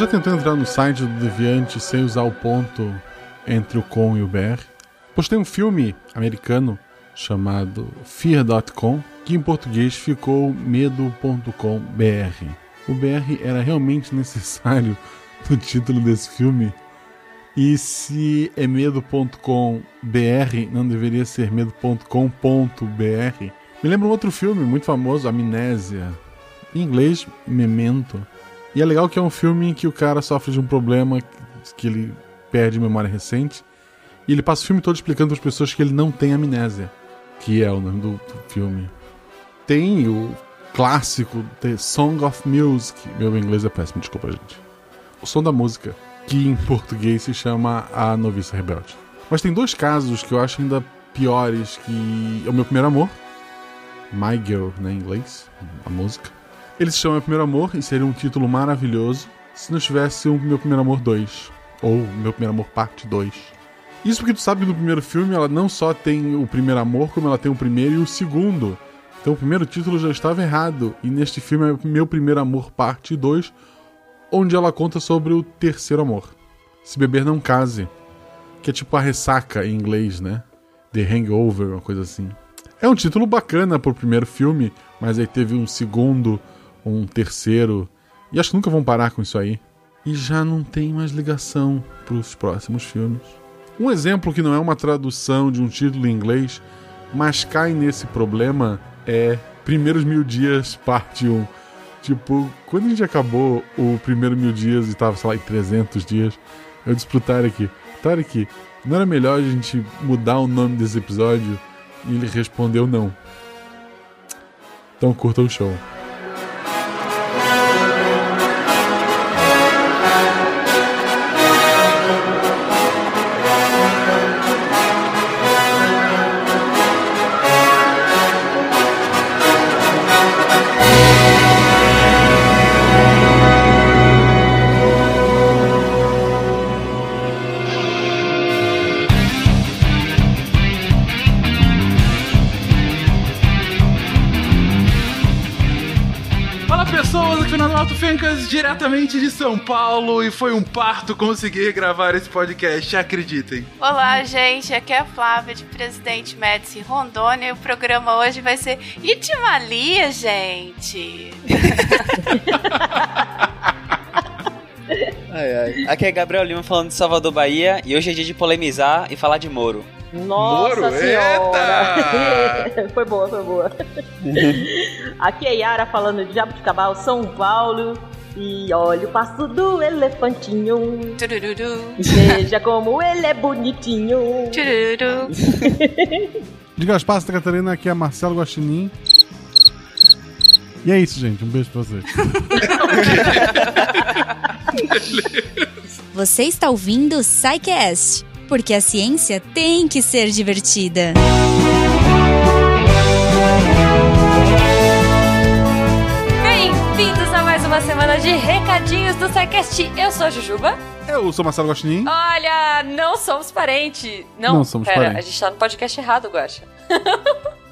já tentou entrar no site do Deviante sem usar o ponto entre o com e o br? Pois tem um filme americano chamado fear.com, que em português ficou medo.com.br. O br era realmente necessário no título desse filme. E se é medo.com.br, não deveria ser medo.com.br. Me lembra um outro filme muito famoso, Amnésia, em inglês, Memento. E é legal que é um filme em que o cara sofre de um problema que ele perde memória recente. E ele passa o filme todo explicando para as pessoas que ele não tem amnésia, que é o nome do filme. Tem o clássico The Sound of Music. Meu inglês é péssimo, desculpa, gente. O som da música, que em português se chama A Noviça Rebelde. Mas tem dois casos que eu acho ainda piores, que é o meu primeiro amor, My Girl, né, em inglês, a música. Ele se chama Meu Primeiro Amor e seria um título maravilhoso se não tivesse um Meu Primeiro Amor 2, ou Meu Primeiro Amor Parte 2. Isso porque tu sabe que no primeiro filme ela não só tem o primeiro amor, como ela tem o primeiro e o segundo. Então o primeiro título já estava errado, e neste filme é Meu Primeiro Amor Parte 2, onde ela conta sobre o terceiro amor. Se beber não case, que é tipo a ressaca em inglês, né? The Hangover, uma coisa assim. É um título bacana pro primeiro filme, mas aí teve um segundo, um terceiro, e acho que nunca vão parar com isso aí. E já não tem mais ligação pros próximos filmes. Um exemplo que não é uma tradução de um título em inglês, mas cai nesse problema, é Primeiros Mil Dias, parte 1. Tipo, quando a gente acabou o primeiro 1000 dias e tava, sei lá, em 300 dias, eu disse pro Tarik, não era melhor a gente mudar o nome desse episódio? E ele respondeu não. Então curtam o show. Fiancas, diretamente de São Paulo, e foi um parto conseguir gravar esse podcast, acreditem. Olá, gente, aqui é a Flávia, de Presidente Médici, Rondônia, e o programa hoje vai ser Itimalia, gente. Ai, ai. Aqui é Gabriel Lima, falando de Salvador, Bahia, e hoje é dia de polemizar e falar de Moro. Nossa, Moro, senhora! Eita! Foi boa, foi boa. Aqui é Yara falando de Jabuticabal, São Paulo. E olha o passo do elefantinho. Tururu. Veja como ele é bonitinho. Tururu. De Gaspar, Santa Catarina, aqui é Marcelo Guaxinim. E é isso, gente. Um beijo pra vocês. Você está ouvindo o SciCast, porque a ciência tem que ser divertida. Bem-vindos a mais uma semana de recadinhos do SciCast. Eu sou a Jujuba. Eu sou o Marcelo Guaxinim. Olha, não somos parentes. Não somos parentes. A gente tá no podcast errado, Guaxa.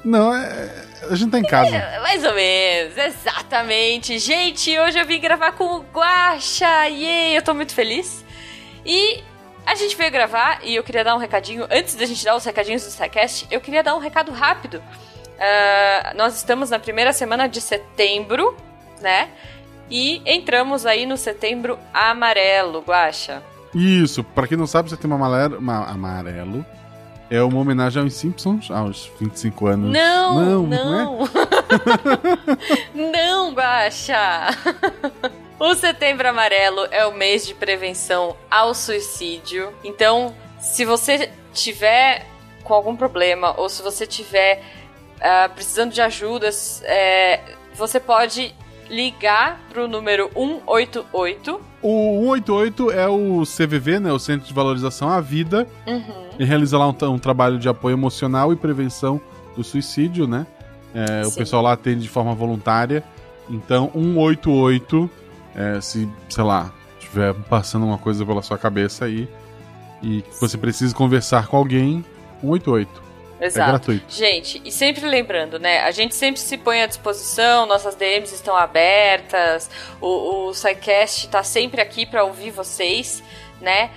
Não, a gente tá em casa. É, mais ou menos, exatamente. Gente, hoje eu vim gravar com o Guaxa. Yay, eu tô muito feliz. E a gente veio gravar e eu queria dar um recadinho. Antes da gente dar os recadinhos do SciCast, eu queria dar um recado rápido. Nós estamos na primeira semana de setembro, né? E entramos aí no setembro amarelo, Guaxa. Isso, pra quem não sabe, setembro amarelo é uma homenagem aos Simpsons, aos 25 anos. Não! Não, Guaxa! O Setembro Amarelo é o mês de prevenção ao suicídio. Então, se você tiver com algum problema, ou se você tiver precisando de ajudas, você pode ligar pro número 188. O 188 é o CVV, né, o Centro de Valorização à Vida. Uhum. Ele realiza lá um trabalho de apoio emocional e prevenção do suicídio, né? O pessoal lá atende de forma voluntária. Então, 188... se, sei lá, estiver passando uma coisa pela sua cabeça aí e você precisa conversar com alguém, 188. Exato. É gratuito. Gente, e sempre lembrando, né? A gente sempre se põe à disposição, nossas DMs estão abertas, o SciCast está sempre aqui para ouvir vocês, né?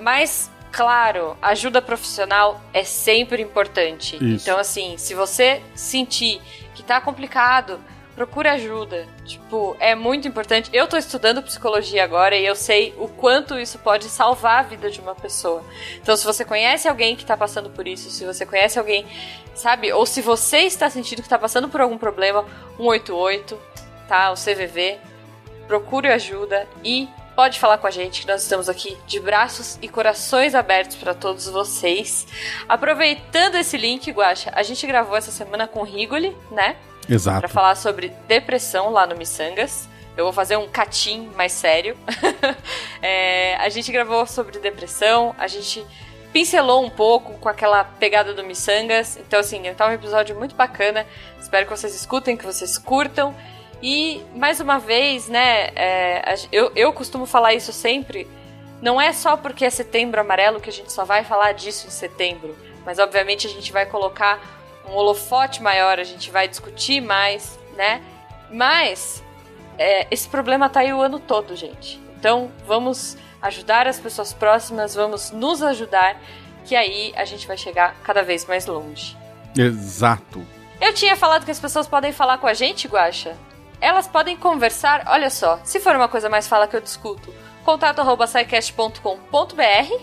Mas, claro, ajuda profissional é sempre importante. Isso. Então, assim, se você sentir que tá complicado, procura ajuda. Tipo, é muito importante. Eu tô estudando psicologia agora e eu sei o quanto isso pode salvar a vida de uma pessoa. Então, se você conhece alguém que tá passando por isso, se você conhece alguém, sabe? Ou se você está sentindo que tá passando por algum problema, 188, tá? O CVV. Procure ajuda e pode falar com a gente, que nós estamos aqui de braços e corações abertos para todos vocês. Aproveitando esse link, Guaxa, a gente gravou essa semana com o Rigoli, né? Exato. Pra falar sobre depressão lá no Missangas. Eu vou fazer um catim mais sério. A gente gravou sobre depressão, a gente pincelou um pouco com aquela pegada do Missangas. Então, assim, tá um episódio muito bacana. Espero que vocês escutem, que vocês curtam. E, mais uma vez, né, eu costumo falar isso sempre, não é só porque é setembro amarelo que a gente só vai falar disso em setembro, mas obviamente a gente vai colocar um holofote maior, a gente vai discutir mais, né, mas esse problema tá aí o ano todo, gente. Então, vamos ajudar as pessoas próximas, vamos nos ajudar, que aí a gente vai chegar cada vez mais longe. Exato. Eu tinha falado que as pessoas podem falar com a gente, Guaxa? Elas podem conversar, olha só, se for uma coisa mais fala que eu discuto, contato@scicast.com.br.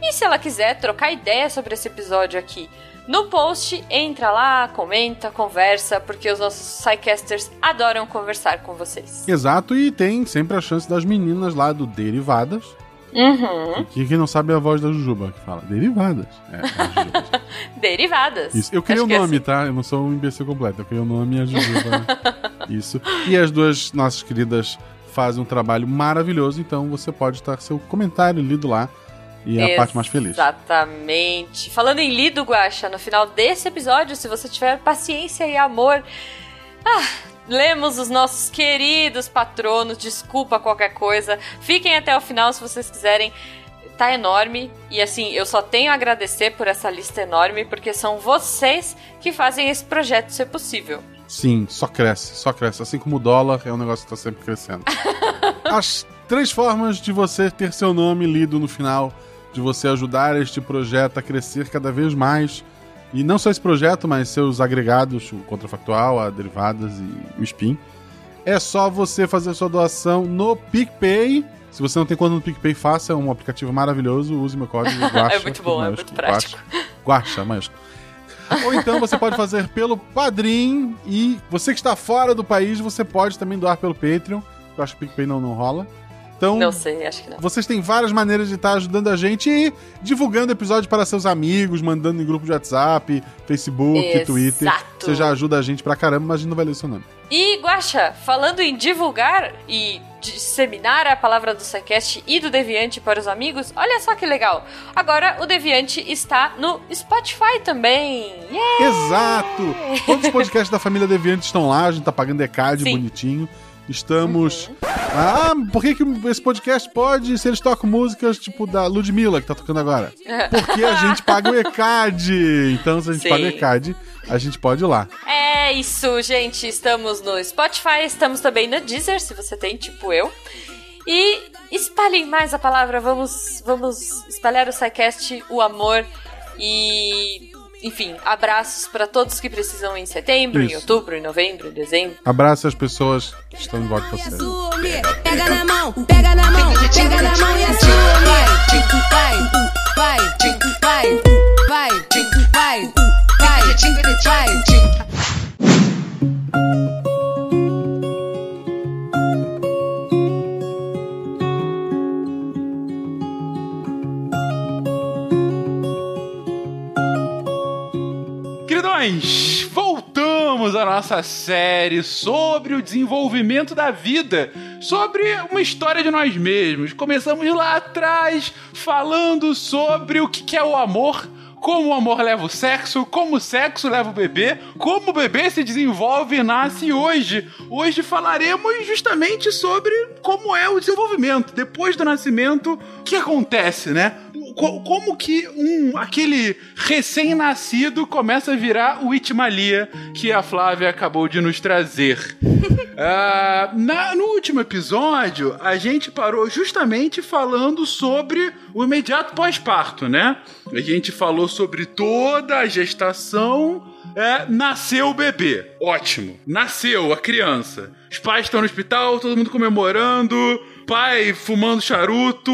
E se ela quiser trocar ideia sobre esse episódio aqui, no post, entra lá, comenta, conversa, porque os nossos SciCasters adoram conversar com vocês. Exato, e tem sempre a chance das meninas lá do Derivadas. Uhum. Quem não sabe é a voz da Jujuba que fala Derivadas. Derivadas. Isso. Eu queria o nome, assim, tá? Eu não sou um imbecil completo. Eu queria o nome e a Jujuba. Isso. E as duas nossas queridas fazem um trabalho maravilhoso, então você pode estar seu comentário lido lá e é a parte mais feliz. Exatamente. Falando em lido, Guaxa, no final desse episódio, se você tiver paciência e amor, lemos os nossos queridos patronos, desculpa qualquer coisa. Fiquem até o final se vocês quiserem. Tá enorme. E assim, eu só tenho a agradecer por essa lista enorme, porque são vocês que fazem esse projeto ser possível. Sim, só cresce. Assim como o dólar é um negócio que tá sempre crescendo. As três formas de você ter seu nome lido no final, de você ajudar este projeto a crescer cada vez mais. E não só esse projeto, mas seus agregados, o Contrafactual, a Derivadas e o Spin. É só você fazer sua doação no PicPay. Se você não tem conta no PicPay, faça. É um aplicativo maior, use meu código Guaxa. É muito bom, é muito prático. Guaxa, mas... Ou então você pode fazer pelo Padrim. E você que está fora do país, você pode também doar pelo Patreon. Eu acho que o PicPay não rola. Então, não sei, acho que não. Vocês têm várias maneiras de estar ajudando a gente e divulgando o episódio para seus amigos, mandando em grupo de WhatsApp, Facebook, exato, Twitter. Você já ajuda a gente pra caramba, mas a gente não vai ler o seu nome. E, Guaxa, falando em divulgar e disseminar a palavra do SciCast e do Deviante para os amigos, olha só que legal. Agora o Deviante está no Spotify também. Yeah! Exato! Todos os podcasts da família Deviante estão lá, a gente tá pagando ECAD, sim, bonitinho. Estamos... Uhum. Por que esse podcast pode, se eles tocam músicas tipo da Ludmilla, que tá tocando agora? Porque a gente paga o ECAD. Então, se a gente, sim, paga o ECAD, a gente pode ir lá. É isso, gente. Estamos no Spotify, estamos também no Deezer, se você tem, tipo eu. E espalhem mais a palavra. Vamos espalhar o SciCast, o amor e... Enfim, abraços para todos que precisam em setembro, isso, em outubro, em novembro, em dezembro. Abraço às pessoas que estão em volta de você. Pega na mão e assume. Vai. Voltamos à nossa série sobre o desenvolvimento da vida, sobre uma história de nós mesmos. Começamos lá atrás falando sobre o que é o amor, como o amor leva o sexo, como o sexo leva o bebê, como o bebê se desenvolve e nasce hoje. Hoje falaremos justamente sobre como é o desenvolvimento. Depois do nascimento, o que acontece, né? como que aquele recém-nascido começa a virar o Itimalia que a Flávia acabou de nos trazer. No último episódio, a gente parou justamente falando sobre o imediato pós-parto, né? A gente falou sobre toda a gestação. Nasceu o bebê. Ótimo. Nasceu a criança. Os pais estão no hospital, todo mundo comemorando. Pai fumando charuto.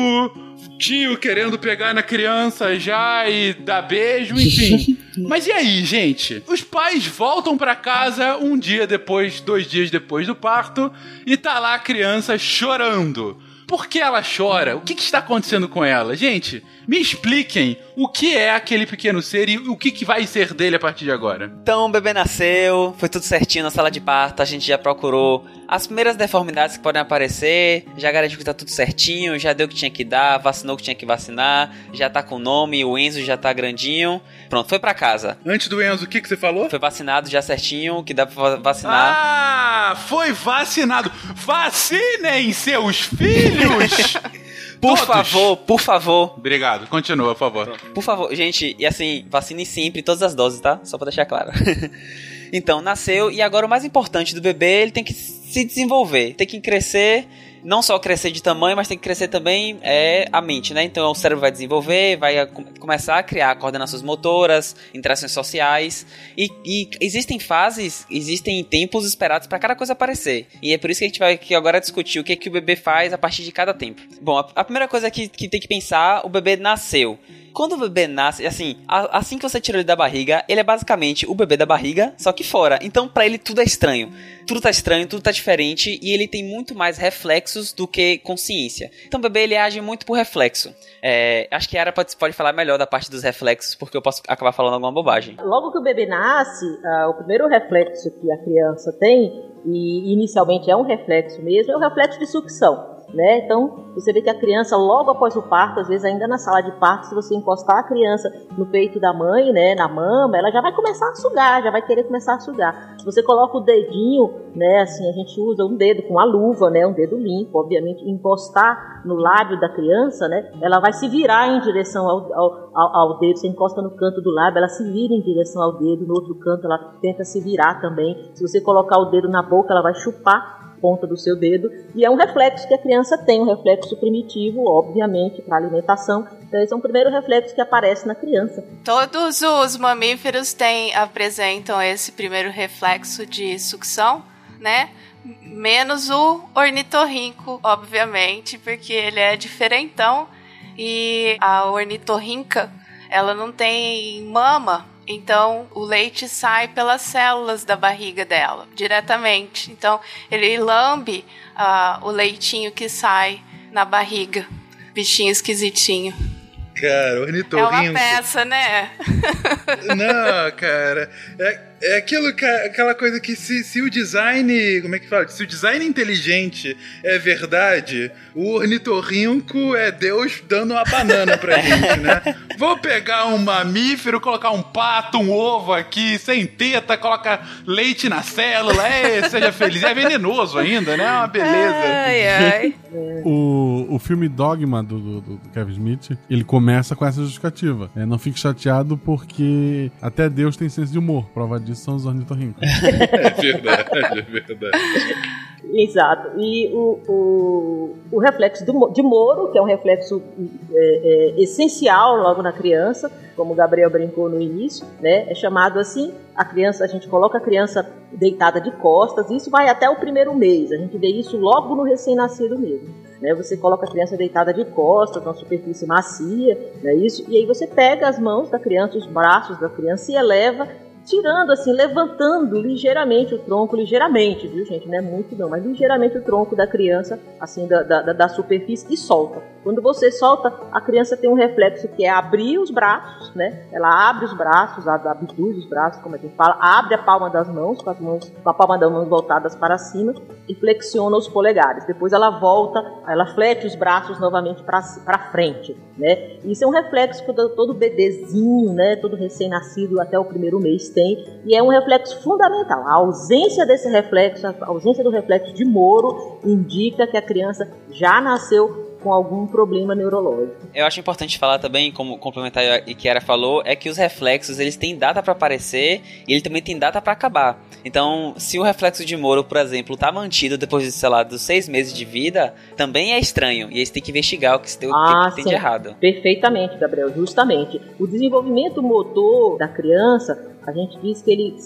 Tio querendo pegar na criança já e dar beijo, enfim. Mas e aí, gente? Os pais voltam pra casa um dia depois, 2 dias depois do parto, e tá lá a criança chorando. Por que ela chora? O que está acontecendo com ela? Gente, me expliquem o que é aquele pequeno ser e o que vai ser dele a partir de agora. Então, o bebê nasceu, foi tudo certinho na sala de parto, a gente já procurou as primeiras deformidades que podem aparecer, já garantiu que tá tudo certinho, já deu o que tinha que dar, vacinou o que tinha que vacinar, já tá com o nome, o Enzo já tá grandinho. Pronto, foi pra casa. Antes do Enzo, o que você falou? Foi vacinado já certinho, que dá pra vacinar. Ah, foi vacinado. Vacinem seus filhos! Por todos. Favor, por favor. Obrigado. Continua, por favor. Por favor, gente, e assim, vacine sempre todas as doses, tá? Só pra deixar claro. Então, nasceu, e agora o mais importante do bebê, ele tem que se desenvolver, tem que crescer, não só crescer de tamanho, mas tem que crescer também a mente, né? Então, o cérebro vai desenvolver, vai começar a criar coordenações motoras, interações sociais, e existem fases, existem tempos esperados para cada coisa aparecer. E é por isso que a gente vai aqui agora discutir o que é que o bebê faz a partir de cada tempo. Bom, a primeira coisa que tem que pensar, o bebê nasceu. Quando o bebê nasce, assim, assim que você tirou ele da barriga, ele é basicamente o bebê da barriga, só que fora. Então, pra ele tudo é estranho. Tudo tá estranho, tudo tá diferente, e ele tem muito mais reflexos do que consciência. Então, o bebê, ele age muito por reflexo. Acho que a Yara pode falar melhor da parte dos reflexos, porque eu posso acabar falando alguma bobagem. Logo que o bebê nasce, o primeiro reflexo que a criança tem, e inicialmente é um reflexo mesmo, é o reflexo de sucção. Né? Então, você vê que a criança, logo após o parto, às vezes ainda na sala de parto, se você encostar a criança no peito da mãe, né, na mama, ela já vai começar a sugar, já vai querer começar a sugar. Se você coloca o dedinho, né, assim, a gente usa um dedo com a luva, né, um dedo limpo, obviamente, encostar no lábio da criança, né, ela vai se virar em direção ao dedo. Você encosta no canto do lábio, ela se vira em direção ao dedo, no outro canto ela tenta se virar também. Se você colocar o dedo na boca, ela vai chupar ponta do seu dedo, e é um reflexo que a criança tem, um reflexo primitivo, obviamente, para alimentação. Então, esse é um primeiro reflexo que aparece na criança. Todos os mamíferos apresentam esse primeiro reflexo de sucção, né? Menos o ornitorrinco, obviamente, porque ele é diferentão, e a ornitorrinca, ela não tem mama. Então, o leite sai pelas células da barriga dela, diretamente. Então, ele lambe o leitinho que sai na barriga. Bichinho esquisitinho. Cara, ornitorrinco. É uma peça, né? Não, cara. É aquela coisa que se o design... Como é que fala? Se o design inteligente é verdade, o ornitorrinco é Deus dando uma banana pra gente, né? Vou pegar um mamífero, colocar um pato, um ovo aqui, sem teta, coloca leite na célula, seja feliz. É venenoso ainda, né? É uma beleza. Ai, ai. O filme Dogma do Kevin Smith, ele começa com essa justificativa. Não fique chateado porque até Deus tem senso de humor. Prova disso são os ornitorrincos. É verdade. Exato. E o reflexo de Moro, que é um reflexo essencial logo na criança, como o Gabriel brincou no início, né, é chamado assim. A gente coloca a criança deitada de costas, e isso vai até o primeiro mês. A gente vê isso logo no recém-nascido mesmo, né? Você coloca a criança deitada de costas, numa superfície macia, né, isso, e aí você pega as mãos da criança, os braços da criança, e eleva, tirando assim, levantando ligeiramente o tronco, ligeiramente, viu, gente? Não é muito não, mas ligeiramente o tronco da criança, assim, da superfície, e solta. Quando você solta, a criança tem um reflexo que é abrir os braços, né? Ela abre os braços, abduz os braços, como a gente fala, abre a palma das mãos, com a palma das mãos voltadas para cima, e flexiona os polegares. Depois ela volta, ela flete os braços novamente para frente, né? Isso é um reflexo que todo bebezinho, né? Todo recém-nascido até o primeiro mês tem, e é um reflexo fundamental. A ausência desse reflexo, a ausência do reflexo de Moro, indica que a criança já nasceu com algum problema neurológico. Eu acho importante falar também, como complementar o que a Yara falou, é que os reflexos, eles têm data para aparecer e ele também tem data para acabar. Então, se o reflexo de Moro, por exemplo, tá mantido depois de, sei lá, dos 6 meses de vida, também é estranho. E aí você tem que investigar o que tem de errado. Perfeitamente, Gabriel, justamente. O desenvolvimento motor da criança, a gente diz que ele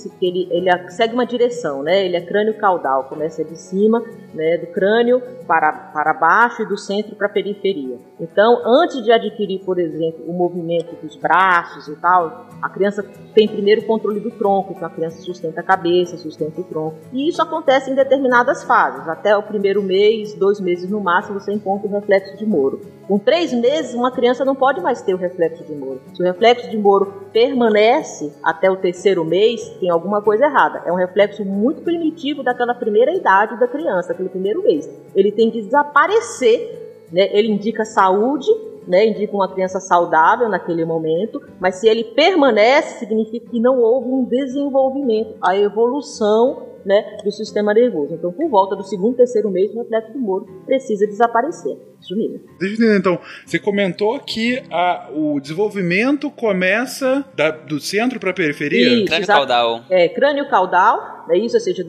segue uma direção, né? Ele é crânio-caudal, começa de cima, né, do crânio para baixo e do centro para a periferia. Então, antes de adquirir, por exemplo, o movimento dos braços e tal, a criança tem primeiro o controle do tronco, então a criança sustenta a cabeça, sustenta o tronco. E isso acontece em determinadas fases, até o primeiro mês, 2 meses no máximo, você encontra o reflexo de Moro. Com 3 meses, uma criança não pode mais ter o reflexo de Moro. Se o reflexo de Moro permanece até o terceiro mês, tem alguma coisa errada. É um reflexo muito primitivo daquela primeira idade da criança, aquele primeiro mês. Ele tem que desaparecer, né? Ele indica saúde, né? Indica uma criança saudável naquele momento, mas se ele permanece, significa que não houve um desenvolvimento, a evolução, né, do sistema nervoso. Então, por volta do segundo, terceiro mês, o reflexo do Moro precisa desaparecer. Sumida. Deixa eu entender, então. Você comentou que o desenvolvimento começa do centro para a periferia? Crânio-caudal. É, crânio-caudal, é isso, ou seja,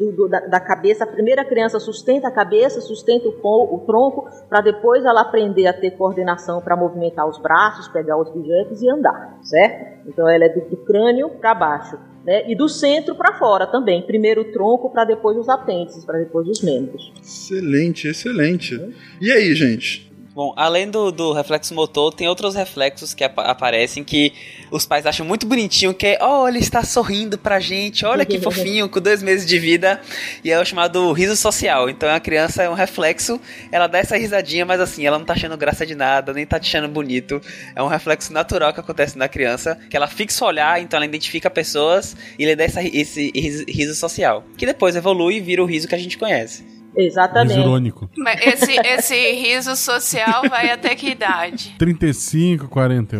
da cabeça. A primeira criança sustenta a cabeça, sustenta o tronco, para depois ela aprender a ter coordenação para movimentar os braços, pegar os objetos e andar, certo? Então, ela é do crânio para baixo. Né? E do centro para fora também. Primeiro o tronco, para depois os apêndices, para depois os membros. Excelente, excelente. E aí, gente? Bom, além do reflexo motor, tem outros reflexos que aparecem que os pais acham muito bonitinho, que é, olha, ele está sorrindo pra gente, olha que fofinho, com 2 meses de vida, e é o chamado riso social. Então a criança é um reflexo, ela dá essa risadinha, mas assim, ela não tá achando graça de nada, nem tá te achando bonito, é um reflexo natural que acontece na criança, que ela fixa o olhar, então ela identifica pessoas, e ele dá esse riso social, que depois evolui e vira o riso que a gente conhece. Exatamente. Riso irônico. Mas esse riso social vai até que idade? 35, 40.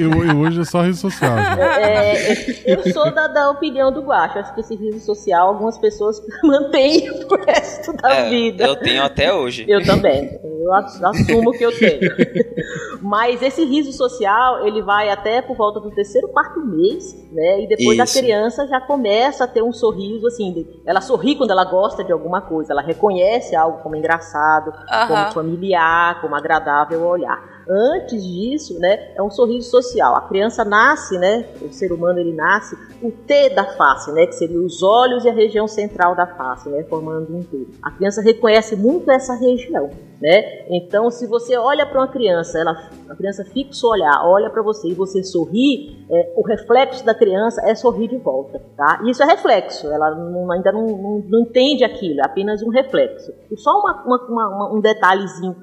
eu hoje é só riso social. Eu sou da opinião do Guacho. Acho que esse riso social algumas pessoas mantêm pro resto da vida. Eu tenho até hoje. Eu também. Eu assumo que eu tenho. Mas esse riso social, ele vai até por volta do terceiro, quarto mês, né? E depois a criança já começa a ter um sorriso, assim, ela sorri quando ela gosta de alguma coisa, ela reconhece algo como engraçado, como familiar, como agradável ao olhar. Antes disso, né, é um sorriso social. A criança nasce, né, o ser humano ele nasce, o T da face, né, que seria os olhos e a região central da face, né, formando um T. A criança reconhece muito essa região, né? Então, se você olha para uma criança, a criança fixa o olhar, olha para você e você sorri, o reflexo da criança é sorrir de volta, tá? Isso é reflexo. Ela ainda não entende aquilo, é apenas um reflexo. E só um detalhezinho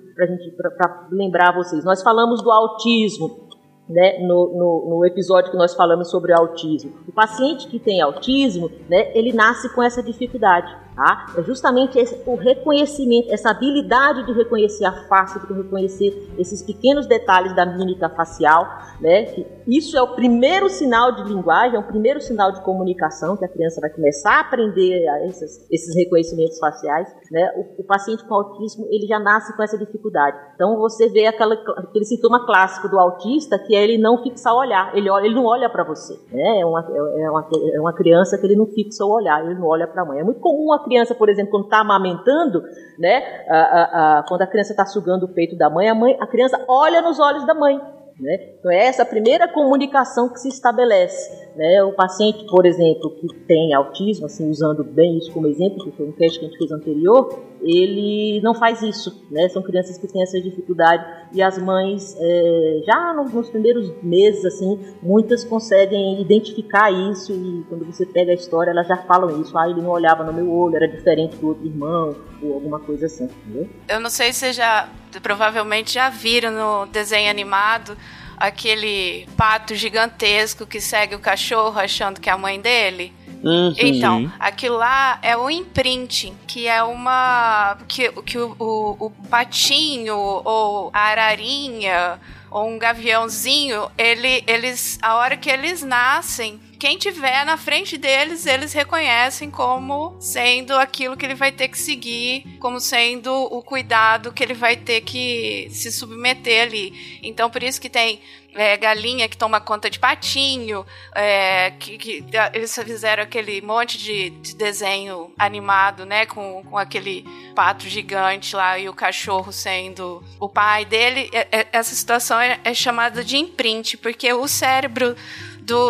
para lembrar vocês. Nós falamos do autismo, né, no episódio que nós falamos sobre autismo. O paciente que tem autismo, né, ele nasce com essa dificuldade, tá? É justamente o reconhecimento, essa habilidade de reconhecer a face, de reconhecer esses pequenos detalhes da mímica facial, né, que isso é o primeiro sinal de linguagem, é o primeiro sinal de comunicação que a criança vai começar a aprender esses reconhecimentos faciais, né? O paciente com autismo, ele já nasce com essa dificuldade. Então você vê aquele sintoma clássico do autista, que é ele não fixar o olhar, ele não olha para você, né? É uma criança que ele não fixa o olhar, ele não olha para a mãe. É muito comum a criança, por exemplo, quando está amamentando, né? Quando a criança está sugando o peito da mãe, a criança olha nos olhos da mãe, né? Então é essa a primeira comunicação que se estabelece, né? O paciente, por exemplo, que tem autismo, assim, usando bem isso como exemplo, que foi um teste que a gente fez anterior, ele não faz isso, né? São crianças que têm essa dificuldade e as mães, já nos primeiros meses, assim, muitas conseguem identificar isso, e quando você pega a história, elas já falam isso. Ele não olhava no meu olho, era diferente do outro irmão, ou alguma coisa assim, entendeu? Eu não sei se você provavelmente já viram no desenho animado aquele pato gigantesco que segue o cachorro achando que é a mãe dele. Uhum. Então, aquilo lá é o imprinting, que é o patinho ou a ararinha ou um gaviãozinho, eles, a hora que eles nascem, quem tiver na frente deles, eles reconhecem como sendo aquilo que ele vai ter que seguir, como sendo o cuidado que ele vai ter que se submeter ali. Então, por isso que tem galinha que toma conta de patinho, que eles fizeram aquele monte de desenho animado, né, com aquele pato gigante lá e o cachorro sendo o pai dele. Essa situação é chamada de imprint, porque o cérebro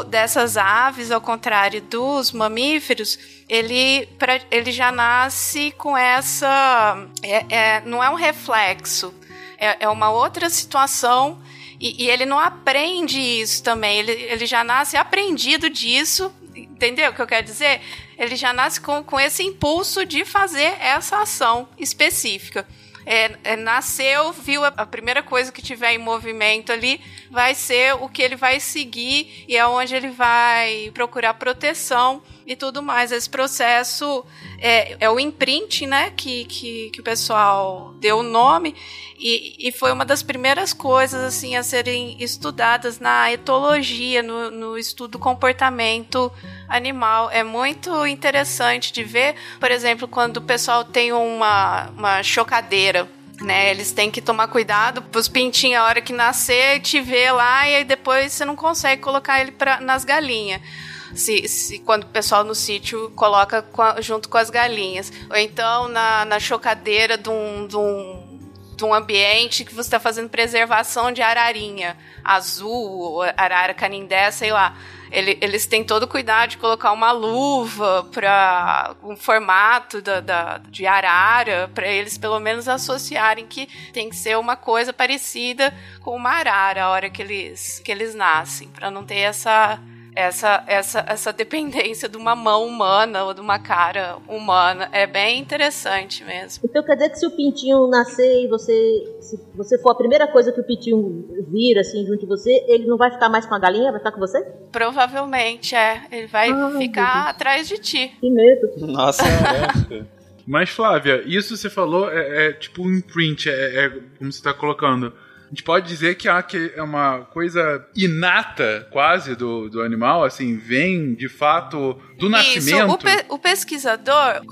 dessas aves, ao contrário dos mamíferos, ele já nasce com essa... não é um reflexo, é uma outra situação. E ele não aprende isso também, ele já nasce aprendido disso, entendeu o que eu quero dizer? Ele já nasce com esse impulso de fazer essa ação específica. Nasceu, viu a primeira coisa que tiver em movimento ali, vai ser o que ele vai seguir e é onde ele vai procurar proteção e tudo mais. Esse processo é o imprint, né, que o pessoal deu o nome, e foi uma das primeiras coisas assim, a serem estudadas na etologia, no estudo do comportamento animal. É muito interessante de ver, por exemplo, quando o pessoal tem uma chocadeira, né, eles têm que tomar cuidado para os pintinhos, a hora que nascer, te ver lá, e aí depois você não consegue colocar ele nas galinhas. Quando o pessoal no sítio coloca junto com as galinhas. Ou então na chocadeira de um ambiente que você está fazendo preservação de ararinha azul, arara canindé, sei lá. Eles têm todo o cuidado de colocar uma luva para um formato de arara, para eles pelo menos associarem que tem que ser uma coisa parecida com uma arara a hora que eles nascem, para não ter essa dependência de uma mão humana ou de uma cara humana. É bem interessante mesmo. Então quer dizer que se o pintinho nascer e se você for a primeira coisa que o pintinho vir assim junto de você, ele não vai ficar mais com a galinha, vai ficar com você? Provavelmente, ele vai ficar atrás de ti. Que medo. Nossa, é. Mas Flávia, isso você falou é tipo um imprint, é como você está colocando. A gente pode dizer que é uma coisa inata, quase, do animal, assim, vem, de fato, do nascimento. O pesquisador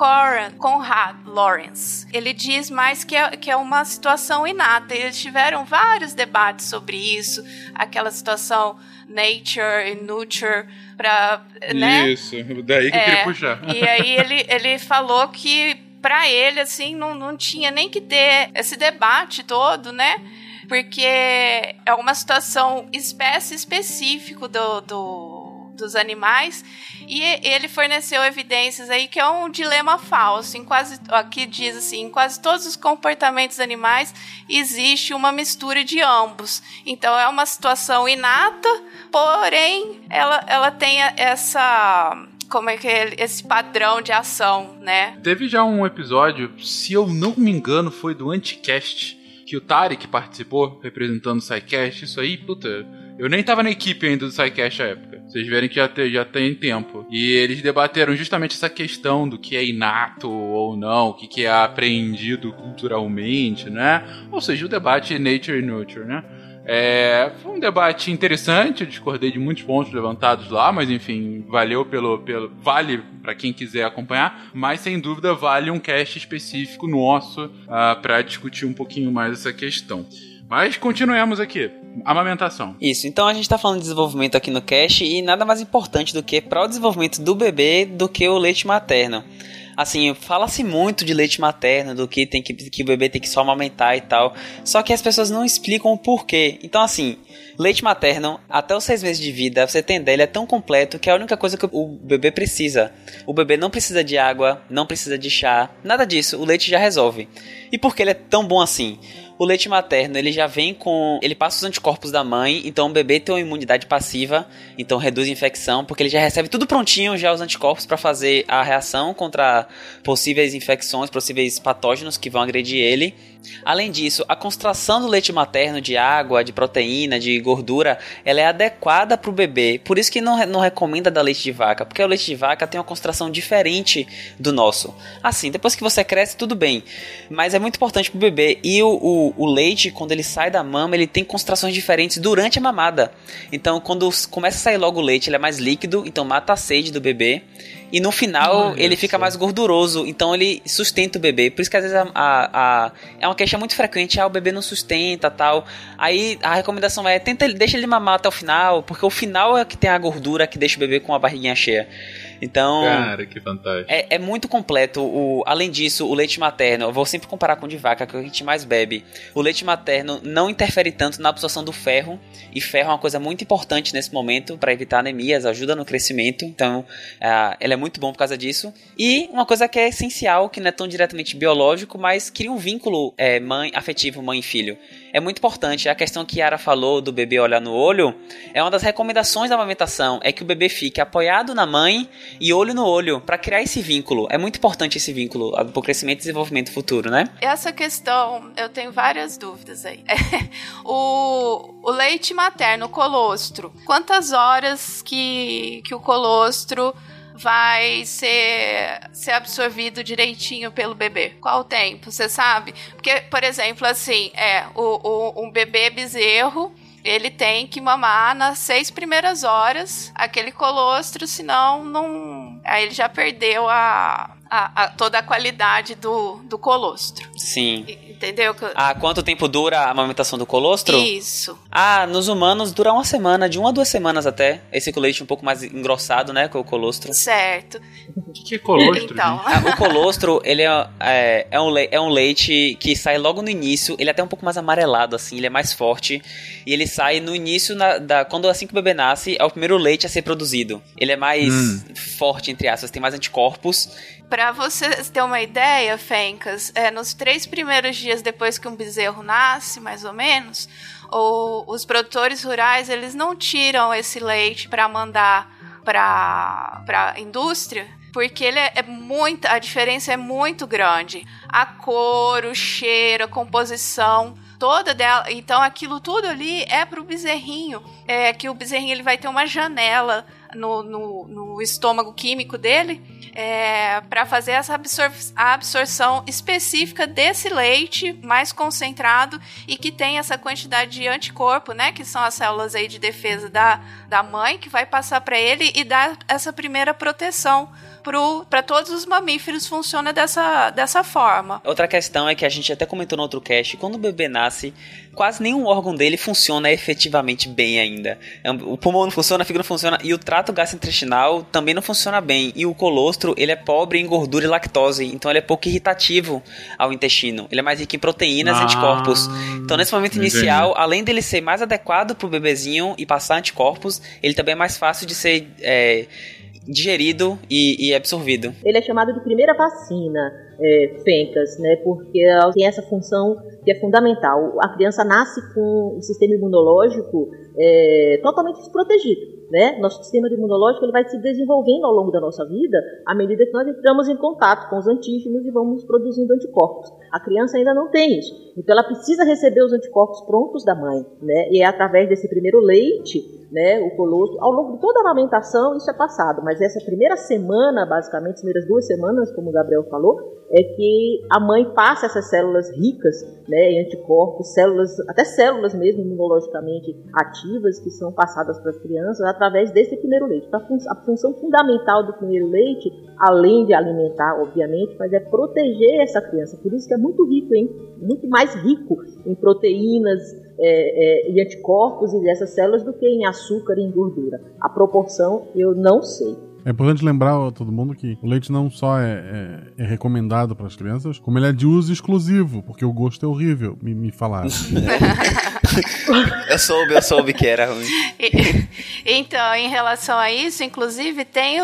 Conrad Lawrence, ele diz mais que é uma situação inata. Eles tiveram vários debates sobre isso, aquela situação nature e nurture, para, né? Isso, daí que eu queria puxar. E aí ele falou que, para ele, assim, não tinha nem que ter esse debate todo, né? Porque é uma situação espécie específica dos animais, e ele forneceu evidências aí que é um dilema falso. Aqui diz assim, em quase todos os comportamentos animais existe uma mistura de ambos. Então é uma situação inata, porém ela tem essa... como é que é esse padrão de ação, né? Teve já um episódio, se eu não me engano, foi do Anticast, que o Tarik participou, representando o SciCast. Isso aí, puta, eu nem tava na equipe ainda do SciCast à época. Vocês verem que já tem tempo. E eles debateram justamente essa questão do que é inato ou não, o que é aprendido culturalmente, né? Ou seja, o debate nature e nurture, né? Foi um debate interessante, eu discordei de muitos pontos levantados lá, mas enfim, vale para quem quiser acompanhar, mas sem dúvida vale um cast específico nosso para discutir um pouquinho mais essa questão. Mas continuemos aqui, amamentação. Isso, então a gente está falando de desenvolvimento aqui no cast, e nada mais importante do que para o desenvolvimento do bebê do que o leite materno. Assim, fala-se muito de leite materno, do que que o bebê tem que só amamentar e tal, só que as pessoas não explicam o porquê. Então, assim, leite materno, até os 6 meses de vida, você tem dele, é tão completo que é a única coisa que o bebê precisa. O bebê não precisa de água, não precisa de chá, nada disso, o leite já resolve. E por que ele é tão bom assim? O leite materno, ele já vem com... ele passa os anticorpos da mãe, então o bebê tem uma imunidade passiva, então reduz a infecção, porque ele já recebe tudo prontinho, já os anticorpos para fazer a reação contra possíveis infecções, possíveis patógenos que vão agredir ele. Além disso, a concentração do leite materno de água, de proteína, de gordura, ela é adequada para o bebê. Por isso que não recomenda dar leite de vaca, porque o leite de vaca tem uma concentração diferente do nosso. Assim, depois que você cresce, tudo bem, mas é muito importante para o bebê. E o leite, quando ele sai da mama, ele tem concentrações diferentes durante a mamada. Então, quando começa a sair logo o leite, ele é mais líquido, então mata a sede do bebê. E no final, ele fica mais gorduroso, então ele sustenta o bebê. Por isso que às vezes é uma queixa muito frequente, o bebê não sustenta, tal. Aí a recomendação é, deixa ele mamar até o final, porque o final é que tem a gordura que deixa o bebê com a barriguinha cheia. Então, cara, que fantástico. É muito completo. Além disso, o leite materno, eu vou sempre comparar com o de vaca, que é o que a gente mais bebe. O leite materno não interfere tanto na absorção do ferro, e ferro é uma coisa muito importante nesse momento para evitar anemias, ajuda no crescimento, então ele é muito bom por causa disso. E uma coisa que é essencial, que não é tão diretamente biológico, mas cria um vínculo mãe afetivo, mãe e filho. É muito importante. A questão que Yara falou do bebê olhar no olho é uma das recomendações da amamentação, é que o bebê fique apoiado na mãe e olho no olho, para criar esse vínculo. É muito importante esse vínculo pro crescimento e desenvolvimento futuro, né? Essa questão, eu tenho várias dúvidas aí. O leite materno, o colostro, quantas horas que o colostro vai ser absorvido direitinho pelo bebê? Qual o tempo, você sabe? Porque, por exemplo, assim, um bebê bezerro, ele tem que mamar nas 6 primeiras horas aquele colostro, senão não... Aí ele já perdeu toda a qualidade do colostro. Sim. Entendeu? Quanto tempo dura a amamentação do colostro? Isso. Nos humanos dura uma semana, de 1 a 2 semanas até. Esse com o leite um pouco mais engrossado, né, com o colostro. Certo. O que é colostro? Então. O colostro, ele é um leite que sai logo no início, ele é até um pouco mais amarelado, assim, ele é mais forte, e ele sai no início, assim que o bebê nasce, é o primeiro leite a ser produzido. Ele é mais forte, entre aspas, tem mais anticorpos. Pra vocês terem uma ideia, Fencas, nos 3 primeiros dias depois que um bezerro nasce, mais ou menos, os produtores rurais, eles não tiram esse leite para mandar para a indústria, porque ele a diferença é muito grande. A cor, o cheiro, a composição toda dela, então aquilo tudo ali é pro bezerrinho, que o bezerrinho ele vai ter uma janela no estômago químico dele, para fazer essa absorção específica desse leite mais concentrado e que tem essa quantidade de anticorpo, né, que são as células aí de defesa da mãe, que vai passar para ele e dar essa primeira proteção. Para todos os mamíferos funciona dessa forma. Outra questão é que a gente até comentou no outro cast, quando o bebê nasce, quase nenhum órgão dele funciona efetivamente bem ainda. O pulmão não funciona, a fígado não funciona, e o trato gastrointestinal também não funciona bem. E o colostro, ele é pobre em gordura e lactose, então ele é pouco irritativo ao intestino. Ele é mais rico em proteínas e anticorpos. Então, nesse momento inicial, além dele ser mais adequado para o bebezinho e passar anticorpos, ele também é mais fácil de ser... digerido e absorvido. Ele é chamado de primeira vacina, Fencas, né? Porque ela tem essa função que é fundamental. A criança nasce com o sistema imunológico totalmente desprotegido, né? Nosso sistema imunológico ele vai se desenvolvendo ao longo da nossa vida à medida que nós entramos em contato com os antígenos e vamos produzindo anticorpos. A criança ainda não tem isso, então ela precisa receber os anticorpos prontos da mãe, né? E é através desse primeiro leite, né, o colostro, ao longo de toda a amamentação isso é passado, mas essa primeira semana, basicamente, as primeiras 2 semanas, como o Gabriel falou, é que a mãe passa essas células ricas, né, em anticorpos, células, até células mesmo imunologicamente ativas, que são passadas para as crianças através desse primeiro leite. A função fundamental do primeiro leite, além de alimentar, obviamente, mas é proteger essa criança, por isso que é muito rico, hein? Muito mais rico em proteínas e anticorpos e dessas células do que em açúcar e em gordura. A proporção eu não sei. É importante lembrar a todo mundo que o leite não só é recomendado para as crianças, como ele é de uso exclusivo, porque o gosto é horrível, me falaram. Eu soube que era ruim. Então, em relação a isso, inclusive, tem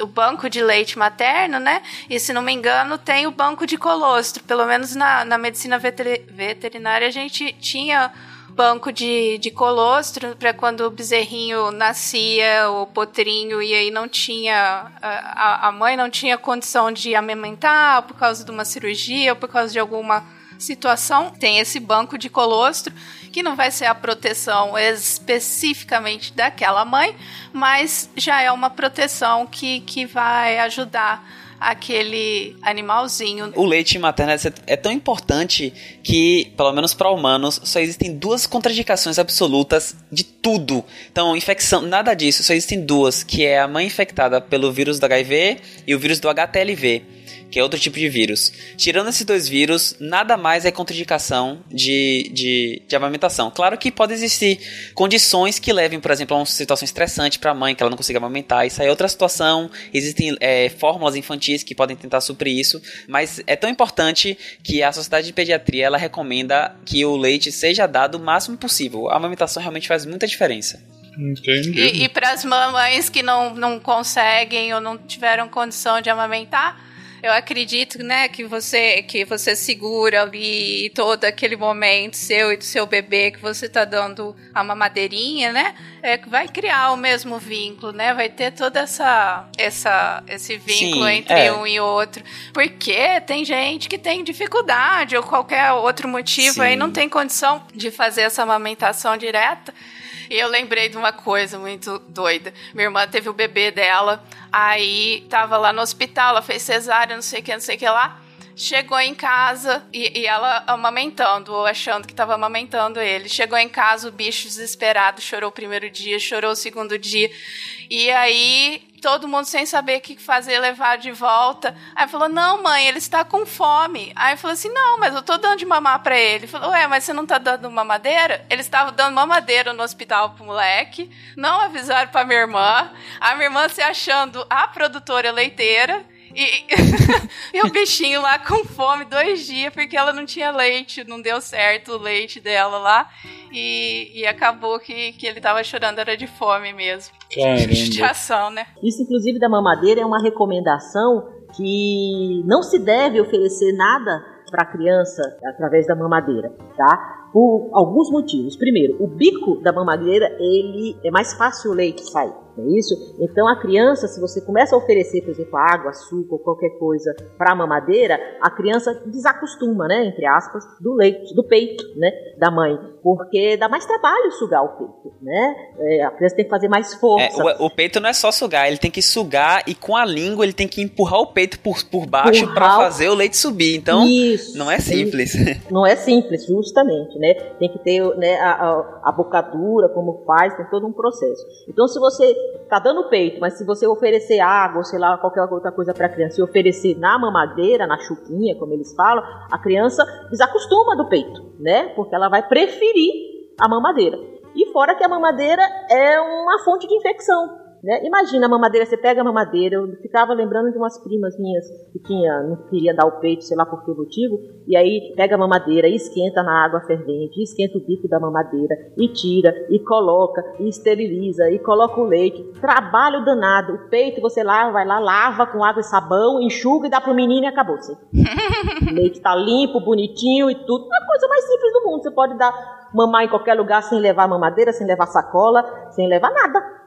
o banco de leite materno, né? E, se não me engano, tem o banco de colostro. Pelo menos na medicina veterinária, a gente tinha banco de colostro para quando o bezerrinho nascia, o potrinho, e aí não tinha... A mãe não tinha condição de amamentar por causa de uma cirurgia ou por causa de alguma situação, tem esse banco de colostro, que não vai ser a proteção especificamente daquela mãe, mas já é uma proteção que vai ajudar aquele animalzinho. O leite materno é tão importante que, pelo menos para humanos, só existem duas contraindicações absolutas de tudo. Então, infecção, nada disso, só existem duas, que é a mãe infectada pelo vírus do HIV e o vírus do HTLV, que é outro tipo de vírus. Tirando esses dois vírus, nada mais é contraindicação de amamentação. Claro que podem existir condições que levem, por exemplo, a uma situação estressante para a mãe, que ela não consiga amamentar. Isso aí é outra situação. Existem fórmulas infantis que podem tentar suprir isso, mas é tão importante que a Sociedade de Pediatria, ela recomenda que o leite seja dado o máximo possível. A amamentação realmente faz muita diferença. Entendi. E para as mamães que não conseguem ou não tiveram condição de amamentar, eu acredito, né, que você segura ali todo aquele momento seu e do seu bebê, que você tá dando a mamadeirinha, né, que vai criar o mesmo vínculo, né, vai ter todo esse vínculo, sim, entre um e outro, porque tem gente que tem dificuldade ou qualquer outro motivo, sim, aí não tem condição de fazer essa amamentação direta. E eu lembrei de uma coisa muito doida. Minha irmã teve o bebê dela, aí tava lá no hospital, ela fez cesárea, não sei o que lá. Chegou em casa e ela amamentando, ou achando que tava amamentando ele. Chegou em casa, o bicho desesperado, chorou o primeiro dia, chorou o segundo dia. E aí, todo mundo sem saber o que fazer, levar de volta. Aí falou, não, mãe, ele está com fome. Aí falou assim, não, mas eu tô dando de mamar pra ele. Falou, ué, mas você não tá dando mamadeira? Eles estavam dando mamadeira no hospital pro moleque, não avisaram pra minha irmã. A minha irmã se achando a produtora leiteira, e o bichinho lá com fome 2 dias, porque ela não tinha leite, não deu certo o leite dela lá, e acabou que ele tava chorando, era de fome mesmo. Justificação, né? Isso, inclusive, da mamadeira é uma recomendação que não se deve oferecer nada para a criança através da mamadeira, tá? Por alguns motivos. Primeiro, o bico da mamadeira, ele é mais fácil o leite sair, não é isso? Então, a criança, se você começa a oferecer, por exemplo, água, açúcar ou qualquer coisa para a mamadeira, a criança desacostuma, né, entre aspas, do leite, do peito, né, da mãe, porque dá mais trabalho sugar o peito, né? A criança tem que fazer mais força. O peito não é só sugar, ele tem que sugar e com a língua ele tem que empurrar o peito por baixo para fazer o leite subir. Então, isso, não é simples. Isso. Não é simples, justamente, né? Tem que ter, né, a bocadura, como faz, tem todo um processo. Então, se você tá dando peito, mas se você oferecer água ou sei lá, qualquer outra coisa para a criança, se oferecer na mamadeira, na chuquinha, como eles falam, a criança desacostuma do peito, né? Porque ela vai preferir a mamadeira. E fora que a mamadeira é uma fonte de infecção, né? Imagina a mamadeira, você pega a mamadeira, eu ficava lembrando de umas primas minhas que não queria dar o peito, sei lá por que motivo, e aí pega a mamadeira e esquenta na água fervente, esquenta o bico da mamadeira, e tira, e coloca, e esteriliza, e coloca o leite, trabalho danado, o peito você lá, vai lá, lava com água e sabão, enxuga e dá pro menino e acabou. O leite tá limpo, bonitinho e tudo, é a coisa mais simples do mundo, você pode dar mamar em qualquer lugar sem levar mamadeira, sem levar sacola, sem levar nada.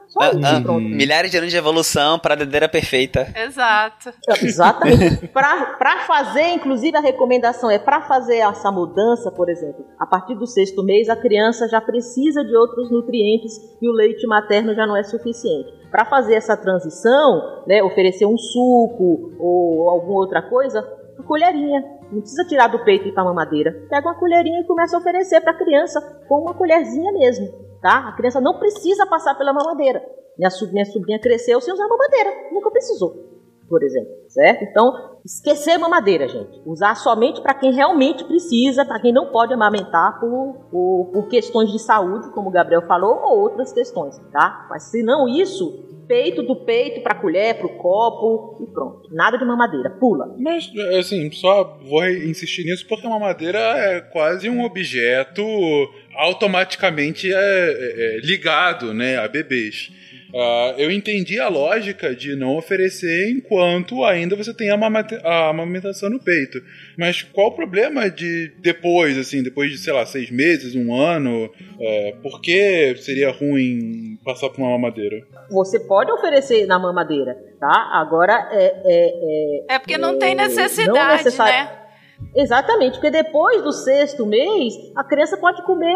Milhares de anos de evolução para a dedeira perfeita. Exato. Exatamente. Para fazer, inclusive, a recomendação é para fazer essa mudança, por exemplo, a partir do 6º mês, a criança já precisa de outros nutrientes e o leite materno já não é suficiente. Para fazer essa transição, né, oferecer um suco ou alguma outra coisa, colherinha. Não precisa tirar do peito e ir para a mamadeira. Pega uma colherinha e começa a oferecer para a criança com uma colherzinha mesmo. Tá? A criança não precisa passar pela mamadeira. Minha sobrinha cresceu sem usar mamadeira. Nunca precisou, por exemplo. Certo? Então, esquecer a mamadeira, gente. Usar somente para quem realmente precisa, para quem não pode amamentar por questões de saúde, como o Gabriel falou, ou outras questões. Tá? Mas se não isso, peito do peito para colher, para o copo e pronto. Nada de mamadeira. Pula. Mas, assim, só vou insistir nisso porque a mamadeira é quase um objeto automaticamente ligado, né, a bebês. Eu entendi a lógica de não oferecer enquanto ainda você tem a amamentação no peito. Mas qual o problema de depois, assim, depois de, sei lá, 6 meses, 1 ano, por que seria ruim passar por uma mamadeira? Você pode oferecer na mamadeira, tá? Agora é porque não tem necessidade, não, né? Exatamente, porque depois do sexto mês, a criança pode comer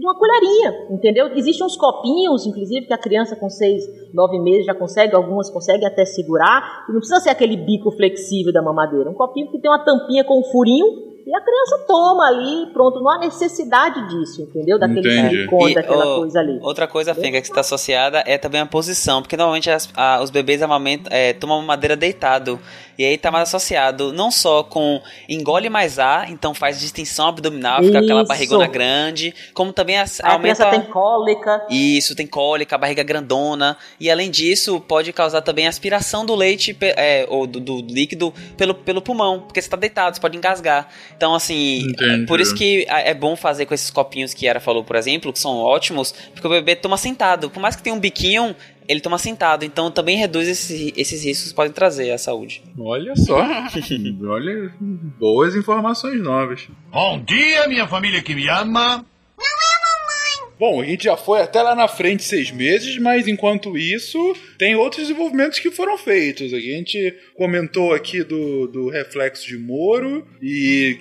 uma colherinha, entendeu? Existem uns copinhos, inclusive, que a criança com 6, 9 meses já consegue, algumas conseguem até segurar, e não precisa ser aquele bico flexível da mamadeira, um copinho que tem uma tampinha com um furinho, e a criança toma ali, pronto, não há necessidade disso, entendeu? Daquele conta, daquela coisa ali. Outra coisa, Fenga, que está associada é também a posição, porque normalmente os bebês amamentam, tomam mamadeira deitado, e aí está mais associado não só com engole mais ar, então faz distensão abdominal, fica aquela barrigona grande, como também aumenta... A criança tem cólica. Isso, tem cólica, a barriga grandona, e além disso pode causar também a aspiração do leite, ou do líquido, pelo pulmão, porque você está deitado, você pode engasgar. Então, assim, entendi. Por isso que é bom fazer com esses copinhos que a Yara falou, por exemplo, que são ótimos, porque o bebê toma sentado. Por mais que tenha um biquinho, ele toma sentado. Então, também reduz esses riscos que podem trazer à saúde. Olha só. Olha, boas informações novas. Bom dia, minha família que me ama. Não é, mamãe. Bom, a gente já foi até lá na frente 6 meses, mas enquanto isso, tem outros desenvolvimentos que foram feitos. A gente... comentou aqui do reflexo de Moro e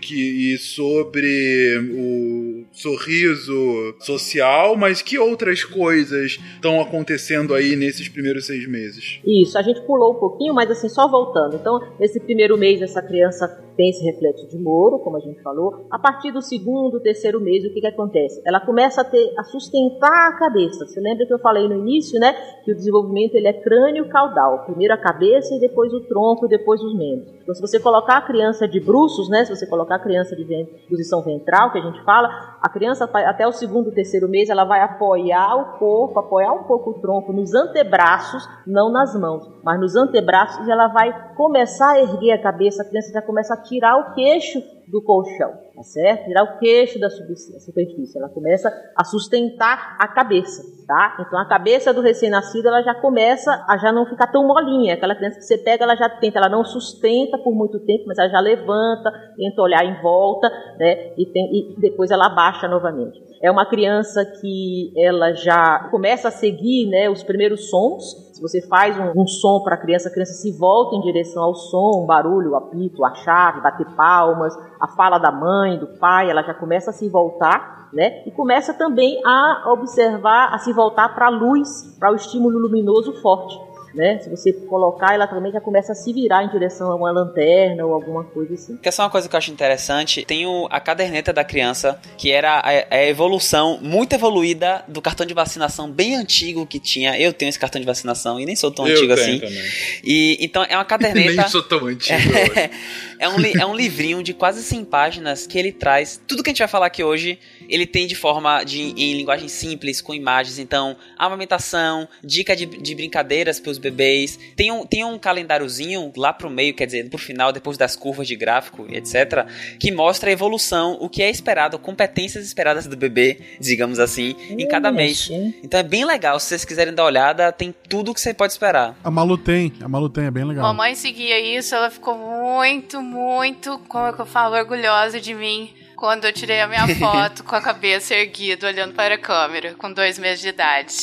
sobre o sorriso social, mas que outras coisas estão acontecendo aí nesses primeiros 6 meses? Isso, a gente pulou um pouquinho, mas assim, só voltando. Então, nesse primeiro mês, essa criança tem esse reflexo de Moro, como a gente falou. A partir do segundo, terceiro mês, o que acontece? Ela começa a sustentar a cabeça. Você lembra que eu falei no início, né, que o desenvolvimento ele é crânio-caudal. Primeiro a cabeça e depois o tronco, depois os membros. Então, se você colocar a criança de bruços, né, se você colocar a criança de posição ventral, que a gente fala, a criança até o segundo, terceiro mês, ela vai apoiar o corpo, apoiar um pouco o tronco nos antebraços, não nas mãos, mas nos antebraços, ela vai começar a erguer a cabeça, a criança já começa a tirar o queixo do colchão, tá certo? Tirar o queixo da superfície, ela começa a sustentar a cabeça, tá? Então a cabeça do recém-nascido, ela já começa a já não ficar tão molinha, aquela criança que você pega, ela já tenta, ela não sustenta por muito tempo, mas ela já levanta, tenta olhar em volta, né? E depois ela abaixa novamente. É uma criança que ela já começa a seguir, né, os primeiros sons. Se você faz um som para a criança se volta em direção ao som, um barulho, um apito, a chave, bater palmas, a fala da mãe, do pai, ela já começa a se voltar, né? E começa também a observar, a se voltar para a luz, para o estímulo luminoso forte, né? Se você colocar, ela também já começa a se virar em direção a uma lanterna ou alguma coisa assim. Que é só uma coisa que eu acho interessante, tem a caderneta da criança, que era a evolução muito evoluída do cartão de vacinação bem antigo que tinha. Eu tenho esse cartão de vacinação e nem sou tão antigo assim. Também. E então é uma caderneta. Nem sou tão antigo. É um livrinho de quase 100 páginas que ele traz tudo que a gente vai falar aqui hoje. Ele tem de forma em linguagem simples, com imagens. Então, amamentação, dica de brincadeiras para os bebês. Tem um calendáriozinho lá pro meio, quer dizer, pro final, depois das curvas de gráfico, etc., que mostra a evolução, o que é esperado, competências esperadas do bebê, digamos assim, em cada mês. Então é bem legal. Se vocês quiserem dar uma olhada, tem tudo que você pode esperar. A Malu tem, é bem legal. Mamãe seguia isso, ela ficou muito, muito, como é que eu falo, orgulhosa de mim. Quando eu tirei a minha foto com a cabeça erguida, olhando para a câmera, com 2 meses de idade.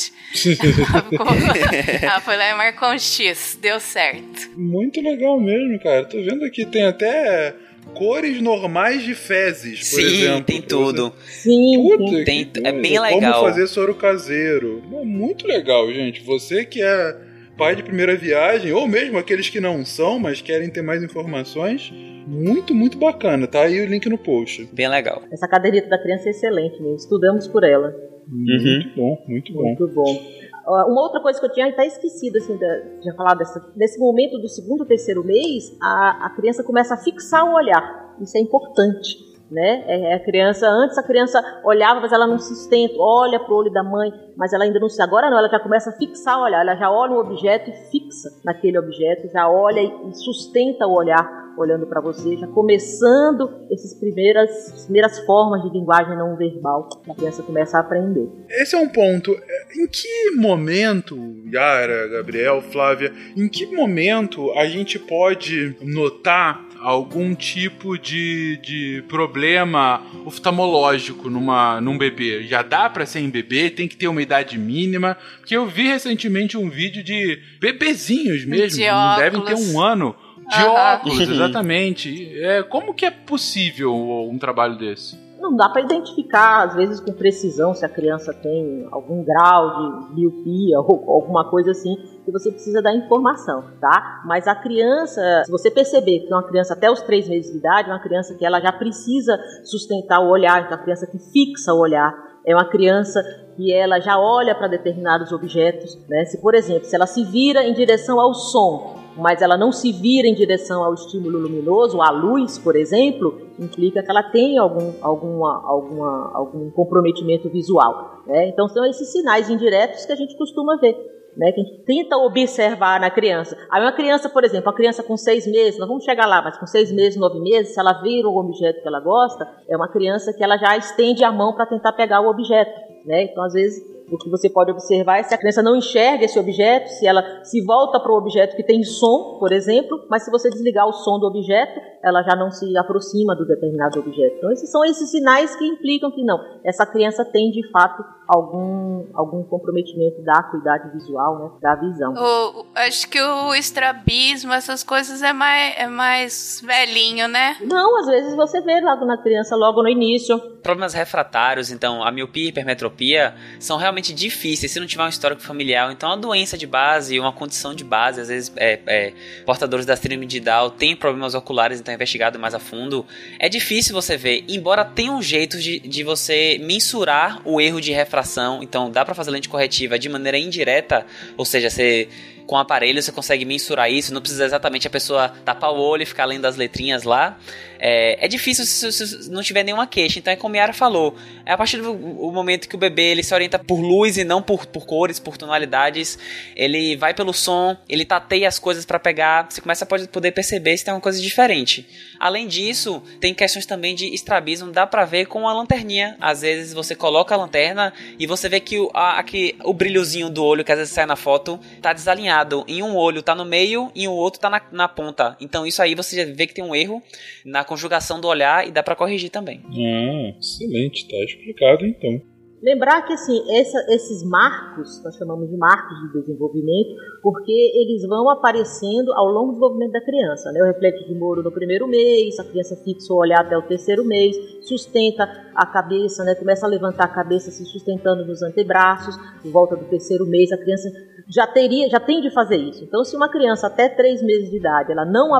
Ela foi lá e marcou um X. Deu certo. Muito legal mesmo, cara. Tô vendo aqui, tem até cores normais de fezes, por exemplo. Sim, tem tudo. Sim, tem, é bem legal. Como fazer soro caseiro. Muito legal, gente. Você que é pai de primeira viagem, ou mesmo aqueles que não são, mas querem ter mais informações... Muito, muito bacana. Tá aí o link no post. Bem legal. Essa caderneta da criança é excelente, né? Estudamos por ela. Muito bom, muito bom. Muito bom. Uma outra coisa que eu tinha até esquecido, assim, já falado nesse momento do segundo, terceiro mês, a criança começa a fixar o olhar. Isso é importante, né? Antes a criança olhava, mas ela não sustenta, olha pro olho da mãe, mas ela ainda não se... Agora não, ela já começa a fixar o olhar. Ela já olha um objeto e fixa naquele objeto, já olha e sustenta o olhar olhando para você, já começando essas primeiras formas de linguagem não verbal que a criança começa a aprender. Esse é um ponto. Em que momento, Yara, Gabriel, Flávia, em que momento a gente pode notar algum tipo de problema oftalmológico num bebê? Já dá para ser em bebê? Tem que ter uma idade mínima? Porque eu vi recentemente um vídeo de bebezinhos mesmo, de óculos. Devem ter 1 ano. De óculos, exatamente. É, como que é possível um trabalho desse? Não dá para identificar, às vezes, com precisão, se a criança tem algum grau de miopia ou alguma coisa assim, que você precisa dar informação, tá? Mas a criança, se você perceber que é uma criança até os 3 meses de idade, uma criança que ela já precisa sustentar o olhar, então é uma criança que fixa o olhar, é uma criança que ela já olha para determinados objetos, né? Se, por exemplo, se ela se vira em direção ao som, mas ela não se vira em direção ao estímulo luminoso, à luz, por exemplo, implica que ela tem algum comprometimento visual, né? Então são esses sinais indiretos que a gente costuma ver, né? Que a gente tenta observar na criança. Aí uma criança, por exemplo, uma criança com 6 meses, nós vamos chegar lá, mas com 6 meses, 9 meses, se ela vira um objeto que ela gosta, é uma criança que ela já estende a mão para tentar pegar o objeto, né? Então às vezes o que você pode observar é se a criança não enxerga esse objeto, se ela se volta para o objeto que tem som, por exemplo, mas se você desligar o som do objeto, ela já não se aproxima do determinado objeto. Então, esses são esses sinais que implicam que não, essa criança tem, de fato, algum comprometimento da acuidade visual, né, da visão. Acho que o estrabismo, essas coisas, é mais velhinho, né? Não, às vezes você vê logo na criança, logo no início. Problemas refratários, então, a miopia e hipermetropia são realmente difícil, se não tiver um histórico familiar. Então, uma doença de base, uma condição de base, às vezes portadores da síndrome Down têm problemas oculares, então é investigado mais a fundo. É difícil você ver, embora tenha um jeito de você mensurar o erro de refração. Então, dá para fazer lente corretiva de maneira indireta, ou seja, você... com o aparelho você consegue mensurar isso, não precisa exatamente a pessoa tapar o olho e ficar lendo as letrinhas lá. É difícil se não tiver nenhuma queixa. Então é como a Yara falou, é a partir do momento que o bebê ele se orienta por luz e não por cores, por tonalidades, ele vai pelo som, ele tateia as coisas para pegar, você começa a poder perceber se tem uma coisa diferente. Além disso, tem questões também de estrabismo, dá pra ver com a lanterninha. Às vezes você coloca a lanterna e você vê que o brilhozinho do olho, que às vezes sai na foto, tá desalinhado. Em um olho tá no meio e o outro tá na ponta. Então isso aí você vê que tem um erro na conjugação do olhar e dá pra corrigir também. Excelente, tá explicado então. Lembrar que assim, esses marcos, nós chamamos de marcos de desenvolvimento, porque eles vão aparecendo ao longo do desenvolvimento da criança, né? O reflexo de Moro no primeiro mês, a criança fixa o olhar até o terceiro mês, sustenta a cabeça, né? Começa a levantar a cabeça se sustentando nos antebraços, por volta do terceiro mês a criança já tem de fazer isso. Então, se uma criança até 3 meses de idade, ela não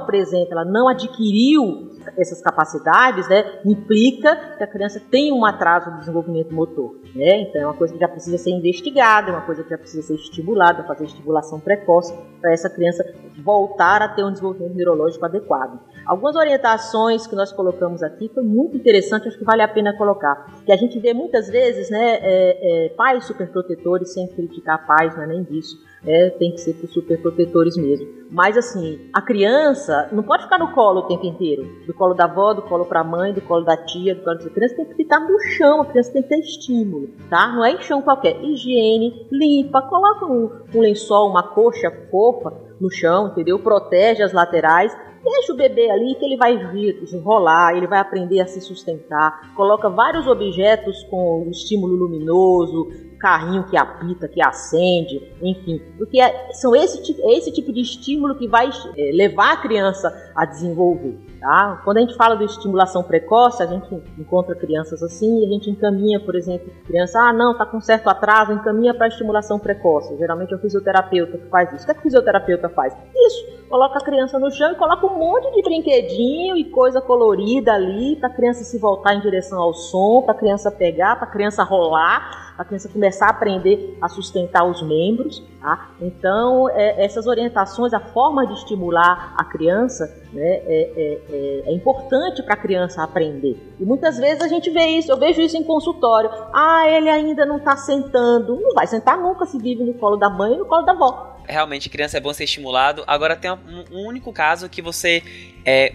adquiriu essas capacidades, né, implica que a criança tem um atraso no desenvolvimento motor, né? Então, é uma coisa que já precisa ser investigada, é uma coisa que já precisa ser estimulada, fazer estimulação precoce para essa criança voltar a ter um desenvolvimento neurológico adequado. Algumas orientações que nós colocamos aqui foi muito interessante, acho que vale a pena colocar. Que a gente vê muitas vezes, né, pais superprotetores, sem criticar pais, não é nem disso. Tem que ser por superprotetores mesmo. Mas assim, a criança não pode ficar no colo o tempo inteiro. Do colo da avó, do colo para a mãe, do colo da tia, do colo da... A criança tem que ficar no chão, a criança tem que ter estímulo, tá? Não é em chão qualquer. Higiene, limpa, coloca um lençol, uma coxa fofa no chão, entendeu? Protege as laterais. Deixa o bebê ali que ele vai rolar, ele vai aprender a se sustentar. Coloca vários objetos com estímulo luminoso, carrinho que apita, que acende, enfim. Porque são esse tipo de estímulo que vai levar a criança a desenvolver. Tá? Quando a gente fala de estimulação precoce, a gente encontra crianças assim e a gente encaminha, por exemplo, criança, tá com certo atraso, encaminha para estimulação precoce. Geralmente é o fisioterapeuta que faz isso. O que é que o fisioterapeuta faz? Isso, coloca a criança no chão e coloca um monte de brinquedinho e coisa colorida ali para a criança se voltar em direção ao som, para a criança pegar, para a criança rolar, para a criança começar a aprender a sustentar os membros, tá? Então, essas orientações, a forma de estimular a criança, né, é importante para a criança aprender. E muitas vezes a gente vê isso, eu vejo isso em consultório. Ele ainda não está sentando. Não vai sentar nunca, se vive no colo da mãe e no colo da avó. Realmente, criança é bom ser estimulado. Agora, tem um único caso que você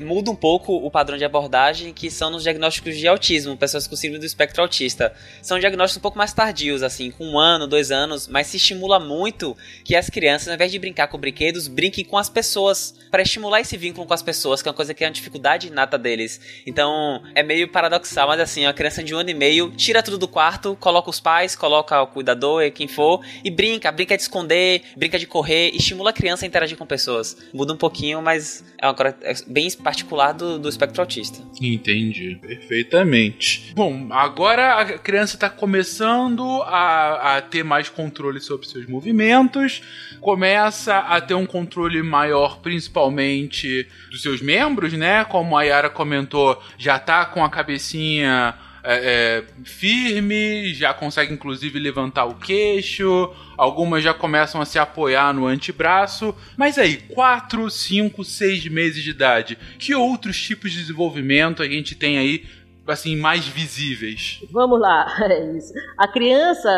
muda um pouco o padrão de abordagem, que são nos diagnósticos de autismo, pessoas com síndrome do espectro autista. São diagnósticos um pouco mais tardios, assim, com 1 ano, 2 anos, mas se estimula muito que as crianças, ao invés de brincar com brinquedos, brinquem com as pessoas, para estimular esse vínculo com as pessoas, que é uma coisa que é uma dificuldade inata deles. Então, é meio paradoxal, mas assim, uma criança de 1 ano e meio, tira tudo do quarto, coloca os pais, coloca o cuidador, quem for, e brinca de esconder, brinca de correr, estimula a criança a interagir com pessoas. Muda um pouquinho, mas é uma coisa bem particular do espectro autista. Entendi, perfeitamente. Bom, agora a criança está começando a ter mais controle sobre seus movimentos, começa a ter um controle maior, principalmente dos seus membros, né? Como a Yara comentou, já tá com a cabecinha firme, já consegue inclusive levantar o queixo, algumas já começam a se apoiar no antebraço, mas aí, 4, 5, 6 meses de idade, que outros tipos de desenvolvimento a gente tem aí, assim, mais visíveis? Vamos lá, é isso. A criança,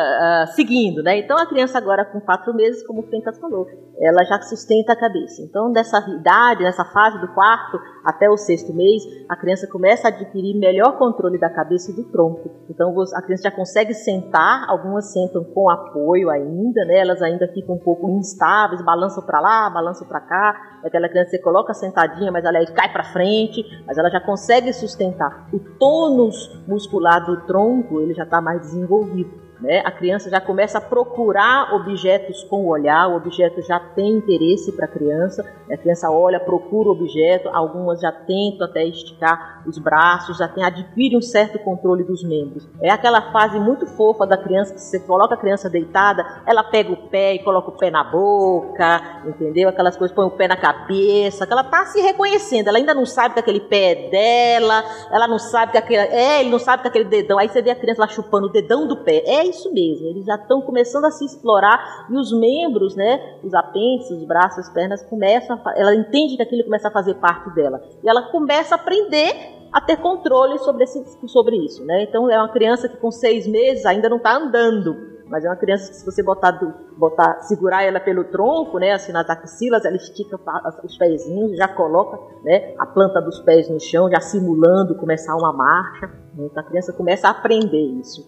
seguindo, né? Então, a criança agora com 4 meses, como o Fiancas falou, ela já sustenta a cabeça. Então, nessa idade, nessa fase do 4º até o 6º mês, a criança começa a adquirir melhor controle da cabeça e do tronco. Então, a criança já consegue sentar, algumas sentam com apoio ainda, né? Elas ainda ficam um pouco instáveis, balançam para lá, balançam para cá. Aquela criança que você coloca sentadinha, mas ela aí cai para frente, mas ela já consegue sustentar. O tônus muscular do tronco, ele já está mais desenvolvido. Né? A criança já começa a procurar objetos com o olhar, o objeto já tem interesse para a criança, a criança olha, procura o objeto, algumas já tentam até esticar os braços, já adquire um certo controle dos membros. É aquela fase muito fofa da criança, que você coloca a criança deitada, ela pega o pé e coloca o pé na boca, entendeu? Aquelas coisas, põe o pé na cabeça, que ela está se reconhecendo, ela ainda não sabe que aquele pé é dela, ela não sabe que aquele... ele não sabe que aquele dedão, aí você vê a criança lá chupando o dedão do pé, isso mesmo, eles já estão começando a se explorar e os membros, né, os apêndices, os braços, as pernas, ela entende que aquilo começa a fazer parte dela e ela começa a aprender a ter controle sobre isso, né? Então é uma criança que com 6 meses ainda não está andando, mas é uma criança que se você segurar ela pelo tronco, né, assim nas axilas, ela estica os pezinhos, já coloca, né, a planta dos pés no chão, já simulando começar uma marcha, né? Então a criança começa a aprender isso.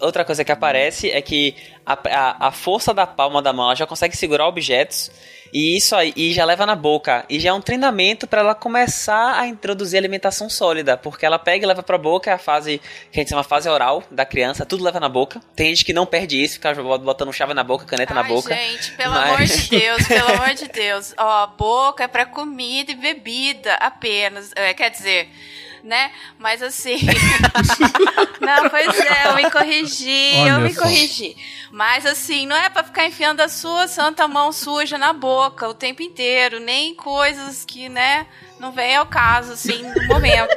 Outra coisa que aparece é que a força da palma da mão, ela já consegue segurar objetos, e isso aí e já leva na boca, e já é um treinamento para ela começar a introduzir alimentação sólida, porque ela pega e leva para a boca, é a fase que a gente chama fase oral da criança, tudo leva na boca. Tem gente que não perde isso, fica botando chave na boca, caneta na boca. Gente, pelo amor de Deus, ó, boca é para comida e bebida apenas, quer dizer, né? Mas assim... não, pois é, eu me corrigi. Mas assim, não é pra ficar enfiando a sua santa mão suja na boca o tempo inteiro, nem coisas que, né, não vem ao caso, assim, no momento.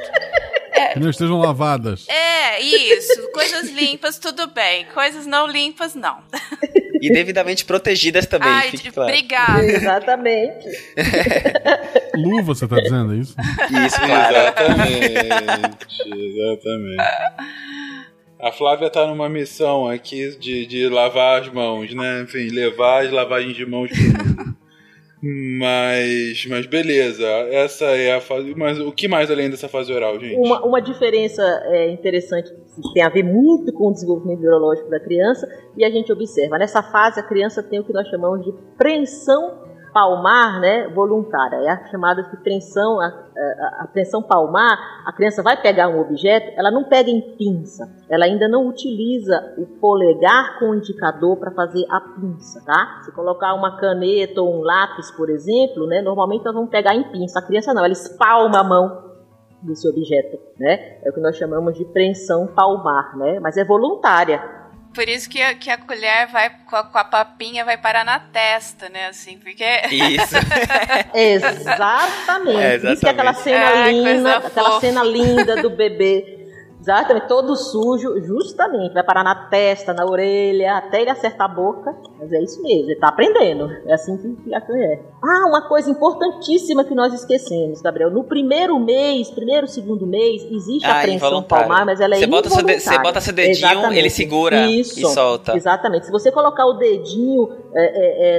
Que não estejam lavadas. É, isso. Coisas limpas, tudo bem. Coisas não limpas, não. E devidamente protegidas também. Ai, claro. Obrigada. Exatamente. Luva, você tá dizendo isso? Isso, claro. Exatamente. A Flávia tá numa missão aqui de lavar as mãos, né? Enfim, levar as lavagens de mãos pro mundo. Mas beleza, essa é a fase. Mas o que mais além dessa fase oral, gente? Uma diferença interessante, que tem a ver muito com o desenvolvimento neurológico da criança, e a gente observa, nessa fase a criança tem o que nós chamamos de preensão palmar, né, voluntária, é a chamada de preensão, a preensão palmar. A criança vai pegar um objeto, ela não pega em pinça, ela ainda não utiliza o polegar com o indicador para fazer a pinça, tá? Se colocar uma caneta ou um lápis, por exemplo, né, normalmente nós vamos pegar em pinça, a criança não, ela espalma a mão desse objeto, né, é o que nós chamamos de preensão palmar, né, mas é voluntária. Por isso que a colher vai com a papinha vai parar na testa, né? Assim, porque... Isso. Exatamente. Isso que é aquela cena linda do bebê. Exatamente. Todo sujo, justamente. Vai parar na testa, na orelha, até ele acertar a boca. Mas é isso mesmo, ele tá aprendendo. É assim que a colher é. Ah, uma coisa importantíssima que nós esquecemos, Gabriel. No segundo mês, existe a preensão palmar, mas ela é involuntária. Você bota seu dedinho, exatamente. Ele segura. Isso. E solta. Exatamente. Se você colocar o dedinho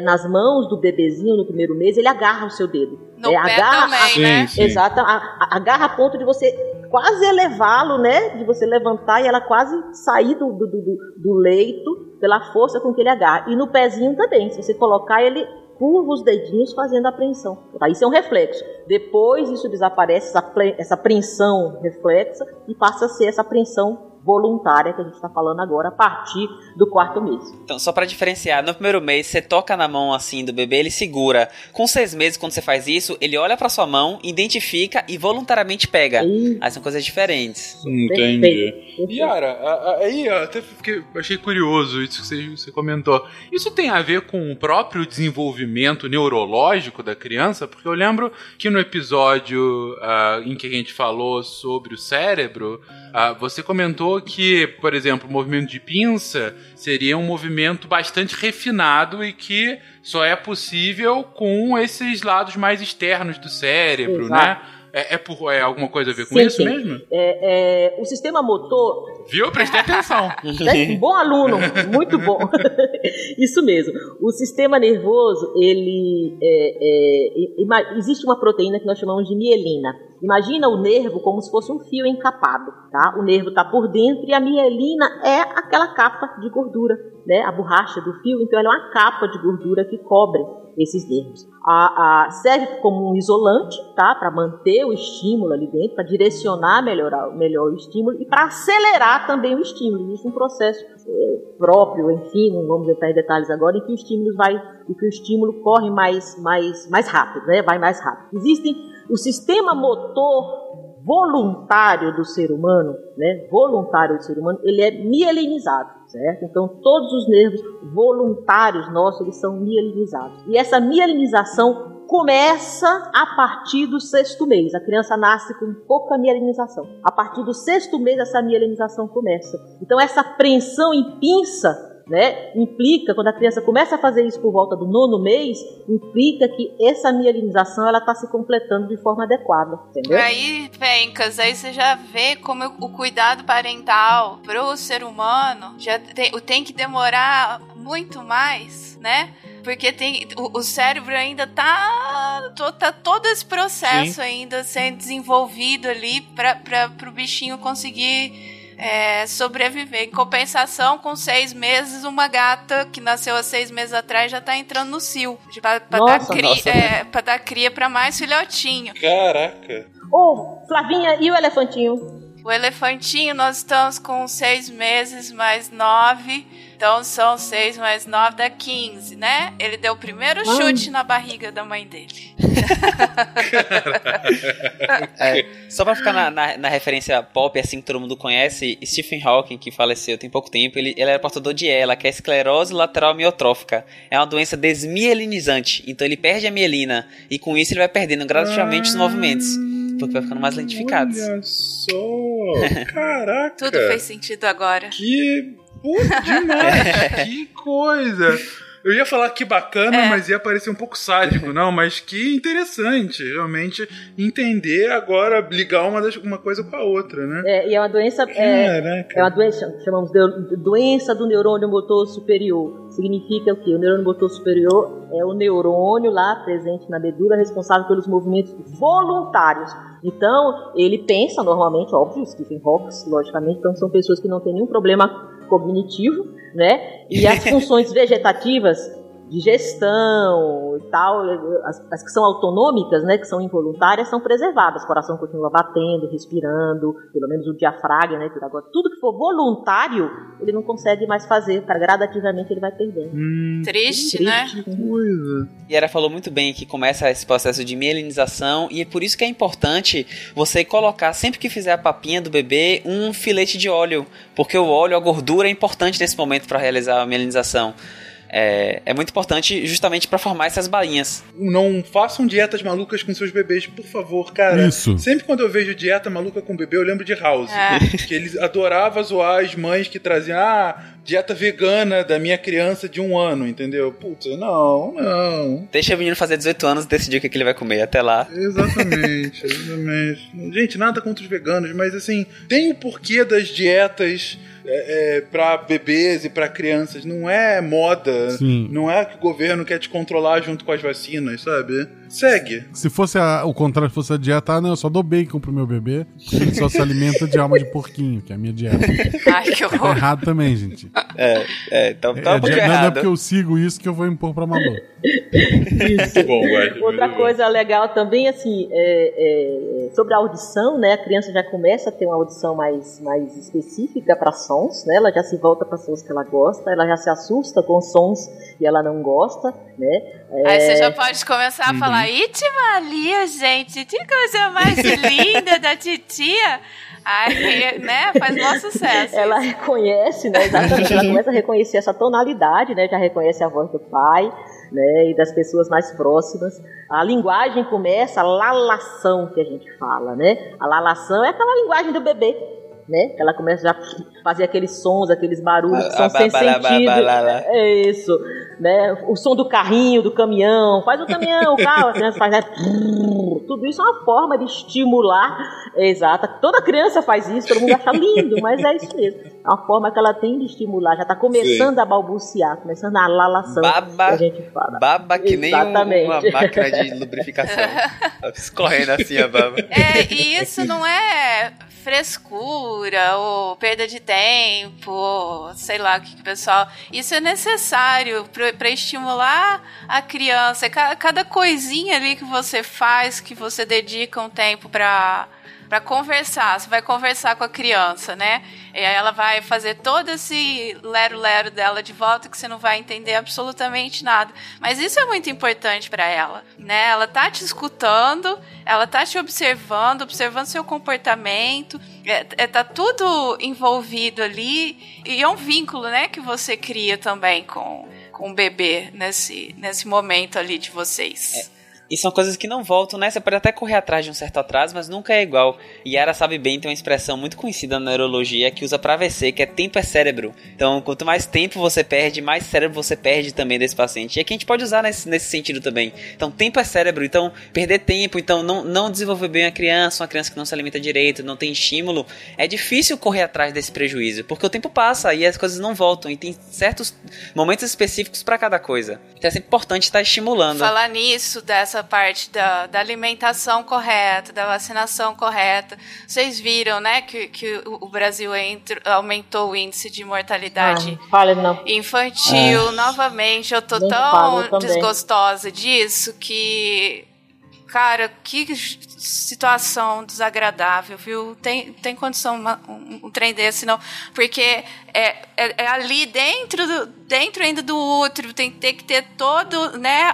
nas mãos do bebezinho no primeiro mês, ele agarra o seu dedo. No pé agarra também, né? Exato, agarra a ponto de você quase elevá-lo, né? De você levantar e ela quase sair do leito pela força com que ele agarra. E no pezinho também, se você colocar ele... curva os dedinhos fazendo a apreensão. Tá? Isso é um reflexo. Depois isso desaparece, essa apreensão reflexa, e passa a ser essa apreensão voluntária que a gente está falando agora a partir do quarto mês. Então, só para diferenciar, no primeiro mês você toca na mão assim do bebê, ele segura. Com 6 meses, quando você faz isso, ele olha para sua mão, identifica e voluntariamente pega. Aí são coisas diferentes. Entendi. Yara, aí eu até achei curioso isso que você comentou. Isso tem a ver com o próprio desenvolvimento neurológico da criança? Porque eu lembro que no episódio em que a gente falou sobre o cérebro, você comentou que, por exemplo, o movimento de pinça seria um movimento bastante refinado e que só é possível com esses lados mais externos do cérebro, exato, né? É alguma coisa a ver com isso mesmo? O sistema motor... Viu? Prestei atenção. Bom aluno, muito bom. Isso mesmo. O sistema nervoso, ele... existe uma proteína que nós chamamos de mielina. Imagina o nervo como se fosse um fio encapado, tá? O nervo está por dentro e a mielina é aquela capa de gordura, né? A borracha do fio, então ela é uma capa de gordura que cobre esses nervos. Serve como um isolante, tá? Para manter o estímulo ali dentro, para direcionar melhor o estímulo e para acelerar também o estímulo. Existe um processo próprio, enfim, não vamos entrar em detalhes agora, em que o estímulo corre mais rápido, né? Vai mais rápido. O sistema motor voluntário do ser humano, né? Voluntário do ser humano, ele é mielinizado, certo? Então, todos os nervos voluntários nossos, eles são mielinizados. E essa mielinização começa a partir do 6º mês. A criança nasce com pouca mielinização. A partir do 6º mês, essa mielinização começa. Então, essa apreensão em pinça, né, implica, quando a criança começa a fazer isso por volta do 9º mês, implica que essa mielinização ela está se completando de forma adequada, entendeu? Aí, Fencas, aí você já vê como o cuidado parental pro ser humano já tem que demorar muito mais, né? Porque o cérebro ainda tá todo esse processo, sim, ainda sendo desenvolvido ali para o bichinho conseguir sobreviver. Em compensação, com 6 meses, uma gata que nasceu há 6 meses atrás já tá entrando no cio pra dar cria pra mais filhotinho. Caraca. Flavinha, e o elefantinho? O elefantinho, nós estamos com 6 meses mais 9. Então são 6 mais 9 dá 15, né? Ele deu o primeiro chute na barriga da mãe dele. Só pra ficar na referência pop, assim, que todo mundo conhece, Stephen Hawking, que faleceu tem pouco tempo, ele era portador de ELA, que é a esclerose lateral amiotrófica. É uma doença desmielinizante, então ele perde a mielina e com isso ele vai perdendo gradativamente os movimentos, porque vai ficando mais lentificados. Olha só, caraca. Tudo fez sentido agora. Que coisa. Eu ia falar que bacana, mas ia parecer um pouco sádico, não, mas que interessante, realmente, entender agora, ligar uma coisa com a outra, né? E é uma doença, é uma doença, chamamos de doença do neurônio motor superior. Significa o quê? O neurônio motor superior é o neurônio lá presente na medula responsável pelos movimentos voluntários. Então, ele pensa normalmente, óbvio, Stephen Hawking, logicamente, então são pessoas que não têm nenhum problema cognitivo, né? E as funções vegetativas, digestão e tal, as que são autonômicas, né? Que são involuntárias, são preservadas. O coração continua batendo, respirando, pelo menos o diafragma, né? Agora, tudo que for voluntário, ele não consegue mais fazer, gradativamente ele vai perdendo. Triste, né? Coisa. E ela falou muito bem que começa esse processo de mielinização, e é por isso que é importante você colocar, sempre que fizer a papinha do bebê, um filete de óleo, porque o óleo, a gordura é importante nesse momento para realizar a mielinização. É muito importante justamente pra formar essas bainhas. Não façam dietas malucas com seus bebês, por favor, cara. Isso. Sempre quando eu vejo dieta maluca com bebê, eu lembro de House. Que ele adorava zoar as mães que traziam dieta vegana da minha criança de 1 ano, entendeu? Puta, não. Deixa o menino fazer 18 anos e decidir o que ele vai comer, até lá. Exatamente. Gente, nada contra os veganos, mas assim, tem o porquê das dietas para bebês e para crianças. Não é moda. Sim. Não é que o governo quer te controlar junto com as vacinas, sabe? Segue. Se fosse o contrário, se fosse a dieta, não, eu só dou bacon pro meu bebê, ele só se alimenta de alma de porquinho, que é a minha dieta. Ai, que horror. É errado também, gente. Então tá um pouco errado. Não é porque eu sigo isso que eu vou impor pra Malu. Isso. Bom, vai. Outra coisa legal também, assim, sobre a audição, né, a criança já começa a ter uma audição mais específica pra sons, né, ela já se volta pra sons que ela gosta, ela já se assusta com sons que ela não gosta, né. Aí você já pode começar a falar Itimalia, gente, que coisa mais linda da titia. Aí, né, faz um maior sucesso. Ela reconhece, né, exatamente, ela começa a reconhecer essa tonalidade, né, já reconhece a voz do pai, né, e das pessoas mais próximas. A linguagem começa, a lalação que a gente fala, né, a lalação é aquela linguagem do bebê, né, ela começa já a fazer aqueles sons, aqueles barulhos que são sem sentido. É isso, né? O som do carrinho, do caminhão, faz o caminhão, o carro, a criança faz, né? Tudo isso é uma forma de estimular, exata. Toda criança faz isso, todo mundo acha lindo, mas é isso mesmo. É uma forma que ela tem de estimular, já está começando, sim, a balbuciar, começando a lalação. Baba, que a gente fala. Baba que nem uma máquina de lubrificação. Escorrendo assim a baba. E isso não é frescura ou perda de tempo, ou sei lá o que o pessoal... Isso é necessário para estimular a criança. Cada coisinha ali que você faz, que você dedica um tempo para conversar. Você vai conversar com a criança, né? E aí ela vai fazer todo esse lero-lero dela de volta que você não vai entender absolutamente nada. Mas isso é muito importante para ela, né? Ela tá te escutando, ela tá te observando, seu comportamento. Tá tudo envolvido ali. E é um vínculo, né, que você cria também com o bebê nesse momento ali de vocês. E são coisas que não voltam, né? Você pode até correr atrás de um certo atraso, mas nunca é igual. E Yara sabe bem, tem uma expressão muito conhecida na neurologia que usa pra AVC, que é tempo é cérebro. Então, quanto mais tempo você perde, mais cérebro você perde também desse paciente. E aqui a gente pode usar nesse sentido também. Então, tempo é cérebro. Então, perder tempo, então não desenvolver bem uma criança que não se alimenta direito, não tem estímulo, é difícil correr atrás desse prejuízo, porque o tempo passa e as coisas não voltam. E tem certos momentos específicos pra cada coisa. Então, é sempre importante estar estimulando. Falar nisso, dessa parte da alimentação correta, da vacinação correta. Vocês viram, né, que o Brasil aumentou o índice de mortalidade infantil novamente. Eu tô tão desgostosa disso que, cara, que situação desagradável, viu? Tem condição um trem desse, não? Porque é ali dentro ainda do útero, tem que ter todo, né,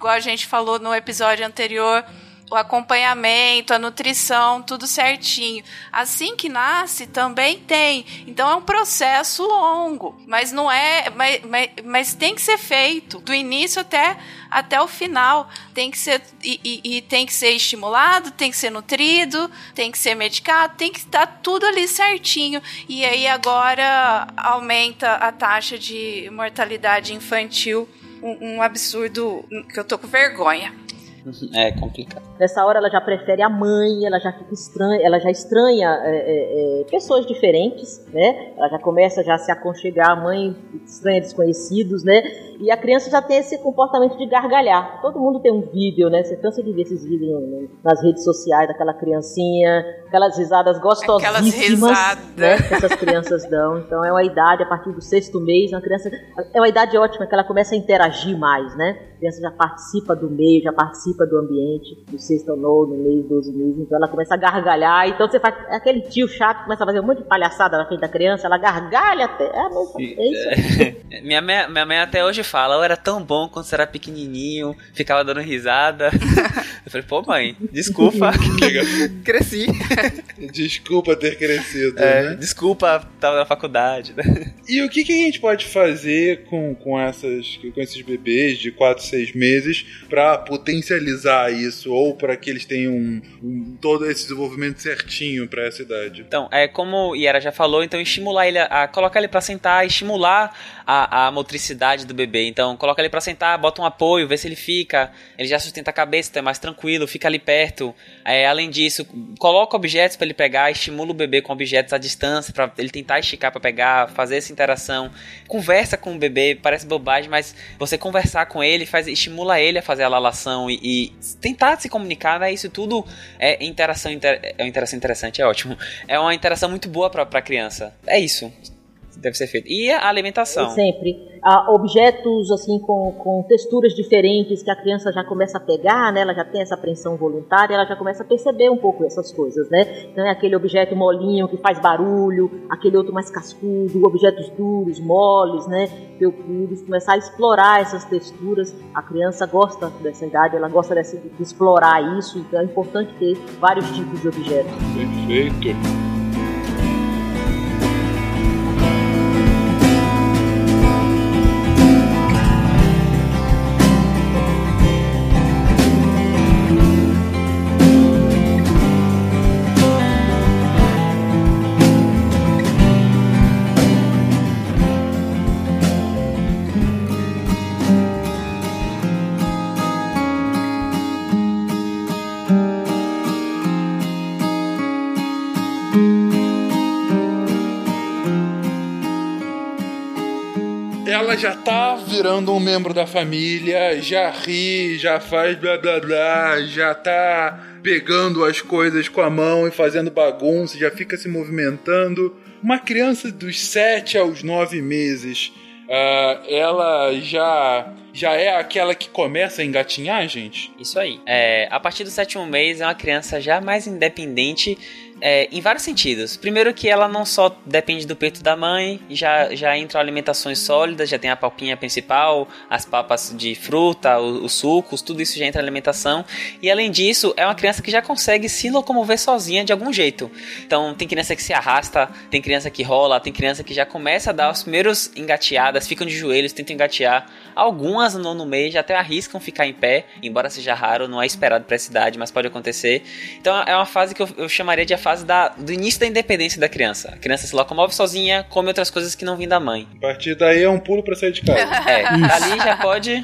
igual a gente falou no episódio anterior, o acompanhamento, a nutrição, tudo certinho. Assim que nasce, também tem. Então, é um processo longo. Mas não é... Mas tem que ser feito. Do início até o final. Tem que ser... E tem que ser estimulado, tem que ser nutrido, tem que ser medicado, tem que estar tudo ali certinho. E aí, agora, aumenta a taxa de mortalidade infantil. Um absurdo que eu tô com vergonha. É complicado. Nessa hora ela já prefere a mãe, ela já fica estranha, ela já estranha pessoas diferentes, né? Ela já começa já a se aconchegar, a mãe estranha desconhecidos, né? E a criança já tem esse comportamento de gargalhar. Todo mundo tem um vídeo, né? Você cansa de ver esses vídeos nas redes sociais daquela criancinha, aquelas risadas gostosíssimas. Aquelas risadas, né, que essas crianças dão. Então é uma idade, a partir do 6º mês, é uma idade ótima que ela começa a interagir mais, né? A criança já participa do meio, já participa do ambiente, do 6º ao 9º mês, 12 meses, então ela começa a gargalhar. Então você faz aquele tio chato, começa a fazer um monte de palhaçada na frente da criança, ela gargalha até. É isso. Minha mãe até hoje fala, eu era tão bom quando você era pequenininho, ficava dando risada. Eu falei, pô, mãe, desculpa, cresci. Desculpa ter crescido, né? Desculpa, tava na faculdade. E o que a gente pode fazer com esses bebês de 4, 6 meses pra potencializar isso, ou para que eles tenham todo esse desenvolvimento certinho pra essa idade? Então, como Yara já falou, então estimular ele, colocar ele pra sentar, estimular a motricidade do bebê. bebê. Então, coloca ele pra sentar, bota um apoio, vê se ele fica. Ele já sustenta a cabeça, então é mais tranquilo, fica ali perto. É, além disso, coloca objetos pra ele pegar, estimula o bebê com objetos à distância, pra ele tentar esticar pra pegar, fazer essa interação. Conversa com o bebê, parece bobagem, mas você conversar com ele, estimula ele a fazer a lalação e tentar se comunicar, né? Isso tudo é interação, é uma interação interessante, é ótimo. É uma interação muito boa pra criança. É isso. Deve ser feito. E a alimentação? Sempre. Há objetos assim com texturas diferentes que a criança já começa a pegar, né? Ela já tem essa apreensão voluntária, ela já começa a perceber um pouco essas coisas, né? Então é aquele objeto molinho que faz barulho, aquele outro mais cascudo, objetos duros, moles, né? Felpudos, começar a explorar essas texturas. A criança gosta dessa idade, ela gosta de explorar isso, então é importante ter vários tipos de objetos. Perfeito. Ela já tá virando um membro da família, já ri, já faz blá blá blá, já tá pegando as coisas com a mão e fazendo bagunça, já fica se movimentando. Uma criança dos 7 aos 9 meses, ela já é aquela que começa a engatinhar, gente? Isso aí. A partir do sétimo mês é uma criança já mais independente, em vários sentidos. Primeiro que ela não só depende do peito da mãe, já entram alimentações sólidas, já tem a papinha principal, as papas de fruta, os sucos, tudo isso já entra na alimentação. E além disso, é uma criança que já consegue se locomover sozinha de algum jeito. Então tem criança que se arrasta, tem criança que rola, tem criança que já começa a dar os primeiros engateadas, ficam de joelhos, tentam engatear. Algumas no nono mês já até arriscam ficar em pé, embora seja raro, não é esperado para essa idade, mas pode acontecer. Então é uma fase que eu chamaria de do início da independência da criança. A criança se locomove sozinha, come outras coisas que não vêm da mãe. A partir daí é um pulo pra sair de casa. Ali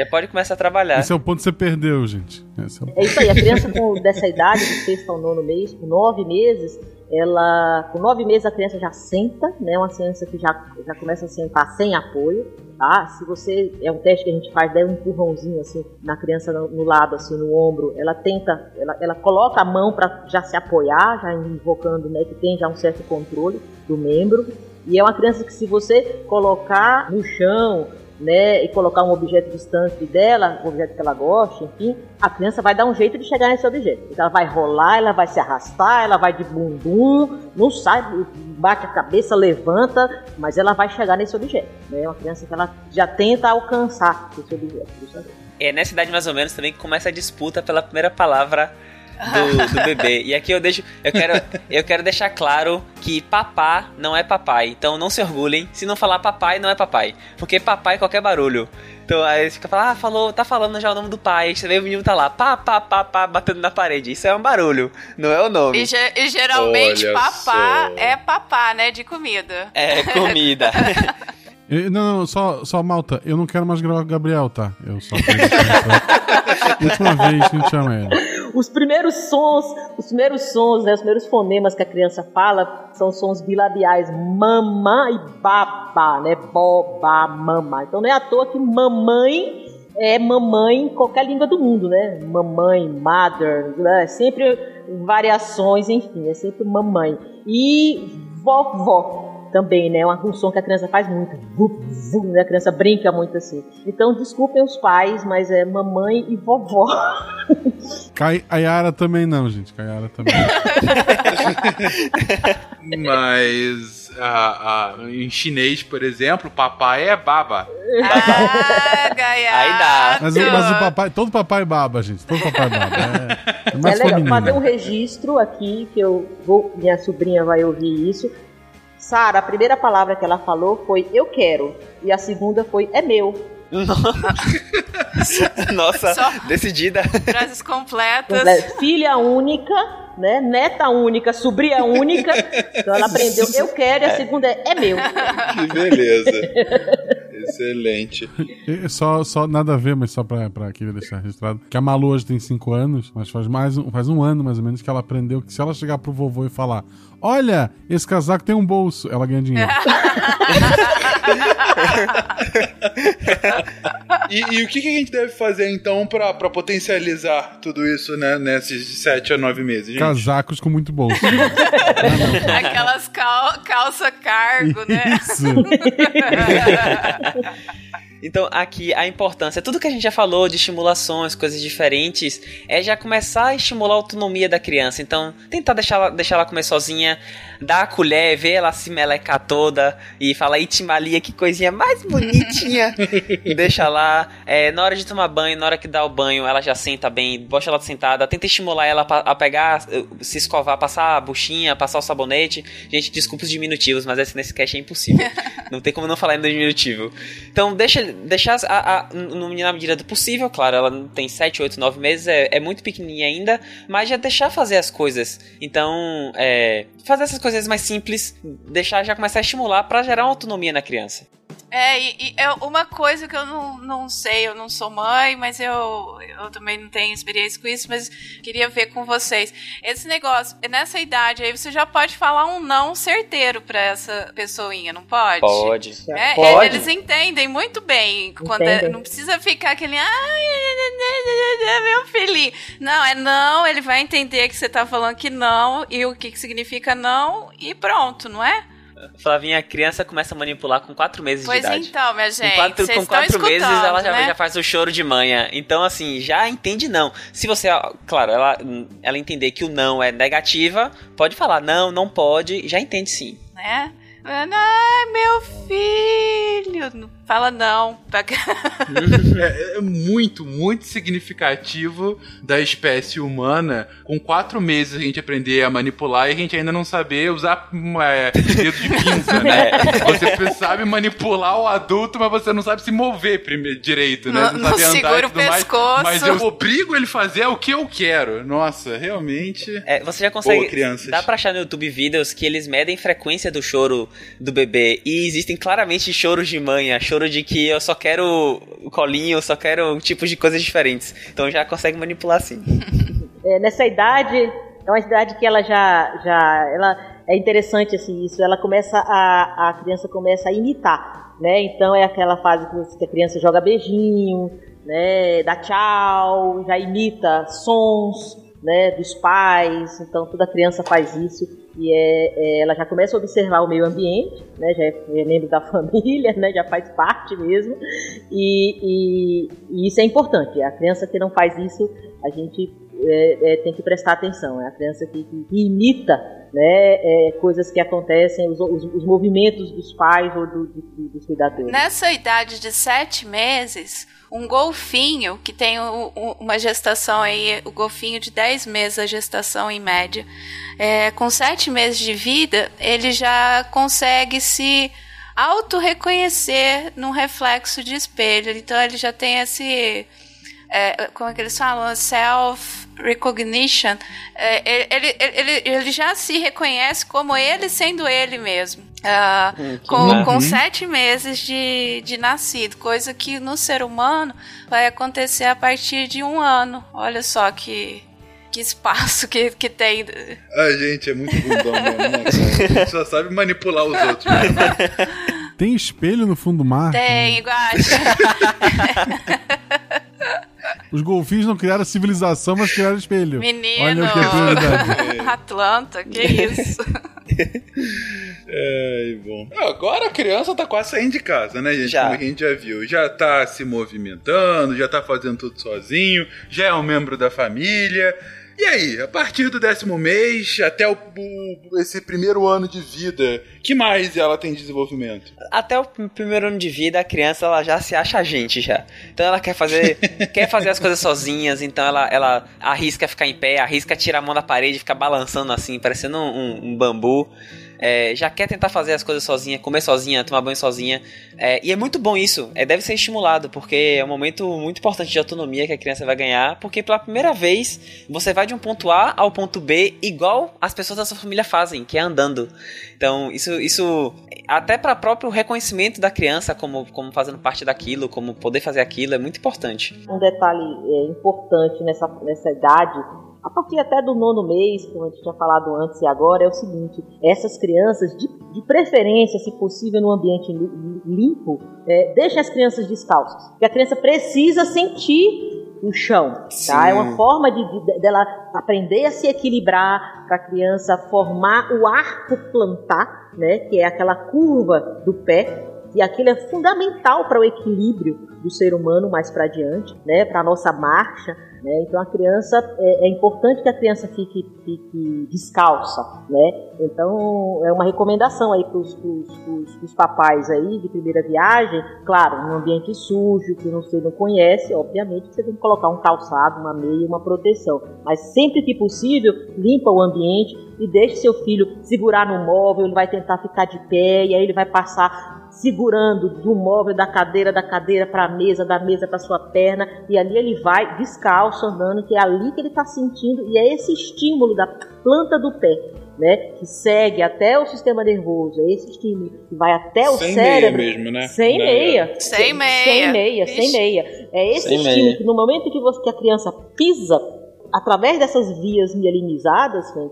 já pode começar a trabalhar. Esse é o ponto que você perdeu, gente. É isso aí, a criança dessa idade, do sexto ao nono mês, com 9 meses, com 9 meses a criança já senta, né? Uma criança que já começa a sentar sem apoio. Ah, se você, é um teste que a gente faz, dá um empurrãozinho assim na criança no lado, assim no ombro, ela coloca a mão para já se apoiar, já invocando, né, que tem já um certo controle do membro. E é uma criança que, se você colocar no chão, né, e colocar um objeto distante dela, um objeto que ela gosta, enfim, a criança vai dar um jeito de chegar nesse objeto. Então ela vai rolar, ela vai se arrastar, ela vai de bumbum, não sai, bate a cabeça, levanta, mas ela vai chegar nesse objeto. É, né? Uma criança que ela já tenta alcançar esse objeto. É nessa idade mais ou menos também que começa a disputa pela primeira palavra do bebê. E aqui eu quero deixar claro que papá não é papai. Então não se orgulhem se não falar papai não é papai, porque papai é qualquer barulho. Então aí fica falando, tá falando já o nome do pai. Você vê o menino tá lá, pá, pá, pá, pá, batendo na parede. Isso é um barulho, não é o nome. E geralmente olha, papá só. É papá, né, de comida. É, comida. Não, só Malta, eu não quero mais gravar com o Gabriel, tá? Eu só quero última vez que a gente chama ele. Os primeiros sons, né, os primeiros fonemas que a criança fala são sons bilabiais, mama e babá, né, bobá, mamá. Então não é à toa que mamãe é mamãe em qualquer língua do mundo, né, mamãe, mother, né, sempre variações, enfim, é sempre mamãe. E vovó também, né? É um som que a criança faz muito. A criança brinca muito assim. Então, desculpem os pais, mas é mamãe e vovó. A Yara também não, gente. A Yara também. Mas em chinês, por exemplo, papai é baba. Aí dá. Mas o papai, todo papai é baba, gente. Todo papai é baba. É mais legal. Vou fazer um registro aqui, que minha sobrinha vai ouvir isso. Sara, a primeira palavra que ela falou foi eu quero, e a segunda foi é meu. Nossa, só decidida. Frases completas. Filha única, né? Neta única, sobrinha única. Então ela aprendeu eu quero e a segunda é meu. Que beleza. Excelente. Só nada a ver, mas só pra querer deixar registrado, que a Malu hoje tem 5 anos, mas faz um ano mais ou menos que ela aprendeu que se ela chegar pro vovô e falar: olha, esse casaco tem um bolso, ela ganha dinheiro. E o que a gente deve fazer então pra potencializar tudo isso, né, nesses 7 a 9 meses, gente? Casacos com muito bolso. Aquelas calça cargo, né? Isso. Então, aqui, a importância, tudo que a gente já falou de estimulações, coisas diferentes, é já começar a estimular a autonomia da criança. Então, tentar deixar ela comer sozinha, dar a colher, ver ela se melecar toda e falar: Itimalia, que coisinha mais bonitinha. Deixa lá, na hora de tomar banho, na hora que dá o banho, ela já senta bem, bota ela sentada, tenta estimular ela a pegar, se escovar, passar a buchinha, passar o sabonete. Gente, desculpa os diminutivos, mas nesse cast é impossível. Não tem como não falar em diminutivo. Então, deixar na medida do possível, claro, ela tem 7, 8, 9 meses, é muito pequenininha ainda, mas já deixar fazer as coisas. Então, fazer essas coisas mais simples, deixar já começar a estimular para gerar uma autonomia na criança. E é uma coisa que eu não sei, eu não sou mãe, mas eu também não tenho experiência com isso, mas queria ver com vocês. Esse negócio, nessa idade aí, você já pode falar um não certeiro pra essa pessoinha, não pode? Pode. Eles entendem muito bem, quando não precisa ficar aquele meu filhinho. Não, não, ele vai entender que você tá falando que não, e o que significa não, e pronto, não é? Flavinha, a criança começa a manipular com 4 meses de idade. Pois então, minha gente. Com 4 meses, ela já faz o choro de manha. Então, assim, já entende não. Se você, claro, ela entender que o não é negativa, pode falar não, não pode, já entende sim. Né? Ah, meu filho. Fala não. É muito, muito significativo da espécie humana, com 4 meses a gente aprender a manipular e a gente ainda não saber usar dedo de pinça, né? Você sabe manipular o adulto, mas você não sabe se mover direito, né? Não sabe andar e tudo mais, mas eu obrigo ele a fazer o que eu quero. Nossa, realmente... você já consegue... Boa, crianças. Dá pra achar no YouTube vídeos que eles medem frequência do choro do bebê e existem claramente choros de manha, choro de que eu só quero colinho, eu só quero tipos de coisas diferentes. Então já consegue manipular assim. Nessa idade, é uma idade que ela já ela é interessante assim, isso, ela começa a criança começa a imitar, né? Então é aquela fase que a criança joga beijinho, né? Dá tchau, já imita sons, né, dos pais. Então toda criança faz isso e ela já começa a observar o meio ambiente, né, já é membro da família, né, já faz parte mesmo, e isso é importante. A criança que não faz isso, a gente tem que prestar atenção. É a criança que imita, né, coisas que acontecem, os movimentos dos pais ou dos cuidadores. Nessa idade de 7 meses, um golfinho, que tem uma gestação aí, o golfinho de 10 meses, a gestação em média, com 7 meses de vida, ele já consegue se auto-reconhecer num reflexo de espelho. Então ele já tem esse... como é que eles falam? Self-recognition. Ele já se reconhece como ele sendo ele mesmo. Com 7 meses de nascido, coisa que no ser humano vai acontecer a partir de 1 ano. Olha só que espaço que tem. A gente é muito bundão mesmo. A gente só sabe manipular os outros. Né? Tem espelho no fundo do mar? Tem, Guaxa. Os golfinhos não criaram civilização, mas criaram espelho. Menino! Olha o que é Atlanta, que isso? Bom. Agora a criança tá quase saindo de casa, né, gente? Já. Como a gente já viu. Já tá se movimentando, já tá fazendo tudo sozinho, já é um membro da família. E aí, a partir do 10º mês até esse primeiro ano de vida, que mais ela tem de desenvolvimento? Até o primeiro ano de vida, a criança ela já se acha a gente já. Então ela quer fazer as coisas sozinhas, então ela arrisca ficar em pé, arrisca tirar a mão da parede, ficar balançando assim, parecendo um bambu. já quer tentar fazer as coisas sozinha, comer sozinha, tomar banho sozinha. E é muito bom isso, deve ser estimulado, porque é um momento muito importante de autonomia que a criança vai ganhar, porque pela primeira vez você vai de um ponto A ao ponto B igual as pessoas da sua família fazem, que é andando. Então isso até para o próprio reconhecimento da criança como fazendo parte daquilo, como poder fazer aquilo, é muito importante. Um detalhe importante nessa idade, a partir até do 9º mês, como a gente tinha falado antes e agora, é o seguinte: essas crianças, de preferência, se possível, no ambiente limpo, deixem as crianças descalças, porque a criança precisa sentir o chão, tá? É uma forma dela aprender a se equilibrar, para a criança formar o arco plantar, né? Que é aquela curva do pé. E aquilo é fundamental para o equilíbrio do ser humano mais para adiante, né? Para a nossa marcha, né? Então a criança, é importante que a criança fique descalça, né? Então é uma recomendação aí para os papais aí de primeira viagem, claro, num ambiente sujo, que você não conhece, obviamente você tem que colocar um calçado, uma meia, uma proteção, mas sempre que possível limpa o ambiente e deixe seu filho segurar no móvel, ele vai tentar ficar de pé e aí ele vai passar segurando do móvel, da cadeira para a mesa, da mesa para sua perna, e ali ele vai descalço andando, que é ali que ele está sentindo, e é esse estímulo da planta do pé, né, que segue até o sistema nervoso, é esse estímulo que vai até o cérebro. Meia mesmo, né? Sem meia. É esse estímulo que no momento que a criança pisa, através dessas vias mielinizadas, né,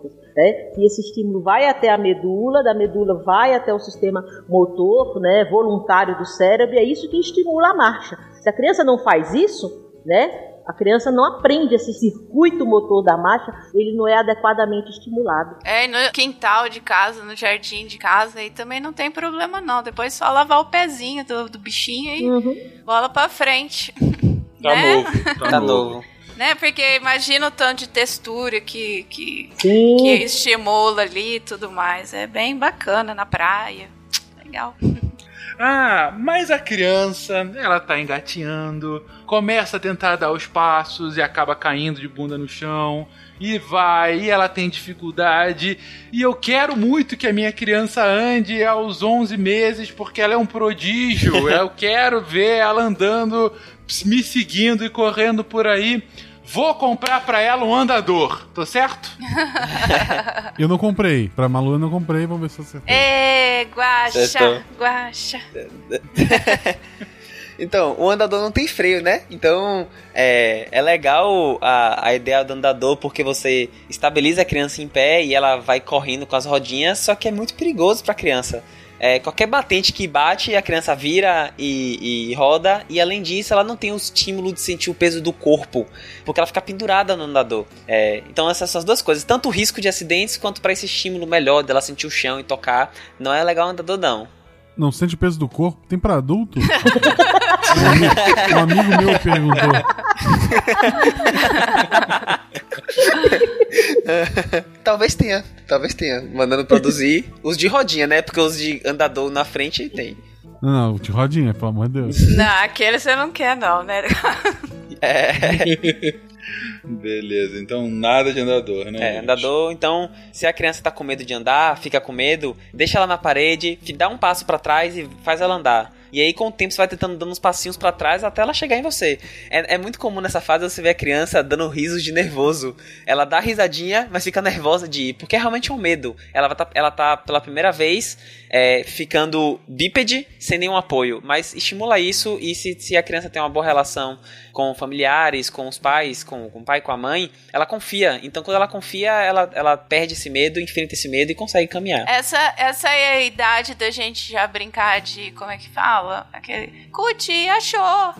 que esse estímulo vai até a medula, da medula vai até o sistema motor, né, voluntário do cérebro, e é isso que estimula a marcha. Se a criança não faz isso, né, a criança não aprende esse circuito motor da marcha, ele não é adequadamente estimulado. No quintal de casa, no jardim de casa, aí também não tem problema não, depois só lavar o pezinho do bichinho e bola pra frente. Tá novo. Né? Porque imagina o tanto de textura que estimula ali e tudo mais. É bem bacana na praia. Legal. Mas a criança, ela tá engatinhando, começa a tentar dar os passos e acaba caindo de bunda no chão. E ela tem dificuldade. E eu quero muito que a minha criança ande aos 11 meses, porque ela é um prodígio. Eu quero ver ela andando, me seguindo e correndo por aí. Vou comprar pra ela um andador, tô certo? Eu não comprei. Pra Malu eu não comprei, vamos ver se eu acertei. Guaxa. Então, o andador não tem freio, né? Então, é legal a ideia do andador, porque você estabiliza a criança em pé e ela vai correndo com as rodinhas, só que é muito perigoso pra criança. Qualquer batente que bate, a criança vira e roda, e além disso ela não tem o estímulo de sentir o peso do corpo, porque ela fica pendurada no andador. Então essas duas coisas, tanto o risco de acidentes quanto para esse estímulo melhor dela sentir o chão e tocar, não é legal o andador não. Não sente o peso do corpo? Tem pra adulto? Um amigo meu perguntou. Talvez tenha. Mandando produzir os de rodinha, né? Porque os de andador na frente tem. Não, o de rodinha, pelo amor de Deus. Não, aquele você não quer não, né? Beleza, então nada de andador, né? Andador, então, se a criança tá com medo de andar, fica com medo, deixa ela na parede, dá um passo pra trás e faz ela andar. E aí com o tempo você vai tentando dando uns passinhos pra trás até ela chegar em você. É muito comum nessa fase você ver a criança dando risos de nervoso. Ela dá risadinha, mas fica nervosa de ir, porque é realmente um medo. Ela tá pela primeira vez ficando bípede, sem nenhum apoio. Mas estimula isso, e se a criança tem uma boa relação com familiares, com os pais, com o pai, com a mãe, ela confia. Então quando ela confia, ela perde esse medo, enfrenta esse medo e consegue caminhar. Essa é a idade da gente já brincar de, como é que fala? Aquele Cuti, achou!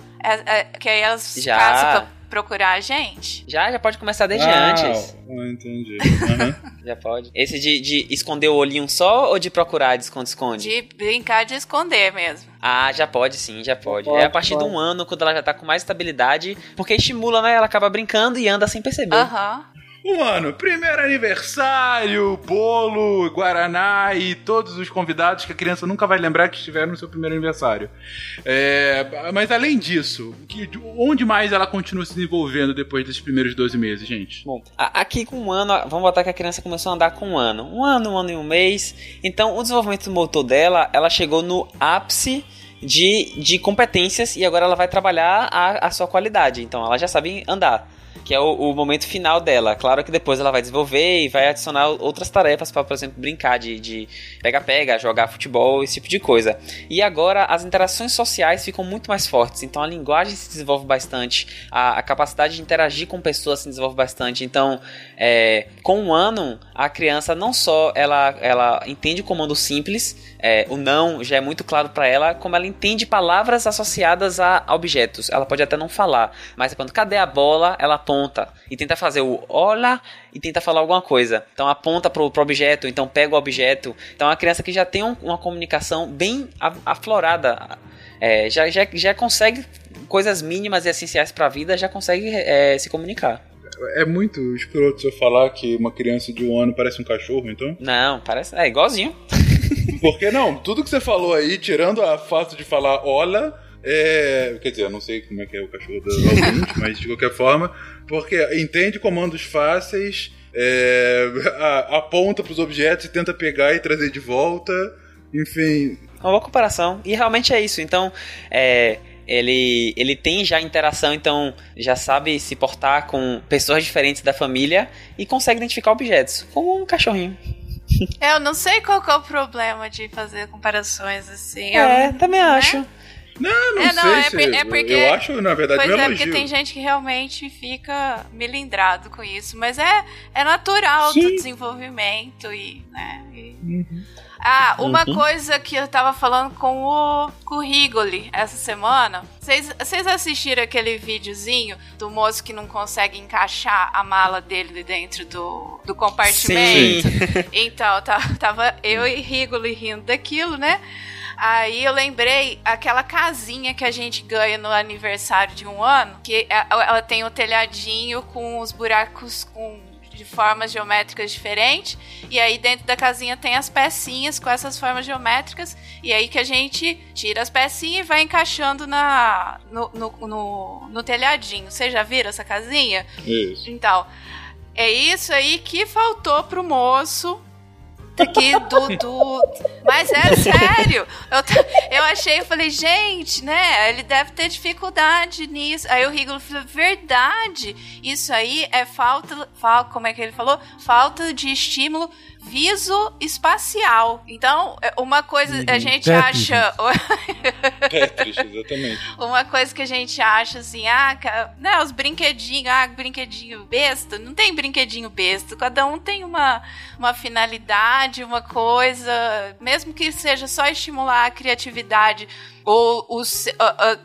Que aí elas já passam pra procurar a gente. Já pode começar desde antes. Entendi. Uhum. Já pode. Esse de esconder o olhinho só ou de procurar de esconde-esconde? De brincar de esconder mesmo. Já pode sim, já pode. A partir de um ano, quando ela já tá com mais estabilidade, porque estimula, né? Ela acaba brincando e anda sem perceber. Aham. um ano. Primeiro aniversário, bolo, guaraná e todos os convidados que a criança nunca vai lembrar que estiveram no seu primeiro aniversário. Mas além disso, onde mais ela continua se desenvolvendo depois desses primeiros 12 meses, gente? Bom, aqui com um ano, vamos botar que a criança começou a andar com um ano e um mês. Então, o desenvolvimento motor dela, ela chegou no ápice de competências e agora ela vai trabalhar a sua qualidade. Então, ela já sabe andar, que é o momento final dela. Claro que depois ela vai desenvolver e vai adicionar outras tarefas para, por exemplo, brincar de pega-pega, jogar futebol, esse tipo de coisa. E agora as interações sociais ficam muito mais fortes, então a linguagem se desenvolve bastante, a capacidade de interagir com pessoas se desenvolve bastante. Então, com um ano, a criança não só ela entende o comando simples, o não já é muito claro para ela, como ela entende palavras associadas a objetos. Ela pode até não falar, mas quando cadê a bola, ela aponta e tenta fazer o olá e tenta falar alguma coisa. Então aponta pro objeto, então pega o objeto. Então é uma criança que já tem uma comunicação bem aflorada, já consegue coisas mínimas e essenciais para a vida, já consegue se comunicar. É muito escroto você falar que uma criança de um ano parece um cachorro, então? Não, parece, é igualzinho. Porque não, tudo que você falou aí, tirando a fato de falar olá, quer dizer, eu não sei como é que é o cachorro da ouvinte, mas de qualquer forma, porque entende comandos fáceis, aponta para os objetos e tenta pegar e trazer de volta, enfim. Uma boa comparação, e realmente é isso. Então, ele tem já interação, então já sabe se portar com pessoas diferentes da família e consegue identificar objetos, como um cachorrinho. Eu não sei qual que é o problema de fazer comparações assim. Também acho. Não sei, porque... Eu acho, na verdade, pois elogio. Porque tem gente que realmente fica melindrado com isso, mas é natural. Sim. Do desenvolvimento e... Né, e... Uhum. Uma coisa que eu tava falando com o Rigoli essa semana. Vocês assistiram aquele videozinho do moço que não consegue encaixar a mala dele dentro do compartimento? Sim. Então, tava eu e Rigoli rindo daquilo, né? Aí eu lembrei aquela casinha que a gente ganha no aniversário de um ano, que ela tem um telhadinho com os buracos de formas geométricas diferentes, e aí dentro da casinha tem as pecinhas com essas formas geométricas, e aí que a gente tira as pecinhas e vai encaixando no telhadinho. Vocês já viram essa casinha? Isso. Então, é isso aí que faltou pro moço aqui do... Mas é sério, eu achei, eu falei, gente, né, ele deve ter dificuldade nisso. Aí o Rigolo falou, verdade, isso aí é falta, como é que ele falou? Falta de estímulo visoespacial. Então, uma coisa a gente acha... Tetris, exatamente. Uma coisa que a gente acha assim, não, os brinquedinhos, brinquedinho besta, não tem brinquedinho besta, cada um tem uma finalidade, uma coisa, mesmo que seja só estimular a criatividade ou o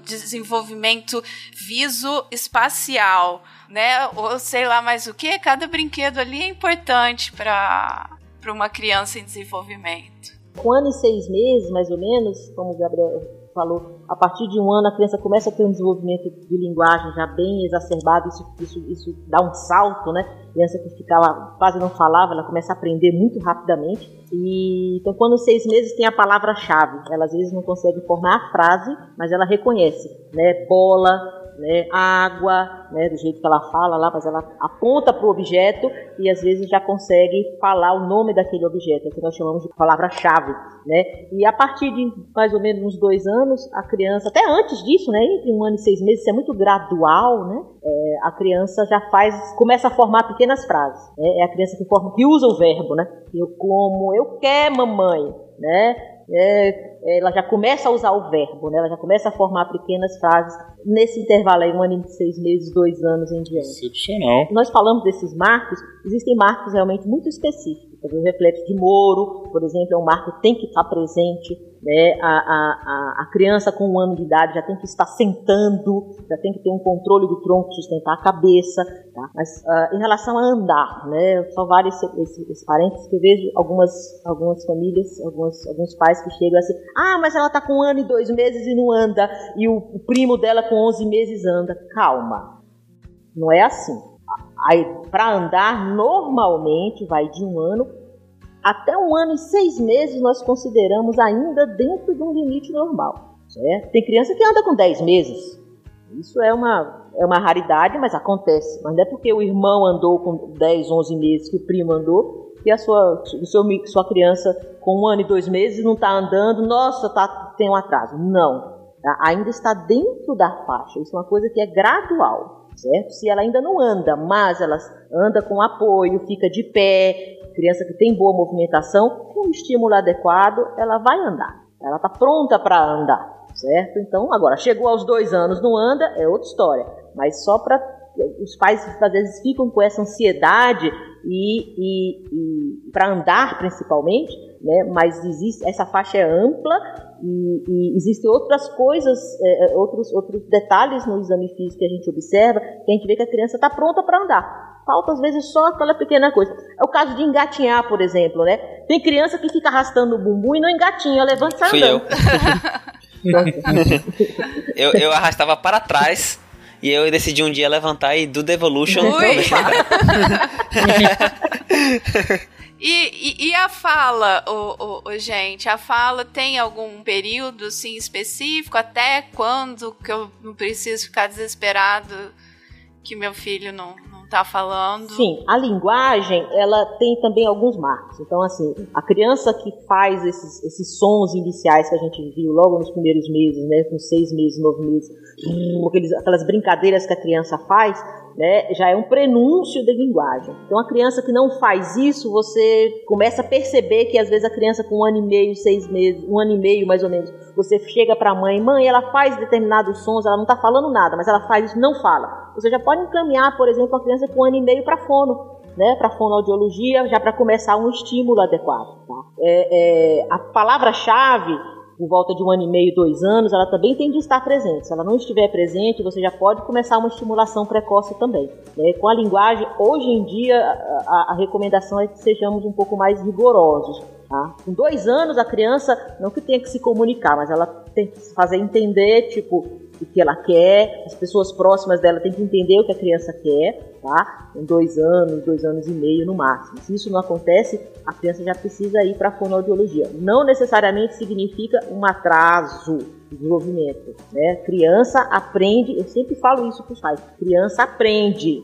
desenvolvimento visoespacial, né, ou sei lá mais o que, cada brinquedo ali é importante para uma criança em desenvolvimento. 1 ano e 6 meses, mais ou menos, como o Gabriel falou, a partir de 1 ano a criança começa a ter um desenvolvimento de linguagem já bem exacerbado, isso dá um salto, né? A criança que ficava quase não falava, ela começa a aprender muito rapidamente. E então, quando 6 meses tem a palavra-chave, ela às vezes não consegue formar a frase, mas ela reconhece, né? Bola, né, água, né, do jeito que ela fala lá, mas ela aponta para o objeto e às vezes já consegue falar o nome daquele objeto, que nós chamamos de palavra-chave, né? E a partir de mais ou menos uns 2 anos, a criança, até antes disso, né, entre 1 ano e 6 meses, isso é muito gradual, né? A criança já começa a formar pequenas frases, né? É a criança que usa o verbo, né? Eu como, eu quero, mamãe, né? Ela já começa a usar o verbo, né? Ela já começa a formar pequenas frases nesse intervalo aí, 1 ano e 6 meses, 2 anos em diante. Excepcional. Nós falamos desses marcos, existem marcos realmente muito específicos. O reflexo de Moro, por exemplo, é um marco que tem que estar presente, né? A criança com 1 ano de idade já tem que estar sentando, já tem que ter um controle do tronco, sustentar a cabeça, tá? Mas em relação a andar, né? Só vale esse parênteses que eu vejo algumas famílias, alguns pais que chegam assim, mas ela está com 1 ano e 2 meses e não anda, e o primo dela com 11 meses anda. Calma, não é assim. Aí, para andar, normalmente vai de 1 ano até 1 ano e 6 meses, nós consideramos ainda dentro de um limite normal, certo? Tem criança que anda com 10 meses. Isso é uma raridade, mas acontece. Mas não é porque o irmão andou com 10, 11 meses que o primo andou e a sua criança com 1 ano e 2 meses não está andando, nossa, tem um atraso. Não. Ainda está dentro da faixa. Isso é uma coisa que é gradual, certo? Se ela ainda não anda, mas ela anda com apoio, fica de pé, criança que tem boa movimentação, com um estímulo adequado, ela vai andar. Ela está pronta para andar, certo? Então, agora, chegou aos 2 anos, não anda, é outra história. Mas só para... Os pais, às vezes, ficam com essa ansiedade e para andar, principalmente, né? Mas existe, essa faixa é ampla e existem outras coisas, outros detalhes no exame físico que a gente observa, que a gente vê que a criança está pronta para andar. Falta, às vezes, só aquela pequena coisa. É o caso de engatinhar, por exemplo, né? Tem criança que fica arrastando o bumbum e não engatinha, levanta e sai andando. Eu arrastava para trás. E eu decidi um dia levantar e do Devolution... E a fala, gente? A fala tem algum período assim, específico? Até quando que eu não preciso ficar desesperado que meu filho não está falando? Sim, a linguagem ela tem também alguns marcos. Então, assim, a criança que faz esses sons iniciais que a gente viu logo nos primeiros meses, né, com 6 meses, 9 meses... Aquelas brincadeiras que a criança faz, né, já é um prenúncio de linguagem. Então, a criança que não faz isso, você começa a perceber que, às vezes, a criança com 1 ano e meio, 6 meses, 1 ano e meio, mais ou menos, você chega para a mãe, ela faz determinados sons, ela não está falando nada, mas ela faz isso, não fala. Você já pode encaminhar, por exemplo, a criança com 1 ano e meio para fono, né, para fonoaudiologia, já para começar um estímulo adequado. Tá? A palavra-chave... Por volta de 1 ano e meio, 2 anos, ela também tem de estar presente. Se ela não estiver presente, você já pode começar uma estimulação precoce também. Com a linguagem, hoje em dia, a recomendação é que sejamos um pouco mais rigorosos. Tá? Com 2 anos, a criança, não que tenha que se comunicar, mas ela tem que se fazer entender, o que ela quer, as pessoas próximas dela têm que entender o que a criança quer, tá? Com 2 anos, 2 anos e meio no máximo. Se isso não acontece, a criança já precisa ir para a fonoaudiologia. Não necessariamente significa um atraso de desenvolvimento, né? Criança aprende, eu sempre falo isso para os pais, criança aprende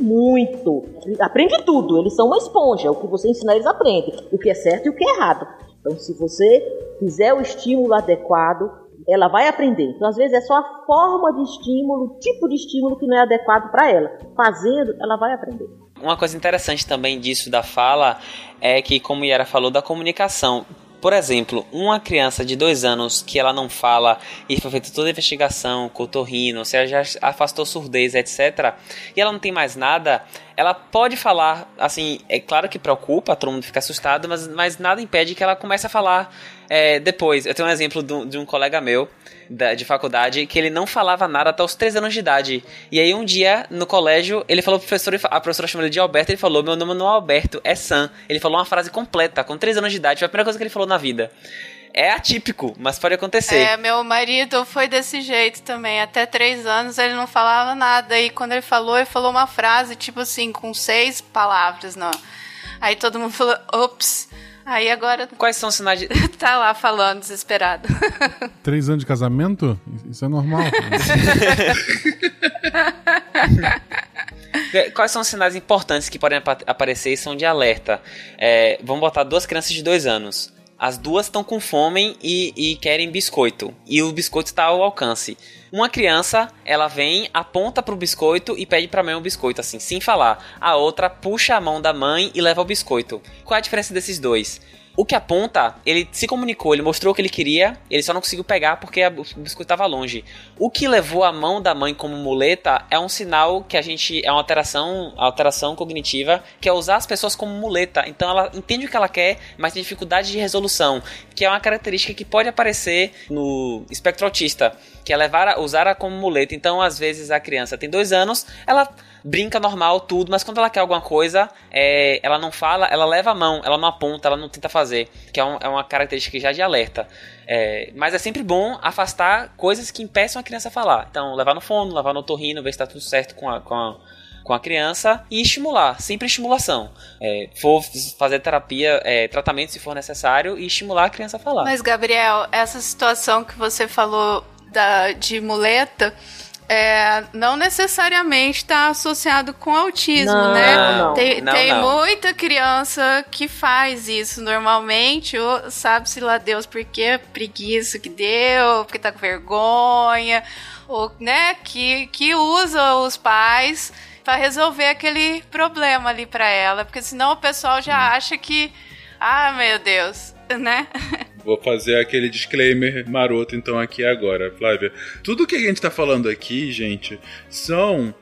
muito, aprende tudo, eles são uma esponja, o que você ensinar eles aprendem, o que é certo e o que é errado. Então, se você fizer o estímulo adequado, ela vai aprender. Então, às vezes, é só a forma de estímulo, o tipo de estímulo que não é adequado para ela. Fazendo, ela vai aprender. Uma coisa interessante também disso da fala é que, como Yara falou, da comunicação. Por exemplo, uma criança de 2 anos que ela não fala e foi feita toda a investigação, cotorrino, ou seja, já afastou surdez, etc. E ela não tem mais nada, ela pode falar, assim, é claro que preocupa, todo mundo fica assustado, mas nada impede que ela comece a falar depois. Eu tenho um exemplo de um colega meu de faculdade que ele não falava nada até os 3 anos de idade. E aí um dia no colégio ele falou pro professor, a professora chamou ele de Alberto, ele falou: meu nome não é Alberto, é Sam. Ele falou uma frase completa com 3 anos de idade, foi a primeira coisa que ele falou na vida. É atípico, mas pode acontecer. Meu marido foi desse jeito também. Até 3 anos ele não falava nada. E quando ele falou uma frase, tipo assim, com 6 palavras, não. Aí todo mundo falou, ops. Aí agora... Quais são os sinais de... Tá lá falando, desesperado. 3 anos de casamento? Isso é normal. Quais são os sinais importantes que podem aparecer e são de alerta? Vamos botar 2 crianças de 2 anos. As 2 estão com fome e querem biscoito. E o biscoito está ao alcance. Uma criança, ela vem, aponta pro biscoito e pede pra mãe um biscoito, assim, sem falar. A outra puxa a mão da mãe e leva o biscoito. Qual é a diferença desses 2? O que aponta, ele se comunicou, ele mostrou o que ele queria, ele só não conseguiu pegar porque o biscoito estava longe. O que levou a mão da mãe como muleta é um sinal que é uma alteração cognitiva, que é usar as pessoas como muleta. Então ela entende o que ela quer, mas tem dificuldade de resolução, que é uma característica que pode aparecer no espectro autista, que é usar como muleta. Então, às vezes, a criança tem 2 anos, ela brinca normal, tudo, mas quando ela quer alguma coisa, ela não fala, ela leva a mão, ela não aponta, ela não tenta fazer, que é uma característica já de alerta. Mas é sempre bom afastar coisas que impeçam a criança a falar. Então, levar no fono, levar no otorrino, ver se está tudo certo com a com a criança e estimular, sempre estimulação. Vou fazer terapia, tratamento se for necessário, e estimular a criança a falar. Mas, Gabriel, essa situação que você falou de muleta... não necessariamente está associado com autismo, não, né? Tem muita criança que faz isso normalmente, ou sabe-se lá Deus por que preguiça que deu, porque tá com vergonha, ou, né, que usa os pais para resolver aquele problema ali para ela, porque senão o pessoal já acha que, meu Deus, né? Vou fazer aquele disclaimer maroto, então, aqui agora, Flávia. Tudo que a gente tá falando aqui, gente, são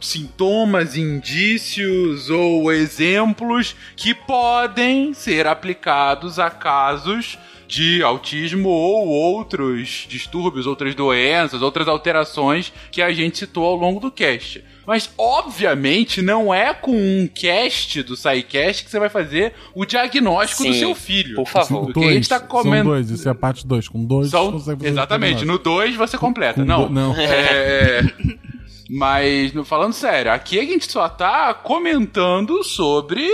sintomas, indícios ou exemplos que podem ser aplicados a casos de autismo ou outros distúrbios, outras doenças, outras alterações que a gente citou ao longo do cast. Mas, obviamente, não é com um cast do SciCast que você vai fazer o diagnóstico do seu filho. Por favor. Dois, a gente tá comendo... São dois, isso é a parte 2. Com dois, exatamente, no 2 você completa. Não. Mas, falando sério, aqui a gente só tá comentando sobre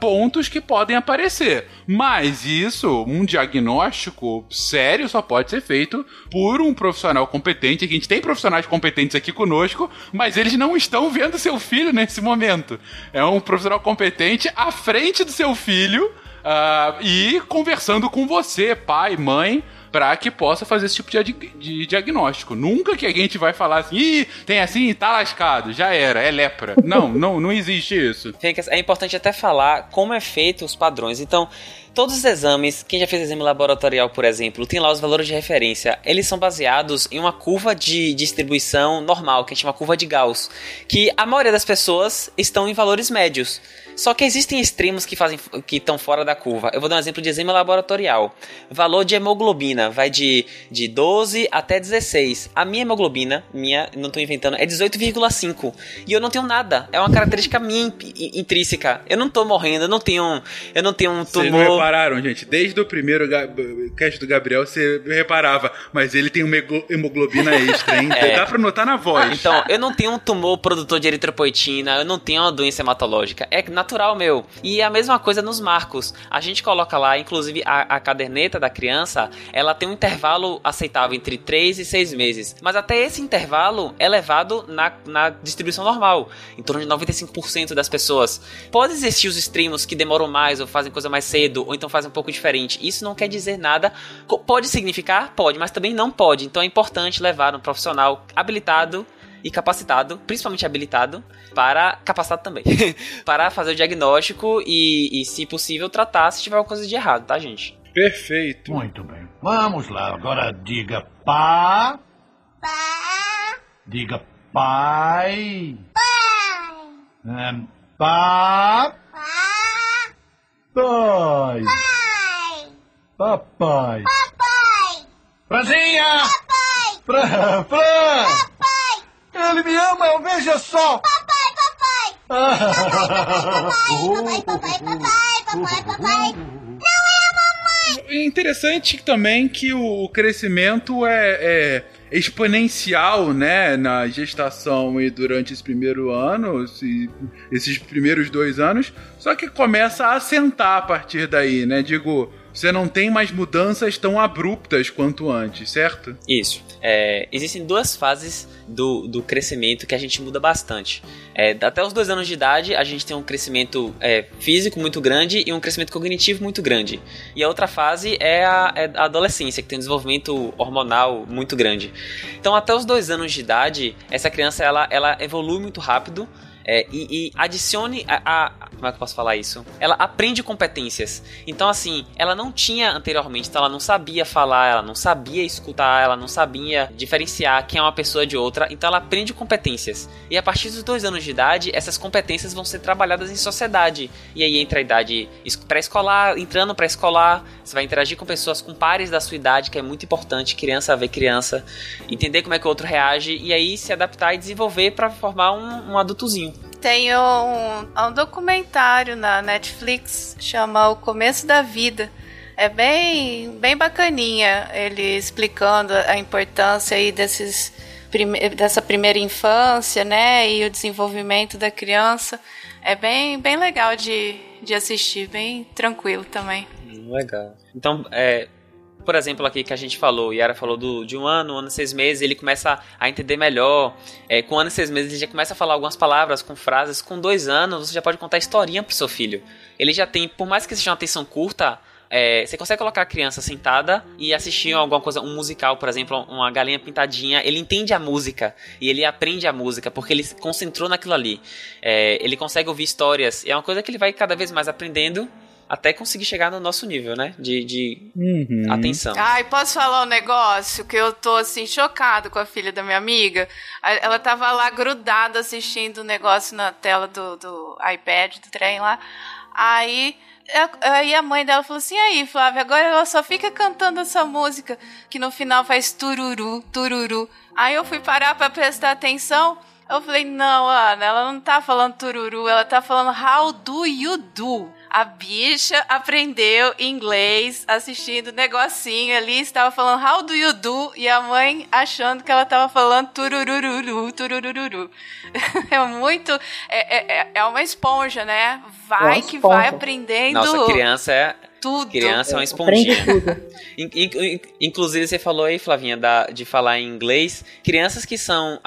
pontos que podem aparecer. Mas isso, um diagnóstico sério só pode ser feito por um profissional competente. A gente tem profissionais competentes aqui conosco, mas eles não estão vendo seu filho nesse momento. É um profissional competente à frente do seu filho e conversando com você, pai, mãe, para que possa fazer esse tipo de diagnóstico. Nunca que a gente vai falar assim, tem assim, tá lascado, já era, é lepra. Não existe isso. É importante até falar como é feito os padrões. Então, todos os exames, quem já fez exame laboratorial, por exemplo, tem lá os valores de referência. Eles são baseados em uma curva de distribuição normal, que a gente chama curva de Gauss, que a maioria das pessoas estão em valores médios. Só que existem extremos que estão fora da curva. Eu vou dar um exemplo de exame laboratorial. Valor de hemoglobina vai de 12 até 16. A minha hemoglobina, não estou inventando, é 18,5. E eu não tenho nada. É uma característica minha intrínseca. Eu não estou morrendo, eu não tenho um tumor. Vocês não repararam, gente? Desde o primeiro cast do Gabriel, você reparava. Mas ele tem uma hemoglobina extra, hein? Dá pra notar na voz. Então, eu não tenho um tumor produtor de eritropoetina. Eu não tenho uma doença hematológica. É natural. Natural meu. E a mesma coisa nos marcos. A gente coloca lá, inclusive, a caderneta da criança, ela tem um intervalo aceitável entre 3 e 6 meses. Mas até esse intervalo é levado na distribuição normal, em torno de 95% das pessoas. Pode existir os extremos que demoram mais, ou fazem coisa mais cedo, ou então fazem um pouco diferente. Isso não quer dizer nada. Pode significar? Pode, mas também não pode. Então é importante levar um profissional habilitado e capacitado, principalmente habilitado, capacitado também, para fazer o diagnóstico e, se possível, tratar se tiver alguma coisa de errado, tá, gente? Perfeito. Muito bem. Vamos lá, agora diga pá. Pá. Diga pai. Pai. Pá. Pá. Pai. Pai. Papai. Papai. Franzinha. Papai. Fran. Ele me ama, veja só! Papai! Papai! Papai! Papai! Papai! Papai! Papai! Papai! Não é a mamãe! É interessante também que o crescimento é exponencial, né? Na gestação e durante esse primeiro ano, esses primeiros 2 anos, só que começa a assentar a partir daí, né? Digo, você não tem mais mudanças tão abruptas quanto antes, certo? Isso. Existem 2 fases do crescimento que a gente muda bastante. Até os 2 anos de idade, a gente tem um crescimento físico muito grande e um crescimento cognitivo muito grande. E a outra fase é a adolescência, que tem um desenvolvimento hormonal muito grande. Então, até os 2 anos de idade, essa criança ela evolui muito rápido. E adicione como é que eu posso falar isso? Ela aprende competências. Então, assim, ela não tinha anteriormente. Então, ela não sabia falar, ela não sabia escutar, ela não sabia diferenciar quem é uma pessoa de outra. Então, ela aprende competências. E a partir dos 2 anos de idade, essas competências vão ser trabalhadas em sociedade. E aí entra a idade pré-escolar, entrando pré-escolar, você vai interagir com pessoas, com pares da sua idade, que é muito importante. Criança ver criança, entender como é que o outro reage, e aí se adaptar e desenvolver para formar um adultozinho. Tem um documentário na Netflix, chama O Começo da Vida. É bem, bem bacaninha, ele explicando a importância aí desses dessa primeira infância, né, e o desenvolvimento da criança. É bem legal de assistir, bem tranquilo também. Legal. Então, por exemplo, aqui que a gente falou, Yara falou de um ano, 6 meses, ele começa a entender melhor. Com 1 ano e 6 meses ele já começa a falar algumas palavras, com frases. Com 2 anos você já pode contar historinha pro seu filho. Ele já tem, por mais que seja uma atenção curta, você consegue colocar a criança sentada e assistir alguma coisa, um musical, por exemplo, uma Galinha Pintadinha. Ele entende a música e ele aprende a música porque ele se concentrou naquilo ali. Ele consegue ouvir histórias. É uma coisa que ele vai cada vez mais aprendendo até conseguir chegar no nosso nível, né? De atenção. Ai, posso falar um negócio? Que eu tô, assim, chocado com a filha da minha amiga. Ela tava lá grudada assistindo um negócio na tela do iPad, do trem lá. Aí a mãe dela falou assim: aí, Flávia, agora ela só fica cantando essa música que no final faz tururu, tururu. Aí eu fui parar pra prestar atenção. Eu falei: não, Ana, ela não tá falando tururu, ela tá falando how do you do. A bicha aprendeu inglês assistindo negocinho ali, estava falando how do you do e a mãe achando que ela estava falando turururu, turururu. É muito... É uma esponja, né? Vai que vai aprendendo. Nossa, criança é... Tudo. Criança é uma esponjinha. Inclusive, você falou aí, Flavinha, de falar em inglês. Crianças que são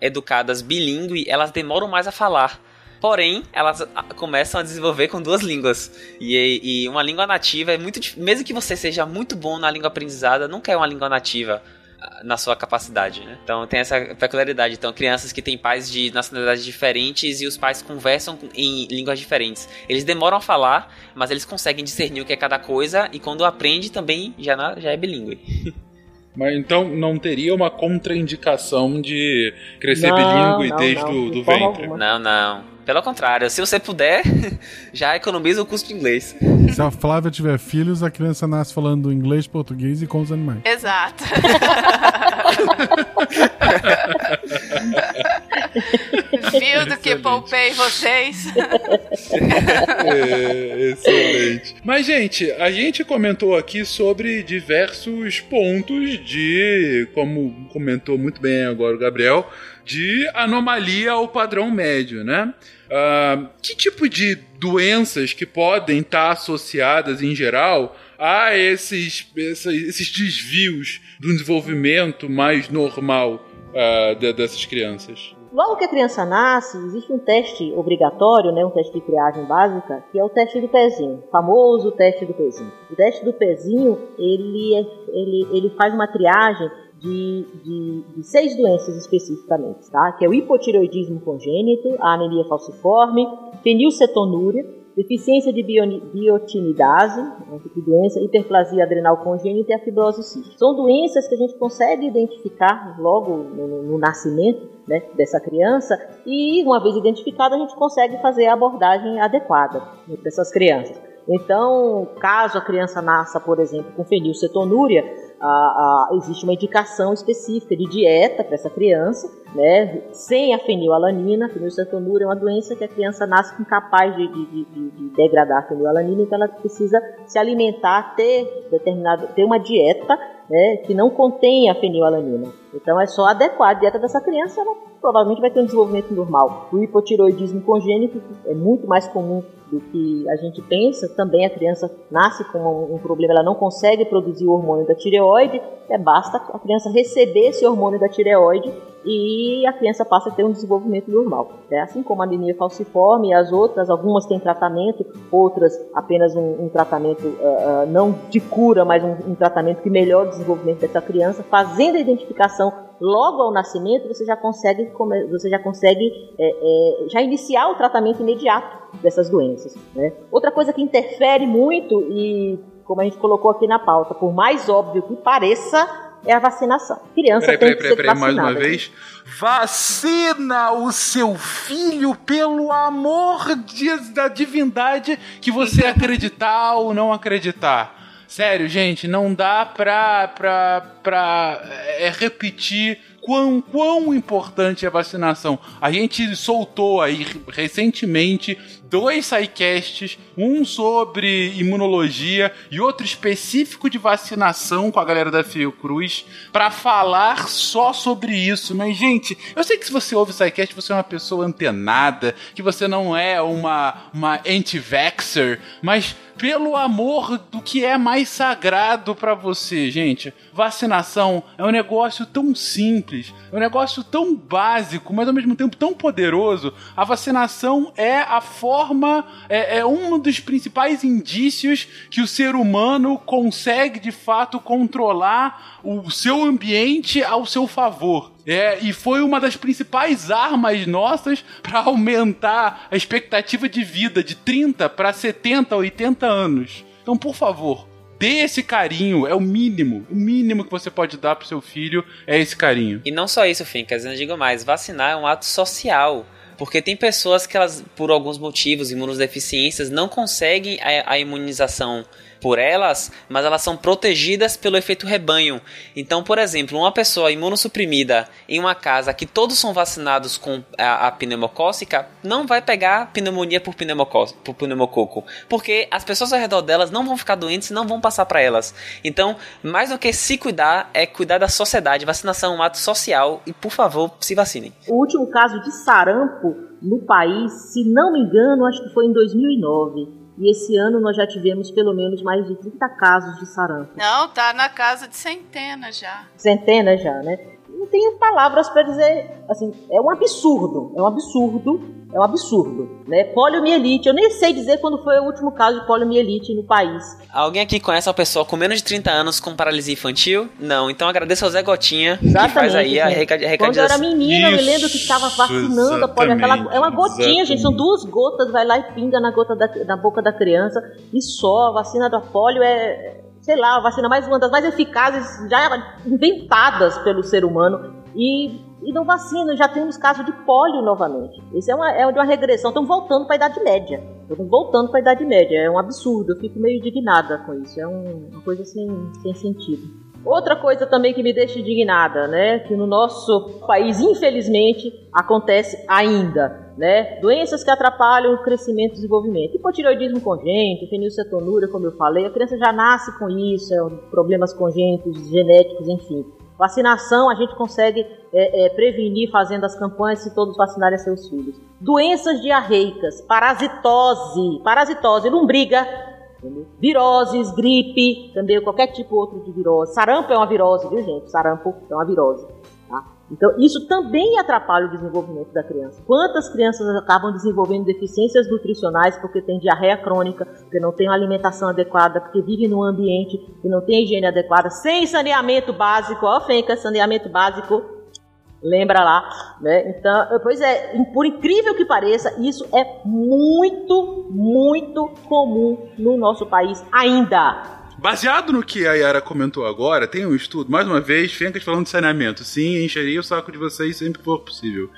educadas bilíngue, elas demoram mais a falar. Porém, elas começam a desenvolver com 2 línguas. E uma língua nativa é muito difícil. Mesmo que você seja muito bom na língua aprendizada, nunca é uma língua nativa na sua capacidade, né? Então tem essa peculiaridade. Então, crianças que têm pais de nacionalidades diferentes e os pais conversam em línguas diferentes. Eles demoram a falar, mas eles conseguem discernir o que é cada coisa e quando aprende também já é bilíngue. Mas então não teria uma contraindicação de crescer bilíngue desde do ventre? Não. Pelo contrário, se você puder, já economiza o custo de inglês. Se a Flávia tiver filhos, a criança nasce falando inglês, português e com os animais. Exato. Viu do que poupei vocês? Excelente. Mas, gente, a gente comentou aqui sobre diversos pontos de, como comentou muito bem agora o Gabriel, de anomalia ao padrão médio, né? Que tipo de doenças que podem estar associadas, em geral, a esses desvios do desenvolvimento mais normal dessas crianças? Logo que a criança nasce, existe um teste obrigatório, né, um teste de triagem básica, que é o teste do pezinho, o famoso teste do pezinho. O teste do pezinho, ele faz uma triagem de 6 doenças especificamente, tá? Que é o hipotireoidismo congênito, a anemia falciforme, fenilcetonúria, deficiência de biotinidase, um tipo de doença, hiperplasia adrenal congênita e a fibrose cística. São doenças que a gente consegue identificar logo no nascimento, né, dessa criança, e uma vez identificada a gente consegue fazer a abordagem adequada dessas crianças. Então, caso a criança nasça, por exemplo, com fenilcetonúria, existe uma indicação específica de dieta para essa criança, né, sem a fenilalanina. A fenilcetonúria é uma doença que a criança nasce incapaz de degradar a fenilalanina, então ela precisa se alimentar, ter uma dieta, né, que não contém a fenilalanina. Então é só adequar a dieta dessa criança, ela provavelmente vai ter um desenvolvimento normal. O hipotireoidismo congênito é muito mais comum do que a gente pensa. Também a criança nasce com um problema, ela não consegue produzir o hormônio da tireoide, basta a criança receber esse hormônio da tireoide e a criança passa a ter um desenvolvimento normal, né? Assim como a anemia falciforme e as outras, algumas têm tratamento, outras apenas um tratamento não de cura, mas um tratamento que melhora o desenvolvimento dessa criança. Fazendo a identificação logo ao nascimento, você já consegue iniciar o tratamento imediato dessas doenças, né? Outra coisa que interfere muito, e como a gente colocou aqui na pauta, por mais óbvio que pareça, é a vacinação. Criança tem que ser vacinada. Mais uma vez. Vacina o seu filho pelo amor da divindade que você acreditar ou não acreditar. Sério, gente, não dá pra repetir quão importante é a vacinação. A gente soltou aí recentemente dois SciCasts, um sobre imunologia e outro específico de vacinação com a galera da Fiocruz, pra falar só sobre isso. Mas, gente, eu sei que se você ouve o SciCast, você é uma pessoa antenada, que você não é uma anti-vaxxer, mas... pelo amor do que é mais sagrado pra você, gente. Vacinação é um negócio tão simples, é um negócio tão básico, mas ao mesmo tempo tão poderoso. A vacinação é a forma, é um dos principais indícios que o ser humano consegue, de fato, controlar o seu ambiente ao seu favor. E foi uma das principais armas nossas para aumentar a expectativa de vida de 30 para 70, 80 anos. Então, por favor, dê esse carinho, é o mínimo que você pode dar pro seu filho é esse carinho. E não só isso, Fiancas, eu não digo mais, vacinar é um ato social. Porque tem pessoas que elas, por alguns motivos, imunodeficiências, não conseguem a imunização por elas, mas elas são protegidas pelo efeito rebanho. Então, por exemplo, uma pessoa imunossuprimida em uma casa que todos são vacinados com a pneumocócica, não vai pegar pneumonia por pneumococo, porque as pessoas ao redor delas não vão ficar doentes e não vão passar para elas. Então, mais do que se cuidar, é cuidar da sociedade. Vacinação é um ato social e, por favor, se vacinem. O último caso de sarampo no país, se não me engano, acho que foi em 2009. E esse ano nós já tivemos pelo menos mais de 30 casos de sarampo. Não, tá na casa de centenas já. Centenas já, né? Não tenho palavras para dizer, assim, é um absurdo, né? Poliomielite, eu nem sei dizer quando foi o último caso de poliomielite no país. Alguém aqui conhece uma pessoa com menos de 30 anos com paralisia infantil? Não, então agradeço ao Zé Gotinha. Exatamente, que faz aí a recadinha. Quando eu era menina, eu me lembro que estava vacinando a polio, é uma gotinha, exatamente. Gente, são duas gotas, vai lá e pinga na boca da criança e só, a vacina da polio é... sei lá, a vacina mais uma das mais eficazes já inventadas pelo ser humano e não vacina, já temos casos de pólio novamente. Isso é uma regressão, estamos voltando para a Idade Média. É um absurdo, eu fico meio indignada com isso, é uma coisa sem sentido. Outra coisa também que me deixa indignada, né, que no nosso país, infelizmente, acontece ainda, né, doenças que atrapalham o crescimento e desenvolvimento. Hipotireoidismo congênito, fenilcetonúria, como eu falei, a criança já nasce com isso, problemas congênitos, genéticos, enfim. Vacinação a gente consegue prevenir fazendo as campanhas se todos vacinarem seus filhos. Doenças diarreicas, parasitose, lombriga, viroses, gripe, também qualquer tipo outro de virose. Sarampo é uma virose, viu, gente? Sarampo é uma virose, tá? Então isso também atrapalha o desenvolvimento da criança. Quantas crianças acabam desenvolvendo deficiências nutricionais porque tem diarreia crônica, porque não tem uma alimentação adequada, porque vive num ambiente que não tem higiene adequada, sem saneamento básico, ó, Fiancas, saneamento básico, lembra lá, né? Então, pois é, por incrível que pareça, isso é muito, muito comum no nosso país ainda. Baseado no que a Yara comentou agora, tem um estudo, mais uma vez, Fiancas falando de saneamento. Sim, encherei o saco de vocês sempre que for possível.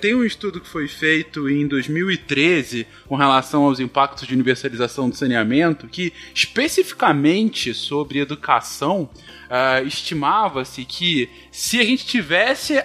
Tem um estudo que foi feito em 2013 com relação aos impactos de universalização do saneamento, que especificamente sobre educação, estimava-se que se a gente tivesse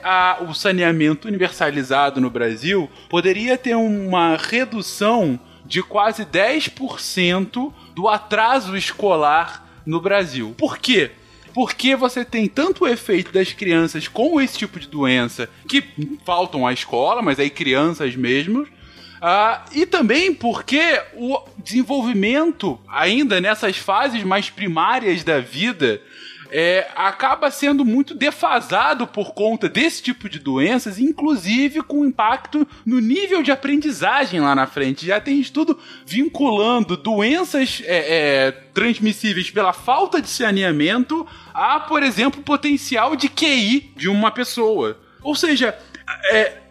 o saneamento universalizado no Brasil, poderia ter uma redução de quase 10% do atraso escolar no Brasil. Por quê? Porque você tem tanto o efeito das crianças com esse tipo de doença, que faltam à escola, mas aí crianças mesmo, e também porque o desenvolvimento, ainda nessas fases mais primárias da vida, acaba sendo muito defasado por conta desse tipo de doenças, inclusive com impacto no nível de aprendizagem lá na frente. Já tem estudo vinculando doenças transmissíveis pela falta de saneamento a, por exemplo, potencial de QI de uma pessoa. Ou seja,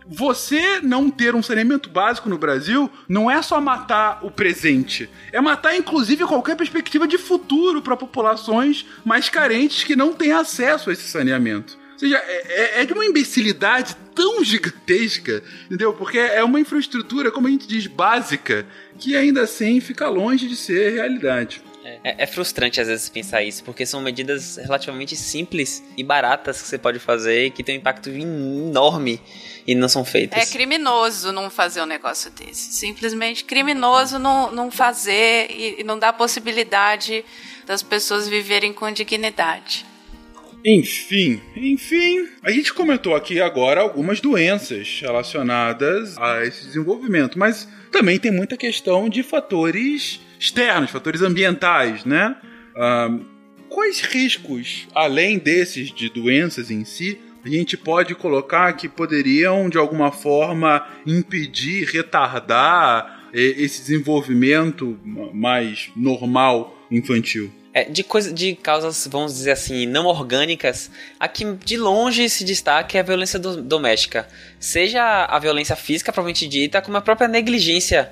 você não ter um saneamento básico no Brasil não é só matar o presente, é matar inclusive qualquer perspectiva de futuro para populações mais carentes que não têm acesso a esse saneamento. Ou seja, é de uma imbecilidade tão gigantesca, entendeu? Porque é uma infraestrutura, como a gente diz, básica, que ainda assim fica longe de ser realidade. É frustrante às vezes pensar isso, porque são medidas relativamente simples e baratas que você pode fazer e que tem um impacto enorme e não são feitas. É criminoso não fazer um negócio desse. Simplesmente criminoso não fazer e não dar a possibilidade das pessoas viverem com dignidade. Enfim, a gente comentou aqui agora algumas doenças relacionadas a esse desenvolvimento, mas também tem muita questão de fatores externos, fatores ambientais, né? Quais riscos, além desses de doenças em si, a gente pode colocar que poderiam, de alguma forma, impedir, retardar esse desenvolvimento mais normal infantil? De causas, vamos dizer assim, não orgânicas, a que de longe se destaca é a violência doméstica. Seja a violência física, propriamente dita, como a própria negligência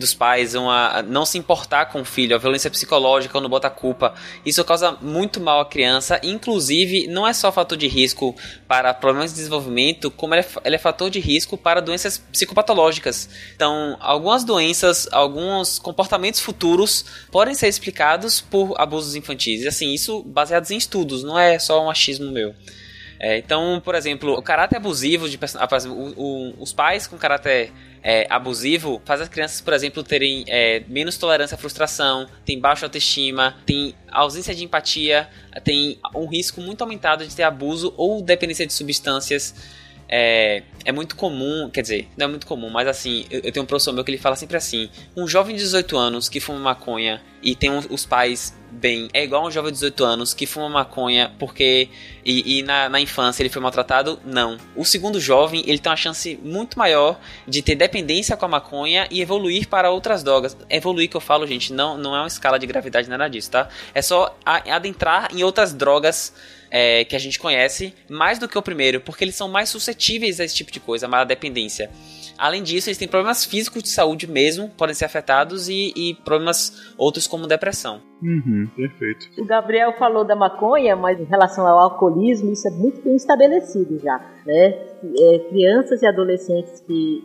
dos pais, a não se importar com o filho, a violência psicológica, quando bota a culpa. Isso causa muito mal à criança, inclusive não é só fator de risco para problemas de desenvolvimento, como ela é fator de risco para doenças psicopatológicas. Então, algumas doenças, alguns comportamentos futuros podem ser explicados por abusos infantis, e assim, isso baseado em estudos, não é só um achismo meu. Então, por exemplo, o caráter abusivo de os pais com caráter abusivo fazem as crianças, por exemplo, terem menos tolerância à frustração, tem baixa autoestima, tem ausência de empatia, tem um risco muito aumentado de ter abuso ou dependência de substâncias. É muito comum, quer dizer, não é muito comum, mas assim, eu tenho um professor meu que ele fala sempre assim: um jovem de 18 anos que fuma maconha e tem os pais bem, é igual a um jovem de 18 anos que fuma maconha porque na infância ele foi maltratado? Não. O segundo jovem, ele tem uma chance muito maior de ter dependência com a maconha e evoluir para outras drogas. Evoluir que eu falo, gente, não é uma escala de gravidade, nada disso, tá? É só adentrar em outras drogas que a gente conhece, mais do que o primeiro, porque eles são mais suscetíveis a esse tipo de coisa, a má dependência. Além disso, eles têm problemas físicos de saúde mesmo, podem ser afetados, e problemas outros como depressão. Uhum, perfeito. O Gabriel falou da maconha, mas em relação ao alcoolismo, isso é muito bem estabelecido já, né? Crianças e adolescentes que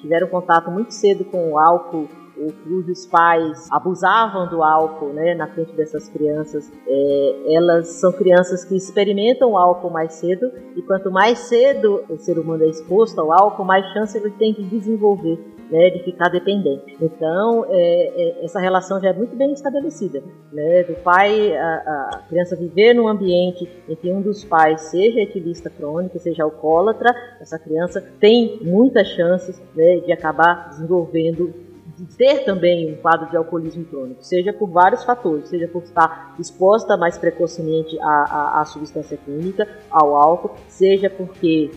tiveram contato muito cedo com o álcool, ou cujos pais abusavam do álcool, né, na frente dessas crianças, elas são crianças que experimentam o álcool mais cedo, e quanto mais cedo o ser humano é exposto ao álcool, mais chance ele tem de desenvolver, né, de ficar dependente. Então, essa relação já é muito bem estabelecida, né, do pai, a criança viver num ambiente em que um dos pais seja etilista crônico, seja alcoólatra, essa criança tem muitas chances, né, de acabar desenvolvendo, de ter também um quadro de alcoolismo crônico, seja por vários fatores, seja por estar exposta mais precocemente à substância química, ao álcool, seja porque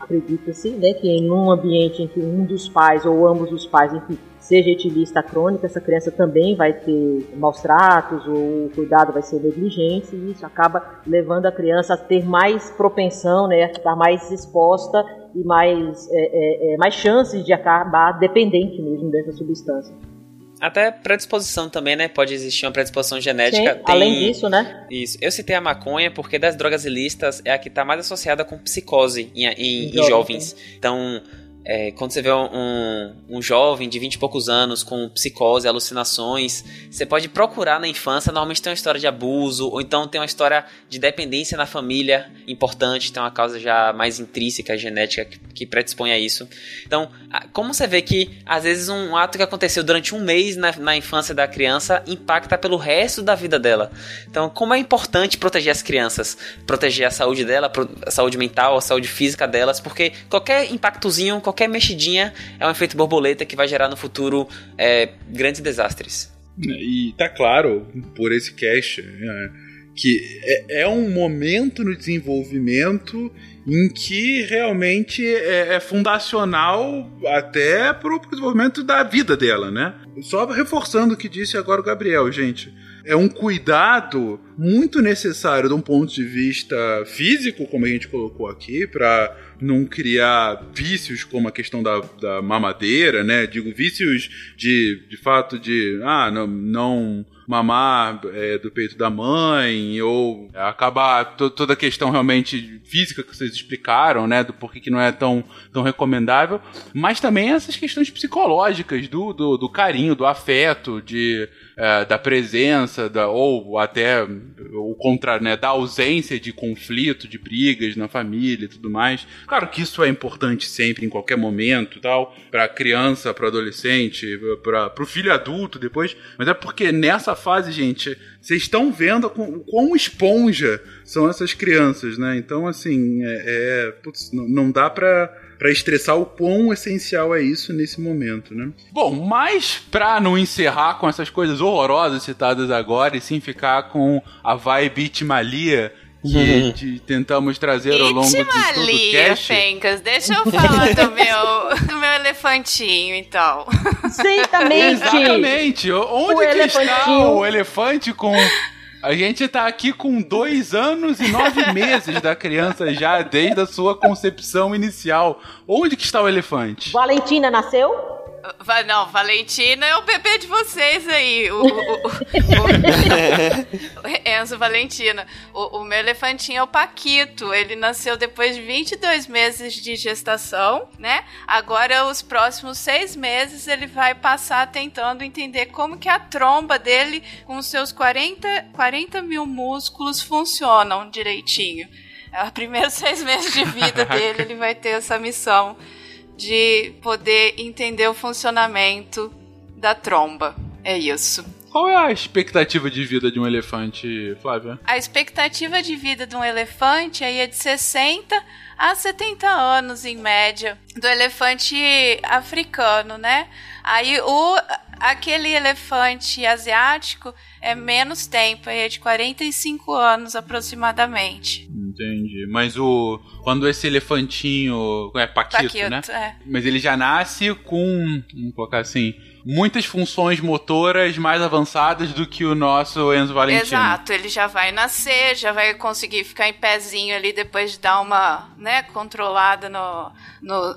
acredita-se, né, que em um ambiente em que um dos pais ou ambos os pais, enfim, seja etilista crônica, essa criança também vai ter maus tratos, ou o cuidado vai ser negligente, e isso acaba levando a criança a ter mais propensão, né, a estar mais exposta e mais chances de acabar dependente mesmo dessa substância. Até predisposição também, né? Pode existir uma predisposição genética. Sim, além disso, né? Isso. Eu citei a maconha porque das drogas ilícitas é a que está mais associada com psicose em jovens. Então, quando você vê um jovem de 20 e poucos anos com psicose, alucinações, você pode procurar na infância, normalmente tem uma história de abuso, ou então tem uma história de dependência na família importante, tem uma causa já mais intrínseca, genética, que predispõe a isso. Então, como você vê que, às vezes, um ato que aconteceu durante um mês na infância da criança impacta pelo resto da vida dela. Então, como é importante proteger as crianças, proteger a saúde dela, a saúde mental, a saúde física delas, porque qualquer impactozinho, qualquer mexidinha é um efeito borboleta que vai gerar no futuro grandes desastres. E tá claro, por esse cast, que é um momento no desenvolvimento em que realmente é fundacional até pro desenvolvimento da vida dela, né? Só reforçando o que disse agora o Gabriel, gente. É um cuidado muito necessário de um ponto de vista físico, como a gente colocou aqui, para não criar vícios como a questão da mamadeira, né? Digo, vícios de fato de não mamar do peito da mãe, ou acabar toda a questão realmente física que vocês explicaram, né, do porquê que não é tão recomendável, mas também essas questões psicológicas do carinho, do afeto, da presença, ou até o contrário, né, da ausência de conflito, de brigas na família e tudo mais. Claro que isso é importante sempre, em qualquer momento, tal, pra criança, para adolescente, pro filho adulto depois, mas é porque nessa fase, gente, vocês estão vendo quão esponja são essas crianças, né? Então, assim, putz, não dá pra estressar o quão essencial é isso nesse momento, né? Bom, mas pra não encerrar com essas coisas horrorosas citadas agora, e sim ficar com a vibe Itimalia, que tentamos trazer ao longo do podcast. Fiancas, deixa eu falar do meu elefantinho, então. Exatamente. Exatamente. Onde que está o elefante com... A gente tá aqui com 2 anos e 9 meses da criança já, desde a sua concepção inicial. Onde que está o elefante? Valentina nasceu? Não, Valentina é o bebê de vocês aí. Enzo, Valentina. O meu elefantinho é o Paquito. Ele nasceu depois de 22 meses de gestação, né? Agora, os próximos 6 meses, ele vai passar tentando entender como que a tromba dele, com os seus 40 mil músculos, funcionam direitinho. É os primeiros 6 meses de vida dele, ele vai ter essa missão de poder entender o funcionamento da tromba. É isso. Qual é a expectativa de vida de um elefante, Flávia? A expectativa de vida de um elefante aí é de 60 a 70 anos, em média, do elefante africano, né? Aí aquele elefante asiático é menos tempo, é de 45 anos aproximadamente. Entendi. Mas quando esse elefantinho... É Paquito, né? É. Mas ele já nasce com... Vamos colocar assim... muitas funções motoras mais avançadas do que o nosso Enzo Valentino. Exato, ele já vai nascer, já vai conseguir ficar em pezinho ali depois de dar uma, né, controlada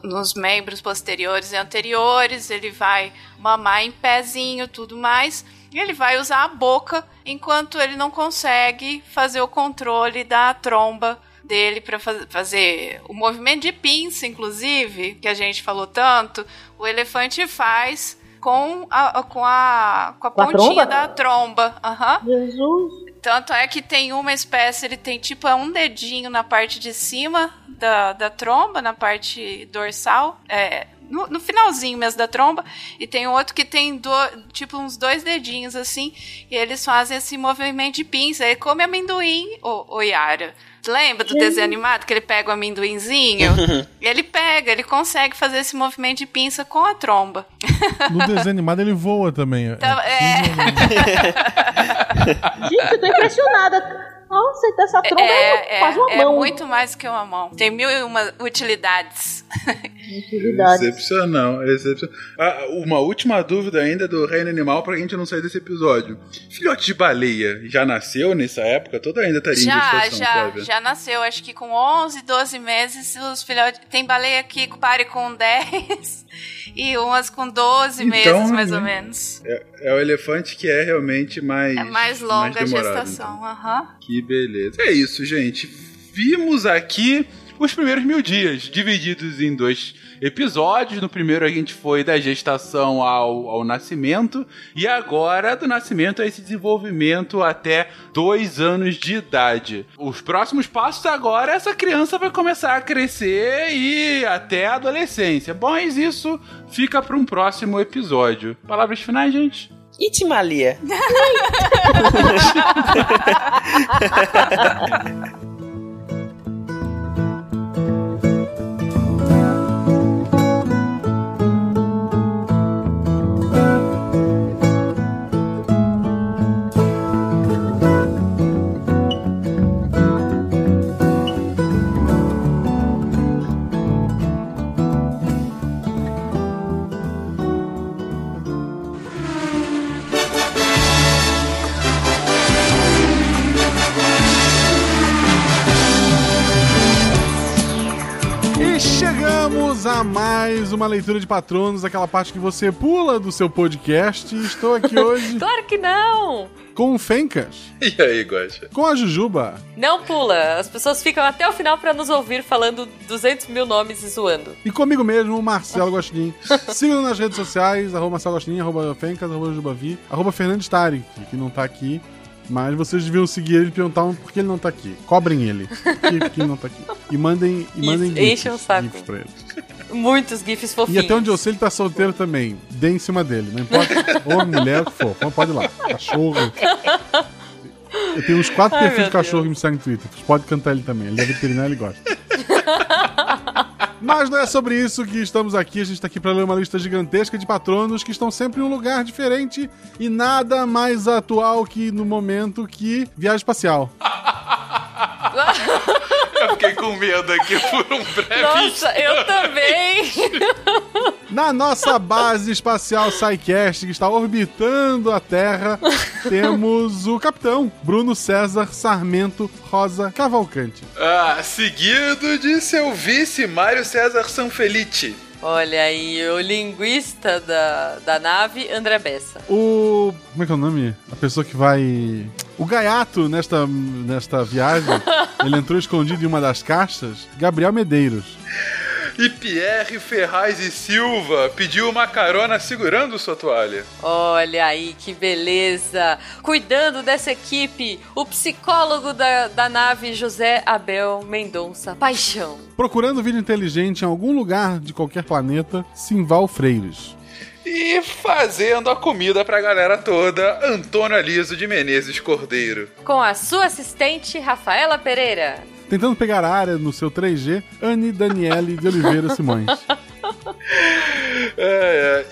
nos membros posteriores e anteriores, ele vai mamar em pezinho, tudo mais, e ele vai usar a boca enquanto ele não consegue fazer o controle da tromba dele para fazer o movimento de pinça, inclusive, que a gente falou tanto, o elefante faz... Com a pontinha da tromba. Uhum. Jesus. Tanto é que tem uma espécie, ele tem tipo um dedinho na parte de cima da tromba, na parte dorsal, no finalzinho mesmo da tromba, e tem outro que tem tipo uns 2 dedinhos assim, e eles fazem esse movimento de pinça, ele come amendoim, ô Yara. Lembra do desenho animado que ele pega o amendoinzinho? Ele consegue fazer esse movimento de pinça com a tromba. No desenho animado ele voa também. Então, Gente, eu tô impressionada. Nossa, essa tromba é quase uma mão. É muito mais que uma mão. Tem 1001 utilidades. Excepcional, excepcional. Ah, uma última dúvida ainda do reino animal pra gente não sair desse episódio. Filhote de baleia já nasceu nessa época? Toda ainda estaria em gestação, sabe? Já nasceu, acho que com 11, 12 meses os filhotes... Tem baleia aqui que pare com 10 e umas com 12 meses, mais ou menos. É o elefante que é realmente mais... É mais longa a gestação, aham. Então. Que beleza. É isso, gente. Vimos aqui os primeiros 1000 dias, divididos em 2 episódios. No primeiro a gente foi da gestação ao nascimento, e agora do nascimento a esse desenvolvimento até 2 anos de idade. Os próximos passos agora, essa criança vai começar a crescer e até a adolescência. Bom, mas isso fica para um próximo episódio. Palavras finais, gente? Itimalia. a mais uma leitura de patronos, aquela parte que você pula do seu podcast. E estou aqui hoje... Claro que não! Com o Fiancas. E aí, Guaxa? Com a Jujuba. Não pula. As pessoas ficam até o final pra nos ouvir falando 200 mil nomes e zoando. E comigo mesmo, o Marcelo Guaxinim. Sigam nas redes sociais, arroba Marcelo Guaxinim, arroba Fiancas, arroba Jujubavi, arroba Fernandes Tarik, que não tá aqui. Mas vocês deviam seguir ele e perguntar por que ele não tá aqui. Cobrem ele. Por que ele não tá aqui? E mandem, gifs pra ele. Muitos gifs fofinhos. E até onde eu sei, ele tá solteiro também. Dê em cima dele. Não importa. Ou mulher, o que for. Não pode ir lá. Cachorro. Eu tenho uns 4 perfis de cachorro que me seguem no Twitter. Vocês podem cantar ele também. Ele é veterinário e gosta. Mas não é sobre isso que estamos aqui. A gente está aqui para ler uma lista gigantesca de patronos que estão sempre em um lugar diferente e nada mais atual que no momento que viagem espacial. Eu fiquei com medo aqui por um breve instante. Eu também. Na nossa base espacial SciCast, que está orbitando a Terra, temos o capitão Bruno César Sarmento Rosa Cavalcante. Ah, seguido de seu vice Mário César Sanfelice. Olha aí, o linguista da nave, André Bessa. O... como é que é o nome? A pessoa que vai... o gaiato nesta viagem. Ele entrou escondido em uma das caixas. Gabriel Medeiros. E Pierre Ferraz e Silva pediu uma carona segurando sua toalha. Olha aí, que beleza. Cuidando dessa equipe, o psicólogo da nave José Abel Mendonça Paixão. Procurando vídeo inteligente em algum lugar de qualquer planeta, Simval Freires. E fazendo a comida pra galera toda, Antônio Aliso de Menezes Cordeiro. Com a sua assistente, Rafaela Pereira. Tentando pegar a área no seu 3G, Anne Daniele de Oliveira Simões.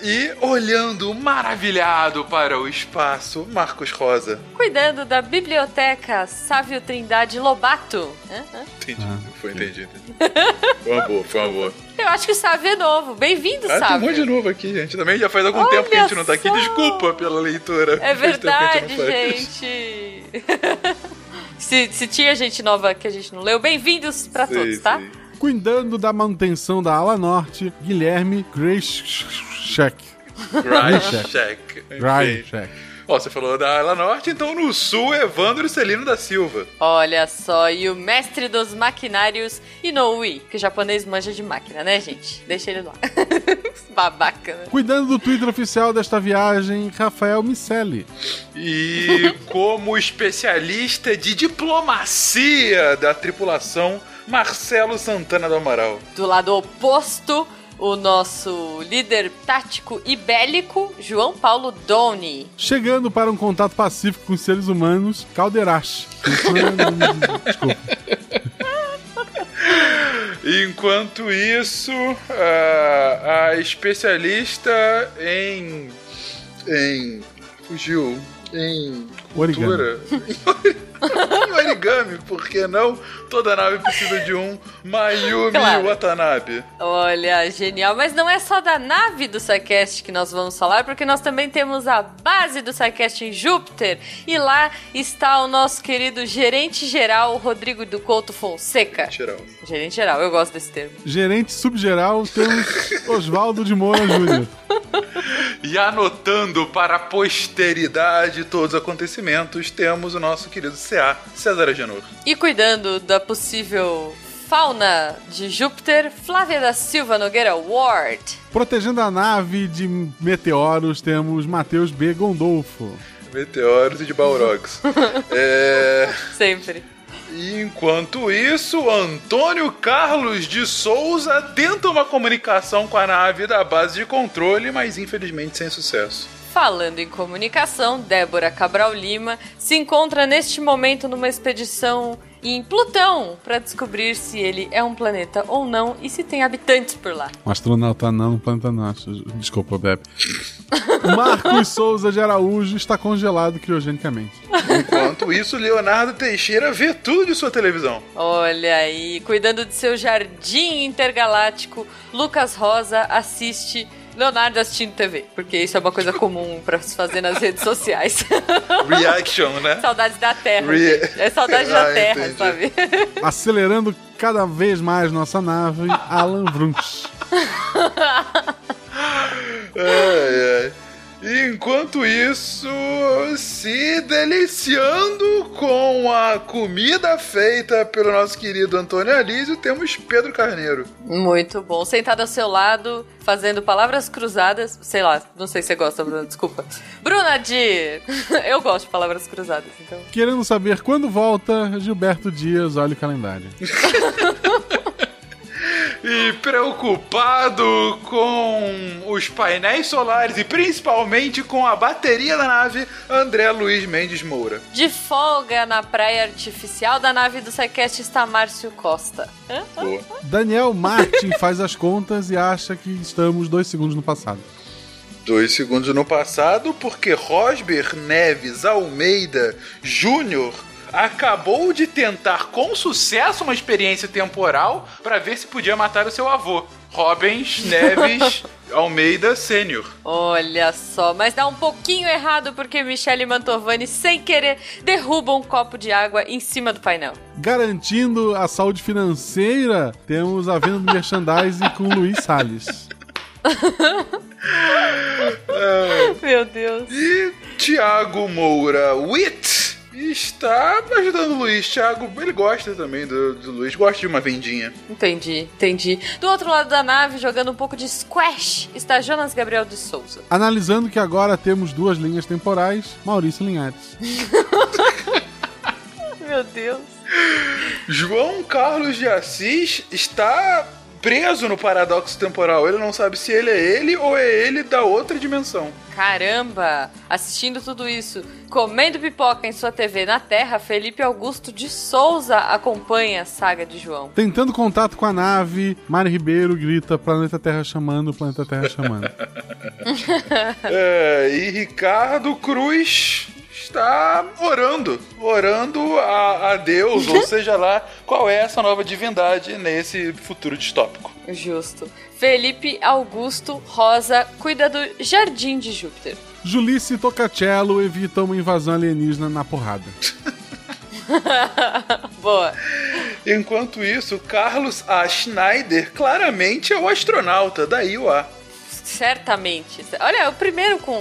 E olhando maravilhado para o espaço, Marcos Rosa. Cuidando da biblioteca, Sávio Trindade Lobato. Entendi, foi entendido. Foi uma boa, foi uma boa. Eu acho que o Sávio é novo. Bem-vindo, Sávio. Tem um monte de novo aqui, gente. Também já faz algum tempo que a gente não tá aqui. Desculpa pela leitura. É verdade, gente. Se tinha gente nova que a gente não leu, bem-vindos pra todos, tá? Sim. Cuidando da manutenção da ala norte, Guilherme Grishek. Grishek. Ó, você falou da ala norte, então no sul, Evandro Celino da Silva. Olha só, e o mestre dos maquinários Inoue, que o japonês manja de máquina, né, gente? Deixa ele lá. Babaca, né? Cuidando do Twitter oficial desta viagem, Rafael Miceli. E como especialista de diplomacia da tripulação, Marcelo Santana do Amaral. Do lado oposto, o nosso líder tático e bélico, João Paulo Doni. Chegando para um contato pacífico com os seres humanos, Calderache. Desculpa. Enquanto isso, a especialista em fugiu, em cultura, em origami, por que não? Toda nave precisa de um Mayumi Watanabe. Olha, genial. Mas não é só da nave do SciCast que nós vamos falar, porque nós também temos a base do SciCast em Júpiter. E lá está o nosso querido gerente-geral, Rodrigo do Couto Fonseca. Gerente-geral, eu gosto desse termo. Gerente-subgeral, temos Oswaldo de Moura Júnior. E anotando para a posteridade todos os acontecimentos, temos o nosso querido CA, César Agenor. E cuidando da possível fauna de Júpiter, Flávia da Silva Nogueira Ward. Protegendo a nave de meteoros, temos Matheus B. Gondolfo. Meteoros e de Balrogs. Sempre. E enquanto isso, Antônio Carlos de Souza tenta uma comunicação com a nave da base de controle, mas infelizmente sem sucesso. Falando em comunicação, Débora Cabral Lima se encontra neste momento numa expedição em Plutão para descobrir se ele é um planeta ou não e se tem habitantes por lá. Um astronauta não, um planeta não. Desculpa, Bebe. Marcos Souza de Araújo está congelado criogenicamente. Enquanto isso, Leonardo Teixeira vê tudo de sua televisão. Olha aí, cuidando de seu jardim intergaláctico, Lucas Rosa assiste... Leonardo assistindo TV, porque isso é uma coisa comum pra se fazer nas redes sociais. Reaction, né? Saudades da Terra. É saudade da Terra, entendi. Sabe? Acelerando cada vez mais nossa nave, Alan Brunch. Ai, ai. Enquanto isso, se deliciando com a comida feita pelo nosso querido Antônio Alísio, temos Pedro Carneiro. Muito bom. Sentado ao seu lado, fazendo palavras cruzadas. Sei lá, não sei se você gosta, Bruna, desculpa. Bruna Di! Eu gosto de palavras cruzadas, então. Querendo saber quando volta, Gilberto Dias, olha o calendário. E preocupado com os painéis solares e principalmente com a bateria da nave, André Luiz Mendes Moura. De folga na praia artificial da nave do SciCast está Márcio Costa. Boa. Daniel Martin faz as contas e acha que estamos 2 segundos no passado. 2 segundos no passado porque Rosber Neves Almeida Júnior acabou de tentar com sucesso uma experiência temporal para ver se podia matar o seu avô, Robens Neves Almeida Sênior. Olha só, mas dá um pouquinho errado porque Michele Mantovani, sem querer, derruba um copo de água em cima do painel. Garantindo a saúde financeira, temos a venda do merchandising com Luiz Salles. Meu Deus. E Thiago Moura Witt está ajudando o Luiz. Thiago, ele gosta também do Luiz, gosta de uma vendinha. Entendi, entendi. Do outro lado da nave, jogando um pouco de squash, está Jonas Gabriel de Souza. Analisando que agora temos 2 linhas temporais, Maurício Linhares. Meu Deus. João Carlos de Assis está preso no paradoxo temporal. Ele não sabe se ele é ele ou é ele da outra dimensão. Caramba! Assistindo tudo isso, comendo pipoca em sua TV na Terra, Felipe Augusto de Souza acompanha a saga de João. Tentando contato com a nave, Mário Ribeiro grita Planeta Terra chamando, Planeta Terra chamando. E Ricardo Cruz está orando a Deus, ou seja lá, qual é essa nova divindade nesse futuro distópico. Justo. Felipe Augusto Rosa cuida do Jardim de Júpiter. Julice Tocatello evita uma invasão alienígena na porrada. Boa. Enquanto isso, Carlos A. Schneider claramente é o astronauta da IUA. Certamente. Olha, o primeiro com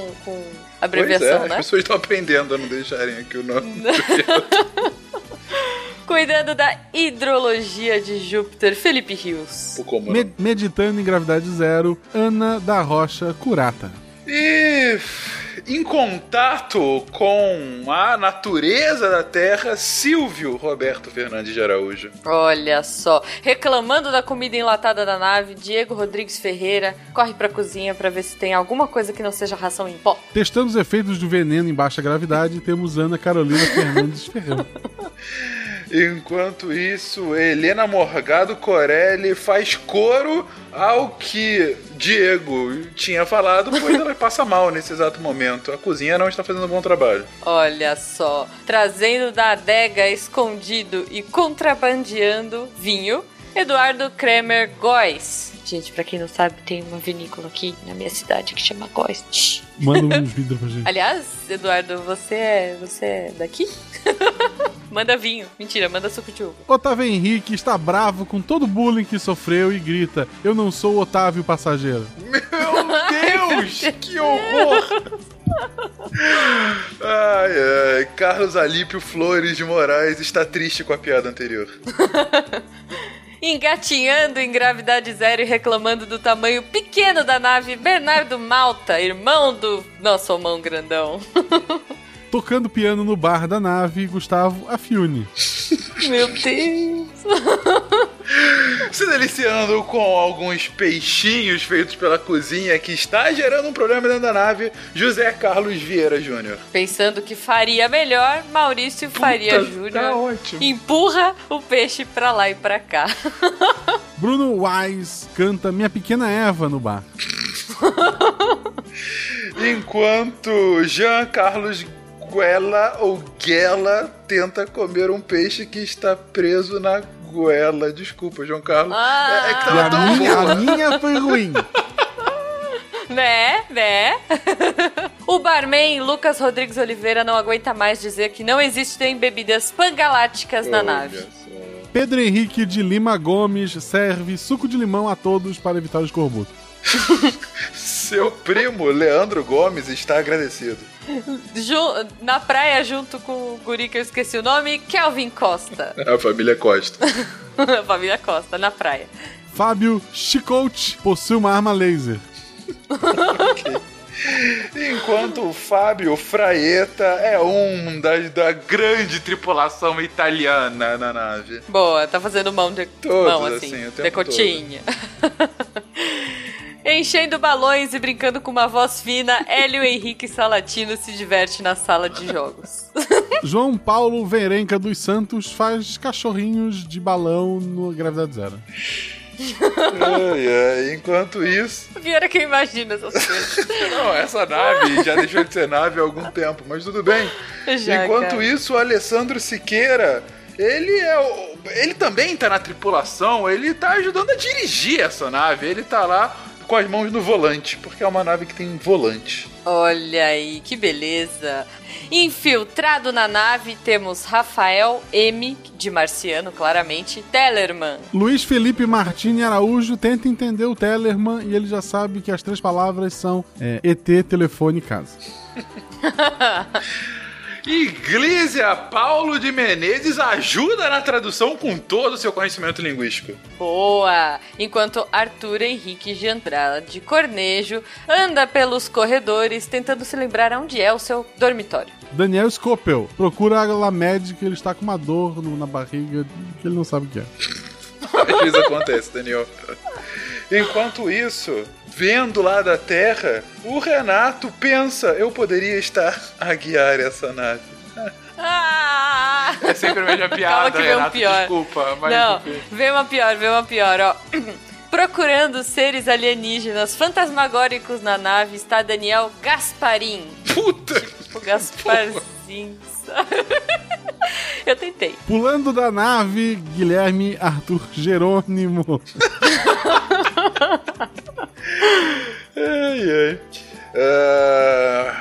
abreviação, né? As pessoas estão aprendendo a não deixarem aqui o nome. Cuidando da hidrologia de Júpiter, Felipe Rios. Meditando em gravidade zero, Ana da Rocha Curata. E em contato com a natureza da Terra, Silvio Roberto Fernandes de Araújo. Olha só, reclamando da comida enlatada da nave, Diego Rodrigues Ferreira corre pra cozinha pra ver se tem alguma coisa que não seja ração em pó. Testando os efeitos do veneno em baixa gravidade, temos Ana Carolina Fernandes Ferreira. Enquanto isso, Helena Morgado Corelli faz coro ao que Diego tinha falado, pois ela passa mal nesse exato momento. A cozinha não está fazendo um bom trabalho. Olha só, trazendo da adega escondido e contrabandeando vinho, Eduardo Kremer Góes. Gente, pra quem não sabe, tem uma vinícola aqui na minha cidade que chama Góes. Manda uns vídeos pra gente. Aliás, Eduardo, você é daqui? Manda vinho. Mentira, manda suco de uva. Otávio Henrique está bravo com todo o bullying que sofreu e grita, eu não sou o Otávio Passageiro. Meu Deus, que horror! Ai, ai. Carlos Alípio Flores de Moraes está triste com a piada anterior. Engatinhando em gravidade zero e reclamando do tamanho pequeno da nave, Bernardo Malta, irmão do nosso homão grandão. Tocando piano no bar da nave, Gustavo Affiuni. Meu Deus. Se deliciando com alguns peixinhos feitos pela cozinha que está gerando um problema dentro da nave, José Carlos Vieira Júnior. Pensando que faria melhor, Maurício Faria Júnior. Tá ótimo. Empurra o peixe pra lá e pra cá. Bruno Wise canta Minha Pequena Eva no bar. Enquanto Jean Carlos Guela ou Guela tenta comer um peixe que está preso na goela. Desculpa, João Carlos. É que tava tão boa. A minha foi ruim. Né? O barman Lucas Rodrigues Oliveira não aguenta mais dizer que não existem bebidas pangaláticas na nave. Pedro Henrique de Lima Gomes serve suco de limão a todos para evitar o escorbuto. Seu primo Leandro Gomes está agradecido. Na praia, junto com o guri que eu esqueci o nome, Kelvin Costa. A família Costa. A família Costa, na praia. Fábio Chicote possui uma arma laser. Ok. Enquanto o Fábio Fraeta é um da grande tripulação italiana na nave. Boa, tá fazendo mão de todos, mão assim decotinha. Enchendo balões e brincando com uma voz fina, Hélio Henrique Salatino se diverte na sala de jogos. João Paulo Verenca dos Santos faz cachorrinhos de balão no Gravidade Zero. Enquanto isso... Vieira que imagina essas coisas. Não, essa nave já deixou de ser nave há algum tempo, mas tudo bem. Já, enquanto cara. Isso, o Alessandro Siqueira, ele também tá na tripulação, ele tá ajudando a dirigir essa nave, ele tá lá com as mãos no volante, porque é uma nave que tem volante. Olha aí, que beleza. Infiltrado na nave, temos Rafael M, de Marciano, claramente, Tellerman. Luiz Felipe Martini Araújo tenta entender o Tellerman e ele já sabe que as três palavras são ET, telefone e casa. Iglesia Paulo de Menezes ajuda na tradução com todo o seu conhecimento linguístico. Boa! Enquanto Arthur Henrique de Andrade Cornejo anda pelos corredores tentando se lembrar onde é o seu dormitório. Daniel Scopel procura a Lamed, que ele está com uma dor na barriga que ele não sabe o que é. Às vezes acontece, Daniel. Enquanto isso, vendo lá da Terra, o Renato pensa, eu poderia estar a guiar essa nave. Ah! É sempre a mesma piada, que Renato, pior. Desculpa. Mas não, vem uma pior, ó. Procurando seres alienígenas fantasmagóricos na nave está Daniel Gasparim. Puta! Tipo, Gasparzinho. Eu tentei. Pulando da nave, Guilherme Arthur Jerônimo. Ai, ai.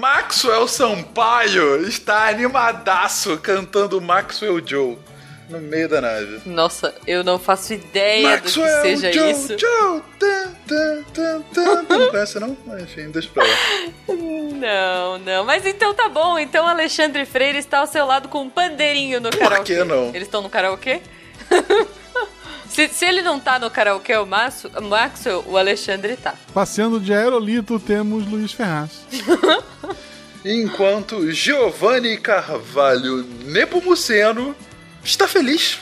Maxwell Sampaio está animadaço cantando Maxwell Joe no meio da nave. Nossa, eu não faço ideia Maxwell do que seja Joe, isso. Joe, não conhece, não? Enfim, deixa pra lá. Não. Mas então tá bom. Então Alexandre Freire está ao seu lado com um pandeirinho no karaokê. Por que não? Eles estão no karaokê? Se ele não tá no karaokê, o Maxwell, o Alexandre tá. Passeando de aerolito, temos Luiz Ferraz. Enquanto Giovanni Carvalho Nepomuceno está feliz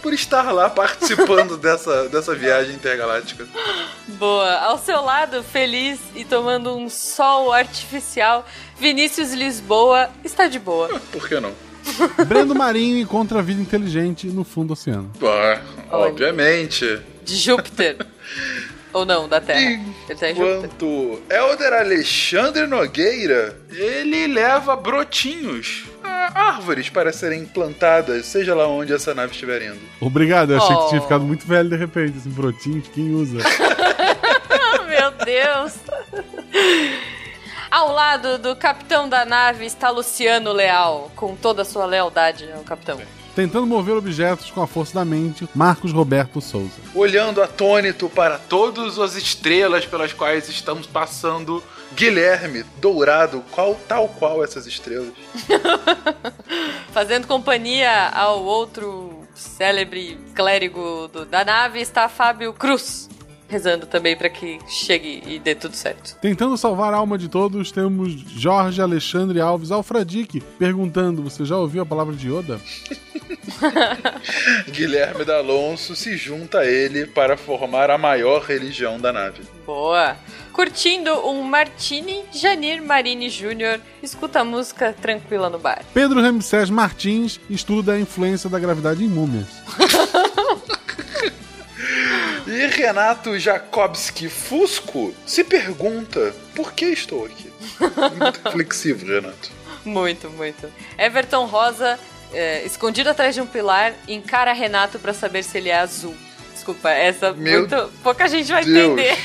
por estar lá participando dessa viagem intergaláctica. Boa. Ao seu lado, feliz e tomando um sol artificial, Vinícius Lisboa está de boa. Por que não? Brendo Marinho encontra a vida inteligente no fundo do oceano. Obviamente. De Júpiter. Ou não, da Terra. Ele tá em Júpiter. Enquanto Hélder Alexandre Nogueira, ele leva brotinhos a árvores para serem plantadas, seja lá onde essa nave estiver indo. Obrigado, eu achei que tinha ficado muito velho de repente. Esse brotinho de quem usa. Meu Deus. Ao lado do capitão da nave está Luciano Leal, com toda a sua lealdade ao capitão. Tentando mover objetos com a força da mente, Marcos Roberto Souza. Olhando atônito para todas as estrelas pelas quais estamos passando, Guilherme Dourado, tal qual essas estrelas. Fazendo companhia ao outro célebre clérigo da nave está Fábio Cruz. Rezando também pra que chegue e dê tudo certo. Tentando salvar a alma de todos, temos Jorge Alexandre Alves Alfradique perguntando, você já ouviu a palavra de Yoda? Guilherme D'Alonso se junta a ele para formar a maior religião da nave. Boa! Curtindo um Martini, Janir Marini Júnior escuta a música tranquila no bar. Pedro Ramsés Martins estuda a influência da gravidade em múmias. E Renato Jakobski Fusco se pergunta, por que estou aqui? Muito reflexivo, Renato. Muito, muito. Everton Rosa, escondido atrás de um pilar, encara Renato para saber se ele é azul. Desculpa, essa pouca gente vai entender.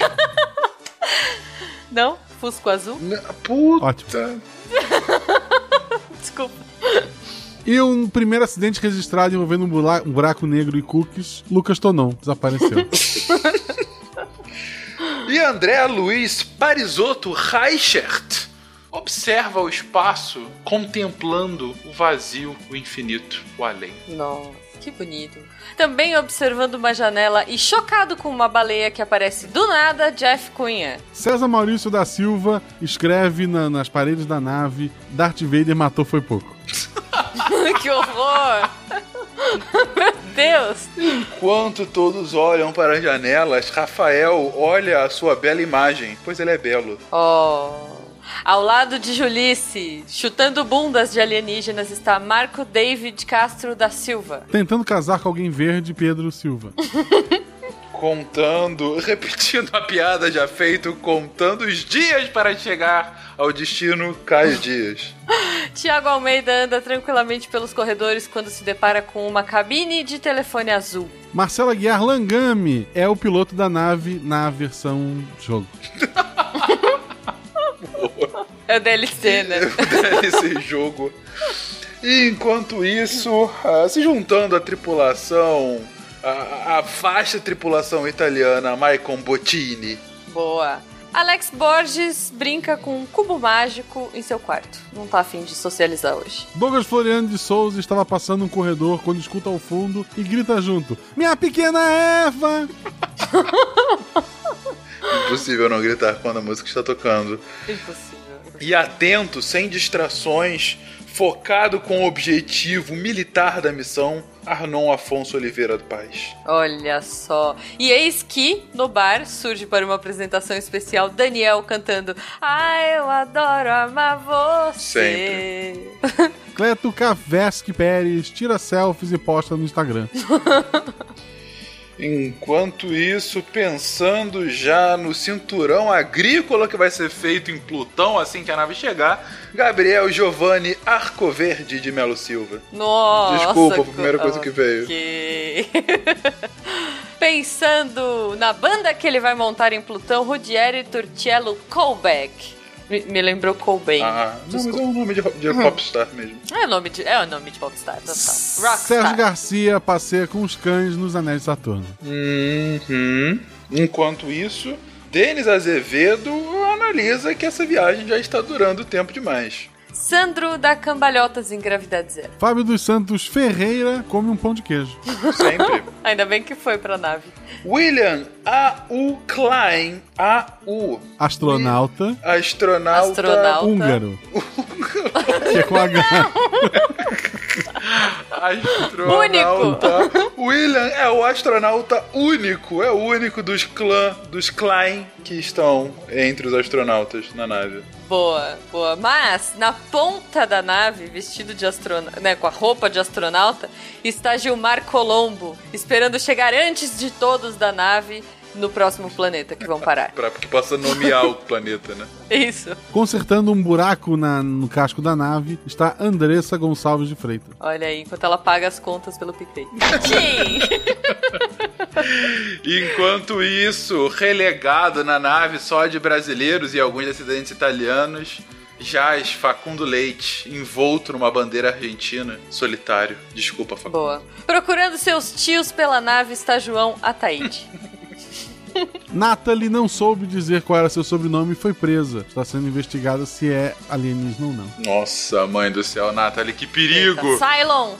Não? Fusco azul? Puta. Ótimo. Desculpa. E um primeiro acidente registrado envolvendo um buraco negro e cookies, Lucas Tonon desapareceu. E André Luiz Parisotto Reichert observa o espaço contemplando o vazio, o infinito, o além. Nossa, que bonito. Também observando uma janela e chocado com uma baleia que aparece do nada, Jeff Cunha. César Maurício da Silva escreve nas paredes da nave: Darth Vader matou foi pouco. Que horror! Meu Deus! Enquanto todos olham para as janelas, Rafael olha a sua bela imagem, pois ele é belo. Oh... Ao lado de Julice, chutando bundas de alienígenas, está Marco David Castro da Silva. Tentando casar com alguém verde, Pedro Silva. Repetindo a piada já feita, contando os dias para chegar ao destino, Caio Dias. Tiago Almeida anda tranquilamente pelos corredores quando se depara com uma cabine de telefone azul. Marcelo Aguiar Langami é o piloto da nave na versão jogo. É o DLC, né? É o DLC jogo. E enquanto isso, se juntando à tripulação, a vasta tripulação italiana, Michael Bottini. Boa. Alex Borges brinca com um cubo mágico em seu quarto. Não tá afim de socializar hoje. Douglas Floriano de Souza estava passando um corredor quando escuta ao fundo e grita junto: Minha pequena Eva! Impossível não gritar quando a música está tocando. Impossível. E atento, sem distrações, focado com o objetivo militar da missão, Arnon Afonso Oliveira do Paz. Olha só. E eis que, no bar, surge para uma apresentação especial Daniel cantando Ah, eu adoro amar você. Sempre. Cleto Kavesky Pérez tira selfies e posta no Instagram. Enquanto isso, pensando já no cinturão agrícola que vai ser feito em Plutão assim que a nave chegar, Gabriel Giovanni Arcoverde de Melo Silva. Nossa! Desculpa, a primeira coisa que veio. Okay. Pensando na banda que ele vai montar em Plutão, Rudieri Turciello Colbeck. Me lembrou Cobain. Ah, mas é um nome de popstar mesmo. É um nome de popstar, total. Rockstar. Sérgio Garcia passeia com os cães nos Anéis de Saturno. Enquanto isso, Denis Azevedo analisa que essa viagem já está durando tempo demais. Sandro da Cambalhotas em Gravidade Zero. Fábio dos Santos Ferreira come um pão de queijo. Sempre. Ainda bem que foi pra nave. William A.U. Klein. A.U. Astronauta. Astronauta. Húngaro. Que é com H. Astronauta. Único. William é o astronauta único. É o único dos Klein que estão entre os astronautas na nave. Boa, boa. Mas, na ponta da nave, vestido de astronauta, né, com a roupa de astronauta, está Gilmar Colombo, esperando chegar antes de todos da nave no próximo planeta que vão parar. Pra que possa nomear o planeta, né? Isso. Consertando um buraco no casco da nave, está Andressa Gonçalves de Freitas. Olha aí, enquanto ela paga as contas pelo PicPay. Sim! Enquanto isso, relegado na nave só de brasileiros e alguns descendentes italianos, jaz Facundo Leite, envolto numa bandeira argentina, solitário. Desculpa, Facundo. Boa. Procurando seus tios pela nave está João Ataíde. Nathalie não soube dizer qual era seu sobrenome e foi presa. Está sendo investigada se é alienígena ou não. Nossa, mãe do céu, Nathalie, que perigo! Cylon!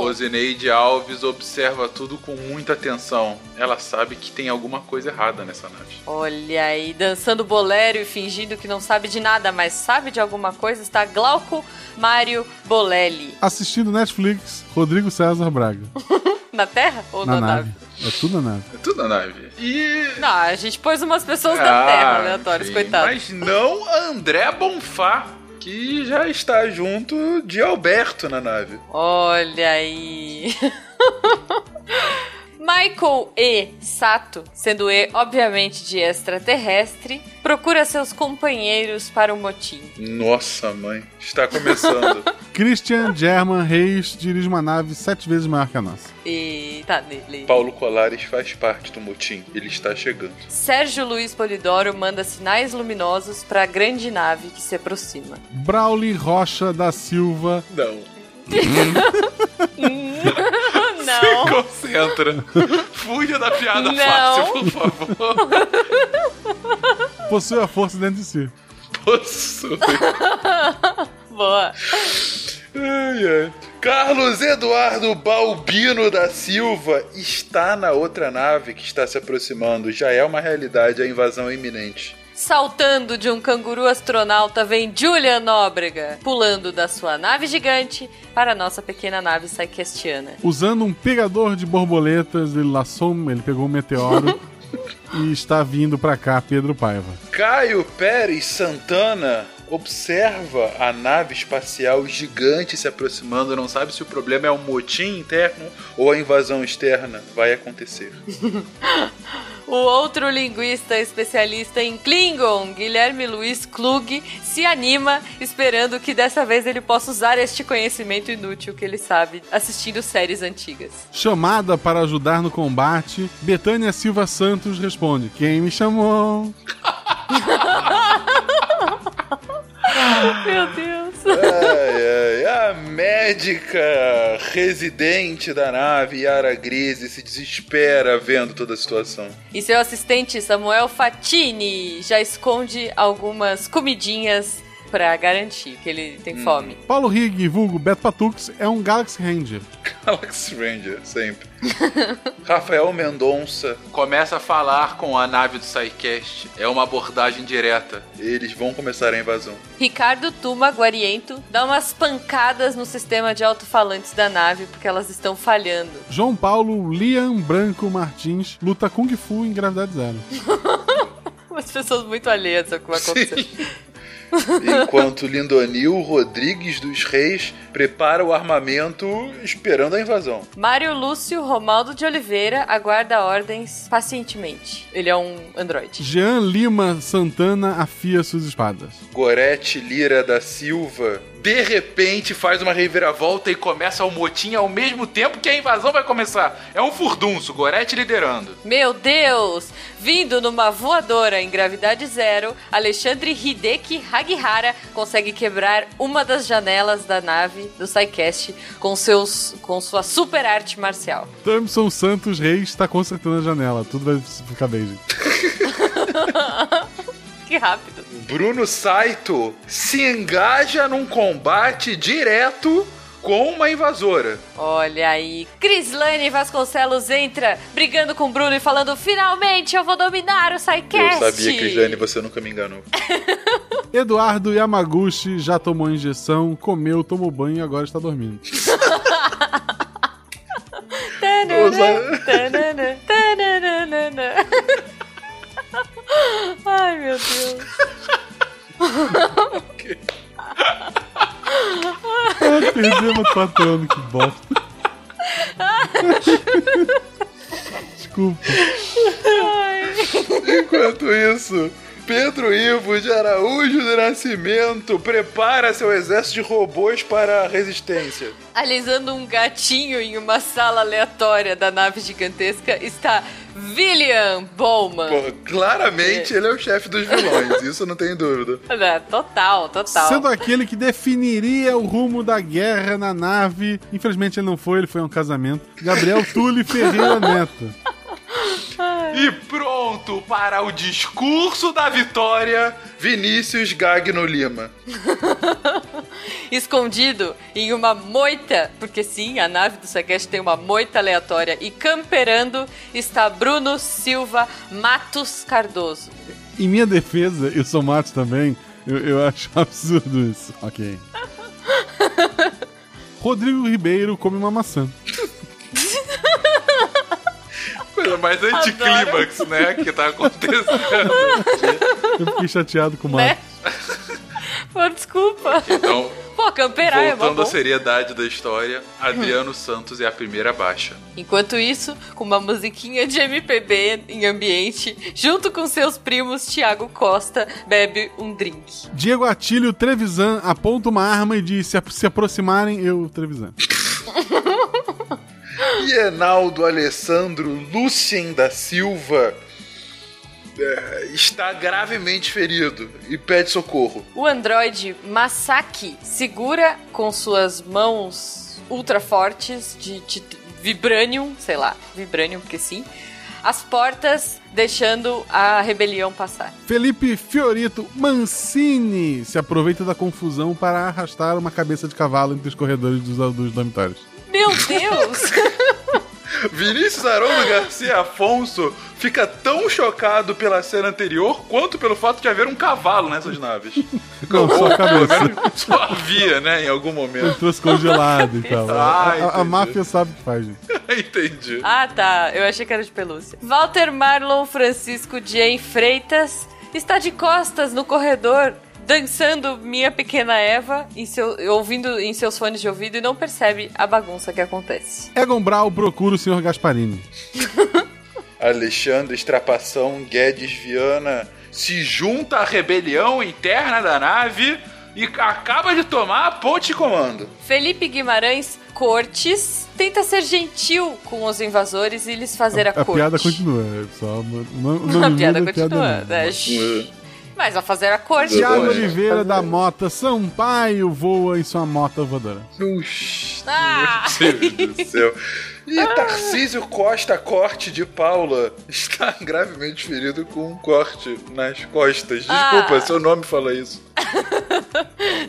Rosineide Alves observa tudo com muita atenção. Ela sabe que tem alguma coisa errada nessa nave. Olha aí, dançando bolero e fingindo que não sabe de nada, mas sabe de alguma coisa, está Glauco Mário Bolelli. Assistindo Netflix, Rodrigo César Braga. Na Terra ou na nave? É tudo na nave. E... Não, a gente pôs umas pessoas da Terra, aleatórias, coitado. Mas não André Bonfá, que já está junto de Alberto na nave. Olha aí. Michael E. Sato, sendo E, obviamente, de extraterrestre, procura seus companheiros para o motim. Nossa, mãe. Está começando. Christian German Reis dirige uma nave 7 vezes maior que a nossa. Eita, nele. Paulo Colares faz parte do motim. Ele está chegando. Sérgio Luiz Polidoro manda sinais luminosos para a grande nave que se aproxima. Brauli Rocha da Silva... Não. Não. Se concentra. Fuja da piada fácil, por favor. Possui a força dentro de si. Possui. Boa. Ai, ai. Carlos Eduardo Balbino da Silva está na outra nave que está se aproximando. Já é uma realidade a invasão iminente. Saltando de um canguru astronauta vem Julian Nóbrega, pulando da sua nave gigante para a nossa pequena nave saiquestiana. Usando um pegador de borboletas, ele pegou um meteoro e está vindo para cá, Pedro Paiva. Caio Pérez Santana observa a nave espacial gigante se aproximando, não sabe se o problema é um motim interno ou a invasão externa. Vai acontecer. O outro linguista especialista em Klingon, Guilherme Luiz Klug, se anima esperando que dessa vez ele possa usar este conhecimento inútil que ele sabe assistindo séries antigas. Chamada para ajudar no combate, Betânia Silva Santos responde: quem me chamou? Meu Deus. Ai, ai. A médica residente da nave, Yara Grise, se desespera vendo toda a situação. E seu assistente, Samuel Fatini, já esconde algumas comidinhas pra garantir que ele tem fome. Paulo Rigg, vulgo Beto Patux, é um Galaxy Ranger. Galaxy Ranger, sempre. Rafael Mendonça começa a falar com a nave do SciCast. É uma abordagem direta. Eles vão começar a invasão. Ricardo Tuma Guariento dá umas pancadas no sistema de alto-falantes da nave porque elas estão falhando. João Paulo Liam Branco Martins luta Kung Fu em gravidade zero. Umas pessoas muito alheias ao que vai acontecer. Enquanto Lindonil Rodrigues dos Reis prepara o armamento esperando a invasão. Mário Lúcio Romaldo de Oliveira aguarda ordens pacientemente. Ele é um androide. Jean Lima Santana afia suas espadas. Gorete Lira da Silva de repente faz uma reviravolta e começa o motim ao mesmo tempo que a invasão vai começar. É um furdunço, Gorete liderando. Meu Deus! Vindo numa voadora em gravidade zero, Alexandre Hideki Hagihara consegue quebrar uma das janelas da nave do SciCast com sua super arte marcial. Thompson Santos Reis está consertando a janela. Tudo vai ficar bem, gente. Que rápido. Bruno Saito se engaja num combate direto com uma invasora. Olha aí. Crislane Vasconcelos entra brigando com o Bruno e falando: finalmente eu vou dominar o SciCast. Eu sabia, Crislane, você nunca me enganou. Eduardo Yamaguchi já tomou injeção, comeu, tomou banho e agora está dormindo. Tanana, tanana, tanana. Ai, meu Deus. Perdemos o patrão, que bosta. Desculpa. Ai. Enquanto isso, Pedro Ivo de Araújo do Nascimento prepara seu exército de robôs para a resistência. Alisando um gatinho em uma sala aleatória da nave gigantesca está William Bowman. Pô, claramente ele é o chefe dos vilões, isso não tem dúvida. Total, total. Sendo aquele que definiria o rumo da guerra na nave. Infelizmente ele foi a um casamento. Gabriel Tulli Ferreira Neto. E pronto para o discurso da vitória, Vinícius Gagno Lima. Escondido em uma moita, porque sim, a nave do SciCast tem uma moita aleatória, e camperando está Bruno Silva Matos Cardoso. Em minha defesa, eu sou Matos também, eu acho absurdo isso. Ok. Rodrigo Ribeiro come uma maçã. Coisa mais anticlímax, né? Que tá acontecendo. Eu fiquei chateado com o Marcos. Né? Pô, desculpa. Então, camperar é bom. Voltando à seriedade da história, Adriano Santos é a primeira baixa. Enquanto isso, com uma musiquinha de MPB em ambiente, junto com seus primos, Thiago Costa bebe um drink. Diego Atílio Trevisan aponta uma arma e diz: se aproximarem, eu, Trevisan. E Enaldo Alessandro Lucien da Silva está gravemente ferido e pede socorro. O androide Masaki segura com suas mãos ultra fortes de vibranium, sei lá, vibranium porque sim, as portas, deixando a rebelião passar. Felipe Fiorito Mancini se aproveita da confusão para arrastar uma cabeça de cavalo entre os corredores dos dormitórios. Meu Deus! Vinícius Haroldo Garcia Afonso fica tão chocado pela cena anterior quanto pelo fato de haver um cavalo nessas naves. Não, só a cabeça. Só havia, né, em algum momento. Ele trouxe congelado e tal. A máfia sabe o que faz, gente. Entendi. Ah, tá. Eu achei que era de pelúcia. Walter Marlon Francisco Dien Freitas está de costas no corredor, dançando Minha Pequena Eva, ouvindo em seus fones de ouvido, e não percebe a bagunça que acontece. Egon Brau procura o Sr. Gasparini. Alexandre Estrapação Guedes Viana se junta à rebelião interna da nave e acaba de tomar a ponte de comando. Felipe Guimarães Cortes tenta ser gentil com os invasores e lhes fazer a corte. A piada continua, pessoal. Não, a piada continua. Mas a fazer a corte. Thiago Oliveira da Mota Sampaio voa em sua mota voadora. Oxi, meu Deus do céu. E Tarcísio Costa Corte de Paula está gravemente ferido com um corte nas costas. Desculpa, seu nome fala isso.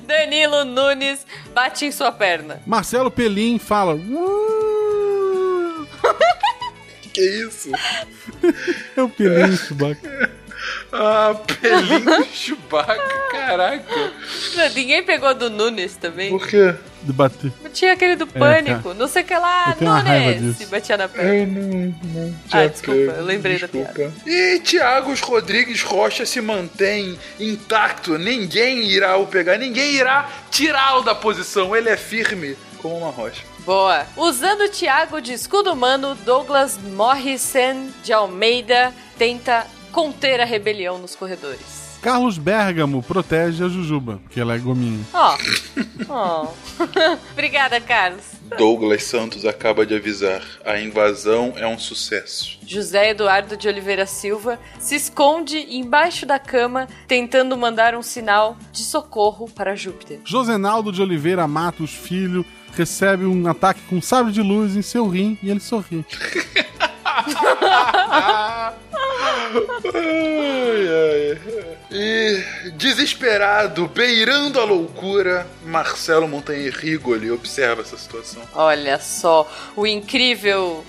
Danilo Nunes bate em sua perna. Marcelo Pelim fala... Que isso? É o Pelim, Chewbacca. Ah, Pelinho Chewbacca, caraca. Ninguém pegou do Nunes também. Por quê? De bater. Tinha aquele do Pânico, não sei o que lá, Nunes, se batia na perna. Eu não desculpa, eu lembrei da piada. E Thiago Rodrigues Rocha se mantém intacto, ninguém irá o pegar, ninguém irá tirá-lo da posição, ele é firme como uma rocha. Boa. Usando o Thiago de escudo humano, Douglas Morrison de Almeida tenta conter a rebelião nos corredores. Carlos Bergamo protege a Jujuba, porque ela é gominha. Obrigada, Carlos. Douglas Santos acaba de avisar: a invasão é um sucesso. José Eduardo de Oliveira Silva se esconde embaixo da cama, tentando mandar um sinal de socorro para Júpiter. Josenaldo de Oliveira Matos Filho recebe um ataque com um sabre de luz em seu rim e ele sorri. E desesperado, beirando a loucura, Marcelo Montanha Rigoli observa essa situação. Olha só, o incrível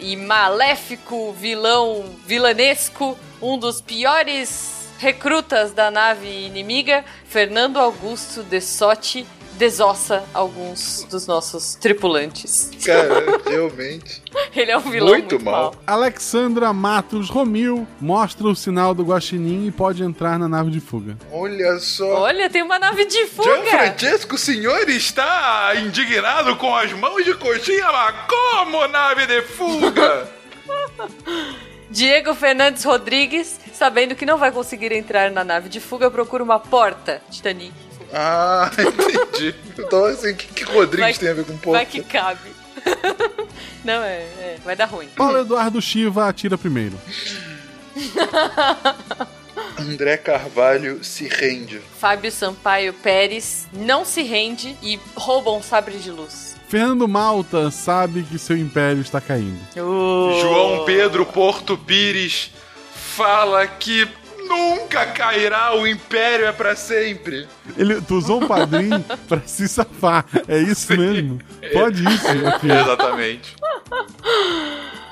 e maléfico vilão vilanesco, um dos piores recrutas da nave inimiga, Fernando Augusto de Sotti, desossa alguns dos nossos tripulantes. Cara, realmente. Ele é um vilão muito mal. Alexandra Matos Romil mostra o sinal do Guaxinim e pode entrar na nave de fuga. Olha só. Olha, tem uma nave de fuga. Gianfrancesco, o senhor está indignado com as mãos de coxinha, mas como nave de fuga? Diego Fernandes Rodrigues, sabendo que não vai conseguir entrar na nave de fuga, procura uma porta, Titanic. Ah, entendi. Então, assim, o que Rodrigues tem a ver com porta? Vai que cabe. Não, vai dar ruim. Paulo Eduardo Chiva atira primeiro. André Carvalho se rende. Fábio Sampaio Pérez não se rende e rouba um sabre de luz. Fernando Malta sabe que seu império está caindo. João Pedro Porto Pires fala que nunca cairá, o império é pra sempre. Tu usou um padrinho pra se safar, é isso. Sim, mesmo? Pode isso. Exatamente.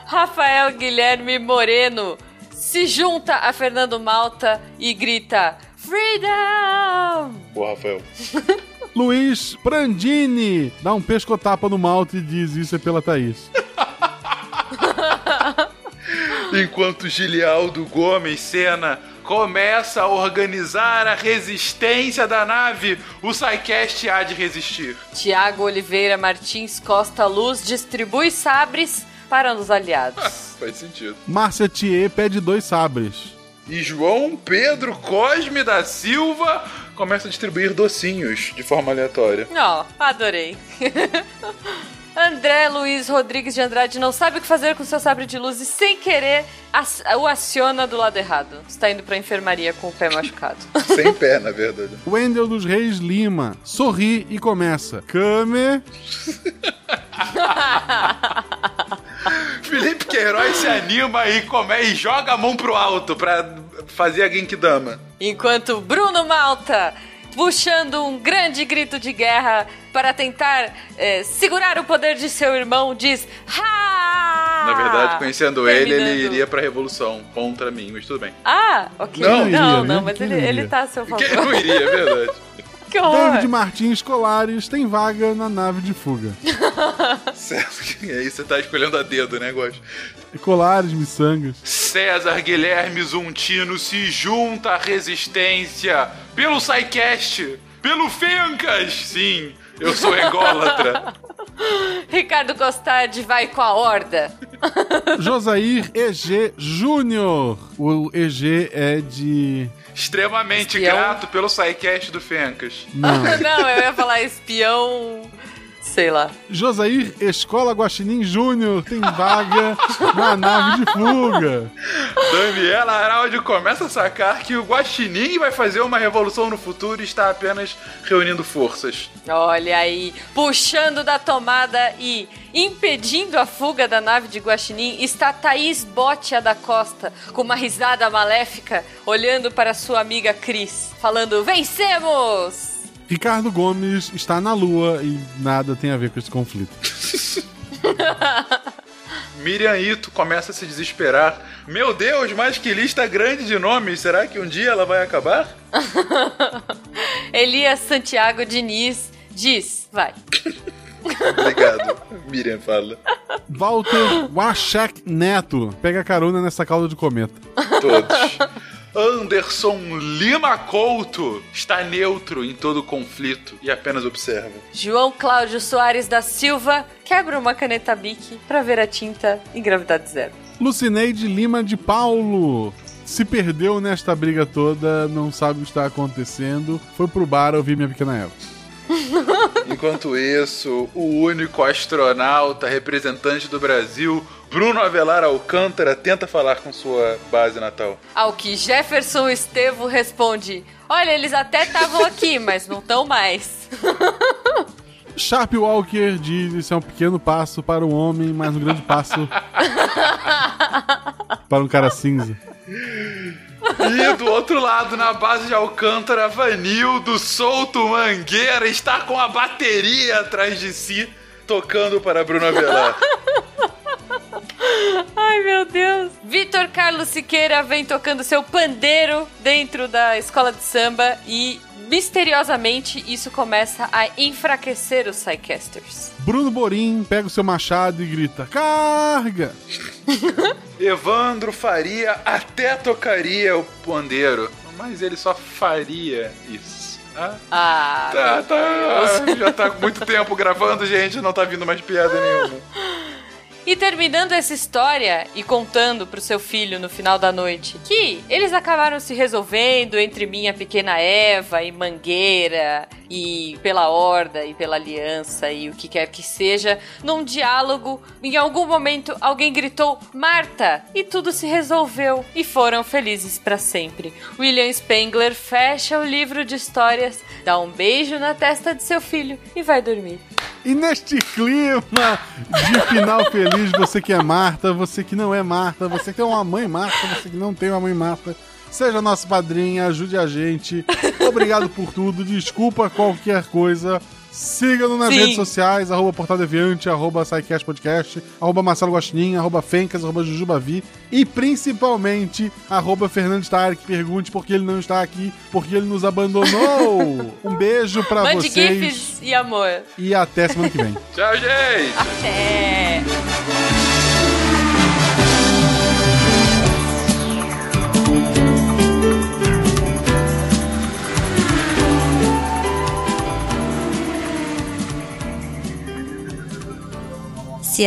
Rafael Guilherme Moreno se junta a Fernando Malta e grita: Freedom! Boa, Rafael. Luiz Prandini dá um pescotapa no Malta e diz: isso é pela Thaís. Enquanto Gilialdo Gomes Sena começa a organizar a resistência da nave, o SciCast há de resistir. Tiago Oliveira Martins Costa Luz distribui sabres para os aliados. Faz sentido. Márcia Thier pede 2 sabres. E João Pedro Cosme da Silva começa a distribuir docinhos de forma aleatória. Adorei. André Luiz Rodrigues de Andrade não sabe o que fazer com seu sabre de luz e, sem querer, o aciona do lado errado. Está indo pra enfermaria com o pé machucado. Sem pé, na verdade. Wendel dos Reis Lima sorri e começa. Câmera. Felipe Queiroz se anima e come e joga a mão pro alto pra fazer a Genkidama. Enquanto Bruno Malta, puxando um grande grito de guerra para tentar segurar o poder de seu irmão, diz... Ha! Na verdade, conhecendo ele iria pra revolução contra mim, mas tudo bem. Ah, ok. Não, mas ele tá a seu favor. Quem não iria, é verdade. Que horror. David Martins Colares tem vaga na nave de fuga. Certo, que aí você tá escolhendo a dedo, né, Gosto? Colares, Missangas. César Guilherme Zontino se junta à resistência pelo SciCast, pelo Fiancas. Sim, eu sou ególatra. Ricardo Costade vai com a horda. Josair EG Júnior. O EG é de... Extremamente espião. Grato pelo SciCast do Fiancas. Não. Não, eu ia falar espião... Sei lá. Josair Escola Guaxinim Júnior tem vaga na nave de fuga. Daniela Araldi começa a sacar que o Guaxinim vai fazer uma revolução no futuro e está apenas reunindo forças. Olha aí, puxando da tomada e impedindo a fuga da nave de Guaxinim está Thaís Botia da Costa, com uma risada maléfica, olhando para sua amiga Cris, falando: vencemos! Ricardo Gomes está na Lua e nada tem a ver com esse conflito. Miriam Ito começa a se desesperar. Meu Deus, mas que lista grande de nomes. Será que um dia ela vai acabar? Elias Santiago Diniz diz, vai. Obrigado. Miriam fala. Walter Wachek Neto pega carona nessa cauda de cometa. Todos. Anderson Lima Couto está neutro em todo conflito e apenas observa. João Cláudio Soares da Silva quebra uma caneta Bic para ver a tinta em gravidade zero. Lucineide Lima de Paulo se perdeu nesta briga toda, não sabe o que está acontecendo, foi pro bar ouvir Minha Pequena Eva. Enquanto isso, o único astronauta representante do Brasil, Bruno Avelar Alcântara, tenta falar com sua base natal. Ao que Jefferson Estevo responde: olha, eles até estavam aqui, mas não estão mais. Sharp Walker diz: isso é um pequeno passo para um homem, mas um grande passo para um cara cinza. E do outro lado, na base de Alcântara, Vanildo Souto Mangueira está com a bateria atrás de si, tocando para Bruno Avelar. Ai, meu Deus. Vitor Carlos Siqueira vem tocando seu pandeiro dentro da escola de samba e, misteriosamente, isso começa a enfraquecer os SciCasters. Bruno Borim pega o seu machado e grita: carga! Evandro Faria até tocaria o pandeiro, mas ele só faria isso. Ah, tá. Já tá com muito tempo gravando, gente, não tá vindo mais piada nenhuma. E terminando essa história e contando pro seu filho no final da noite que eles acabaram se resolvendo entre Minha Pequena Eva e Mangueira e pela Horda e pela Aliança e o que quer que seja, num diálogo, em algum momento alguém gritou Marta e tudo se resolveu e foram felizes pra sempre. William Spengler fecha o livro de histórias, dá um beijo na testa de seu filho e vai dormir. E neste clima de final feliz, você que é Marta, você que não é Marta, você que tem uma mãe Marta, você que não tem uma mãe Marta, seja nossa padrinha, ajude a gente. Obrigado por tudo, desculpa qualquer coisa. Siga-nos nas redes sociais, @portaldeviante, @SciCastPodcast, @MarceloGuaxinim, @Fencas, @Jujubavi e principalmente @FernandesTarik. Pergunte por que ele não está aqui, porque ele nos abandonou. Um beijo pra Mande vocês. Mande gifs e amor. E até semana que vem. Tchau, gente! Até! Se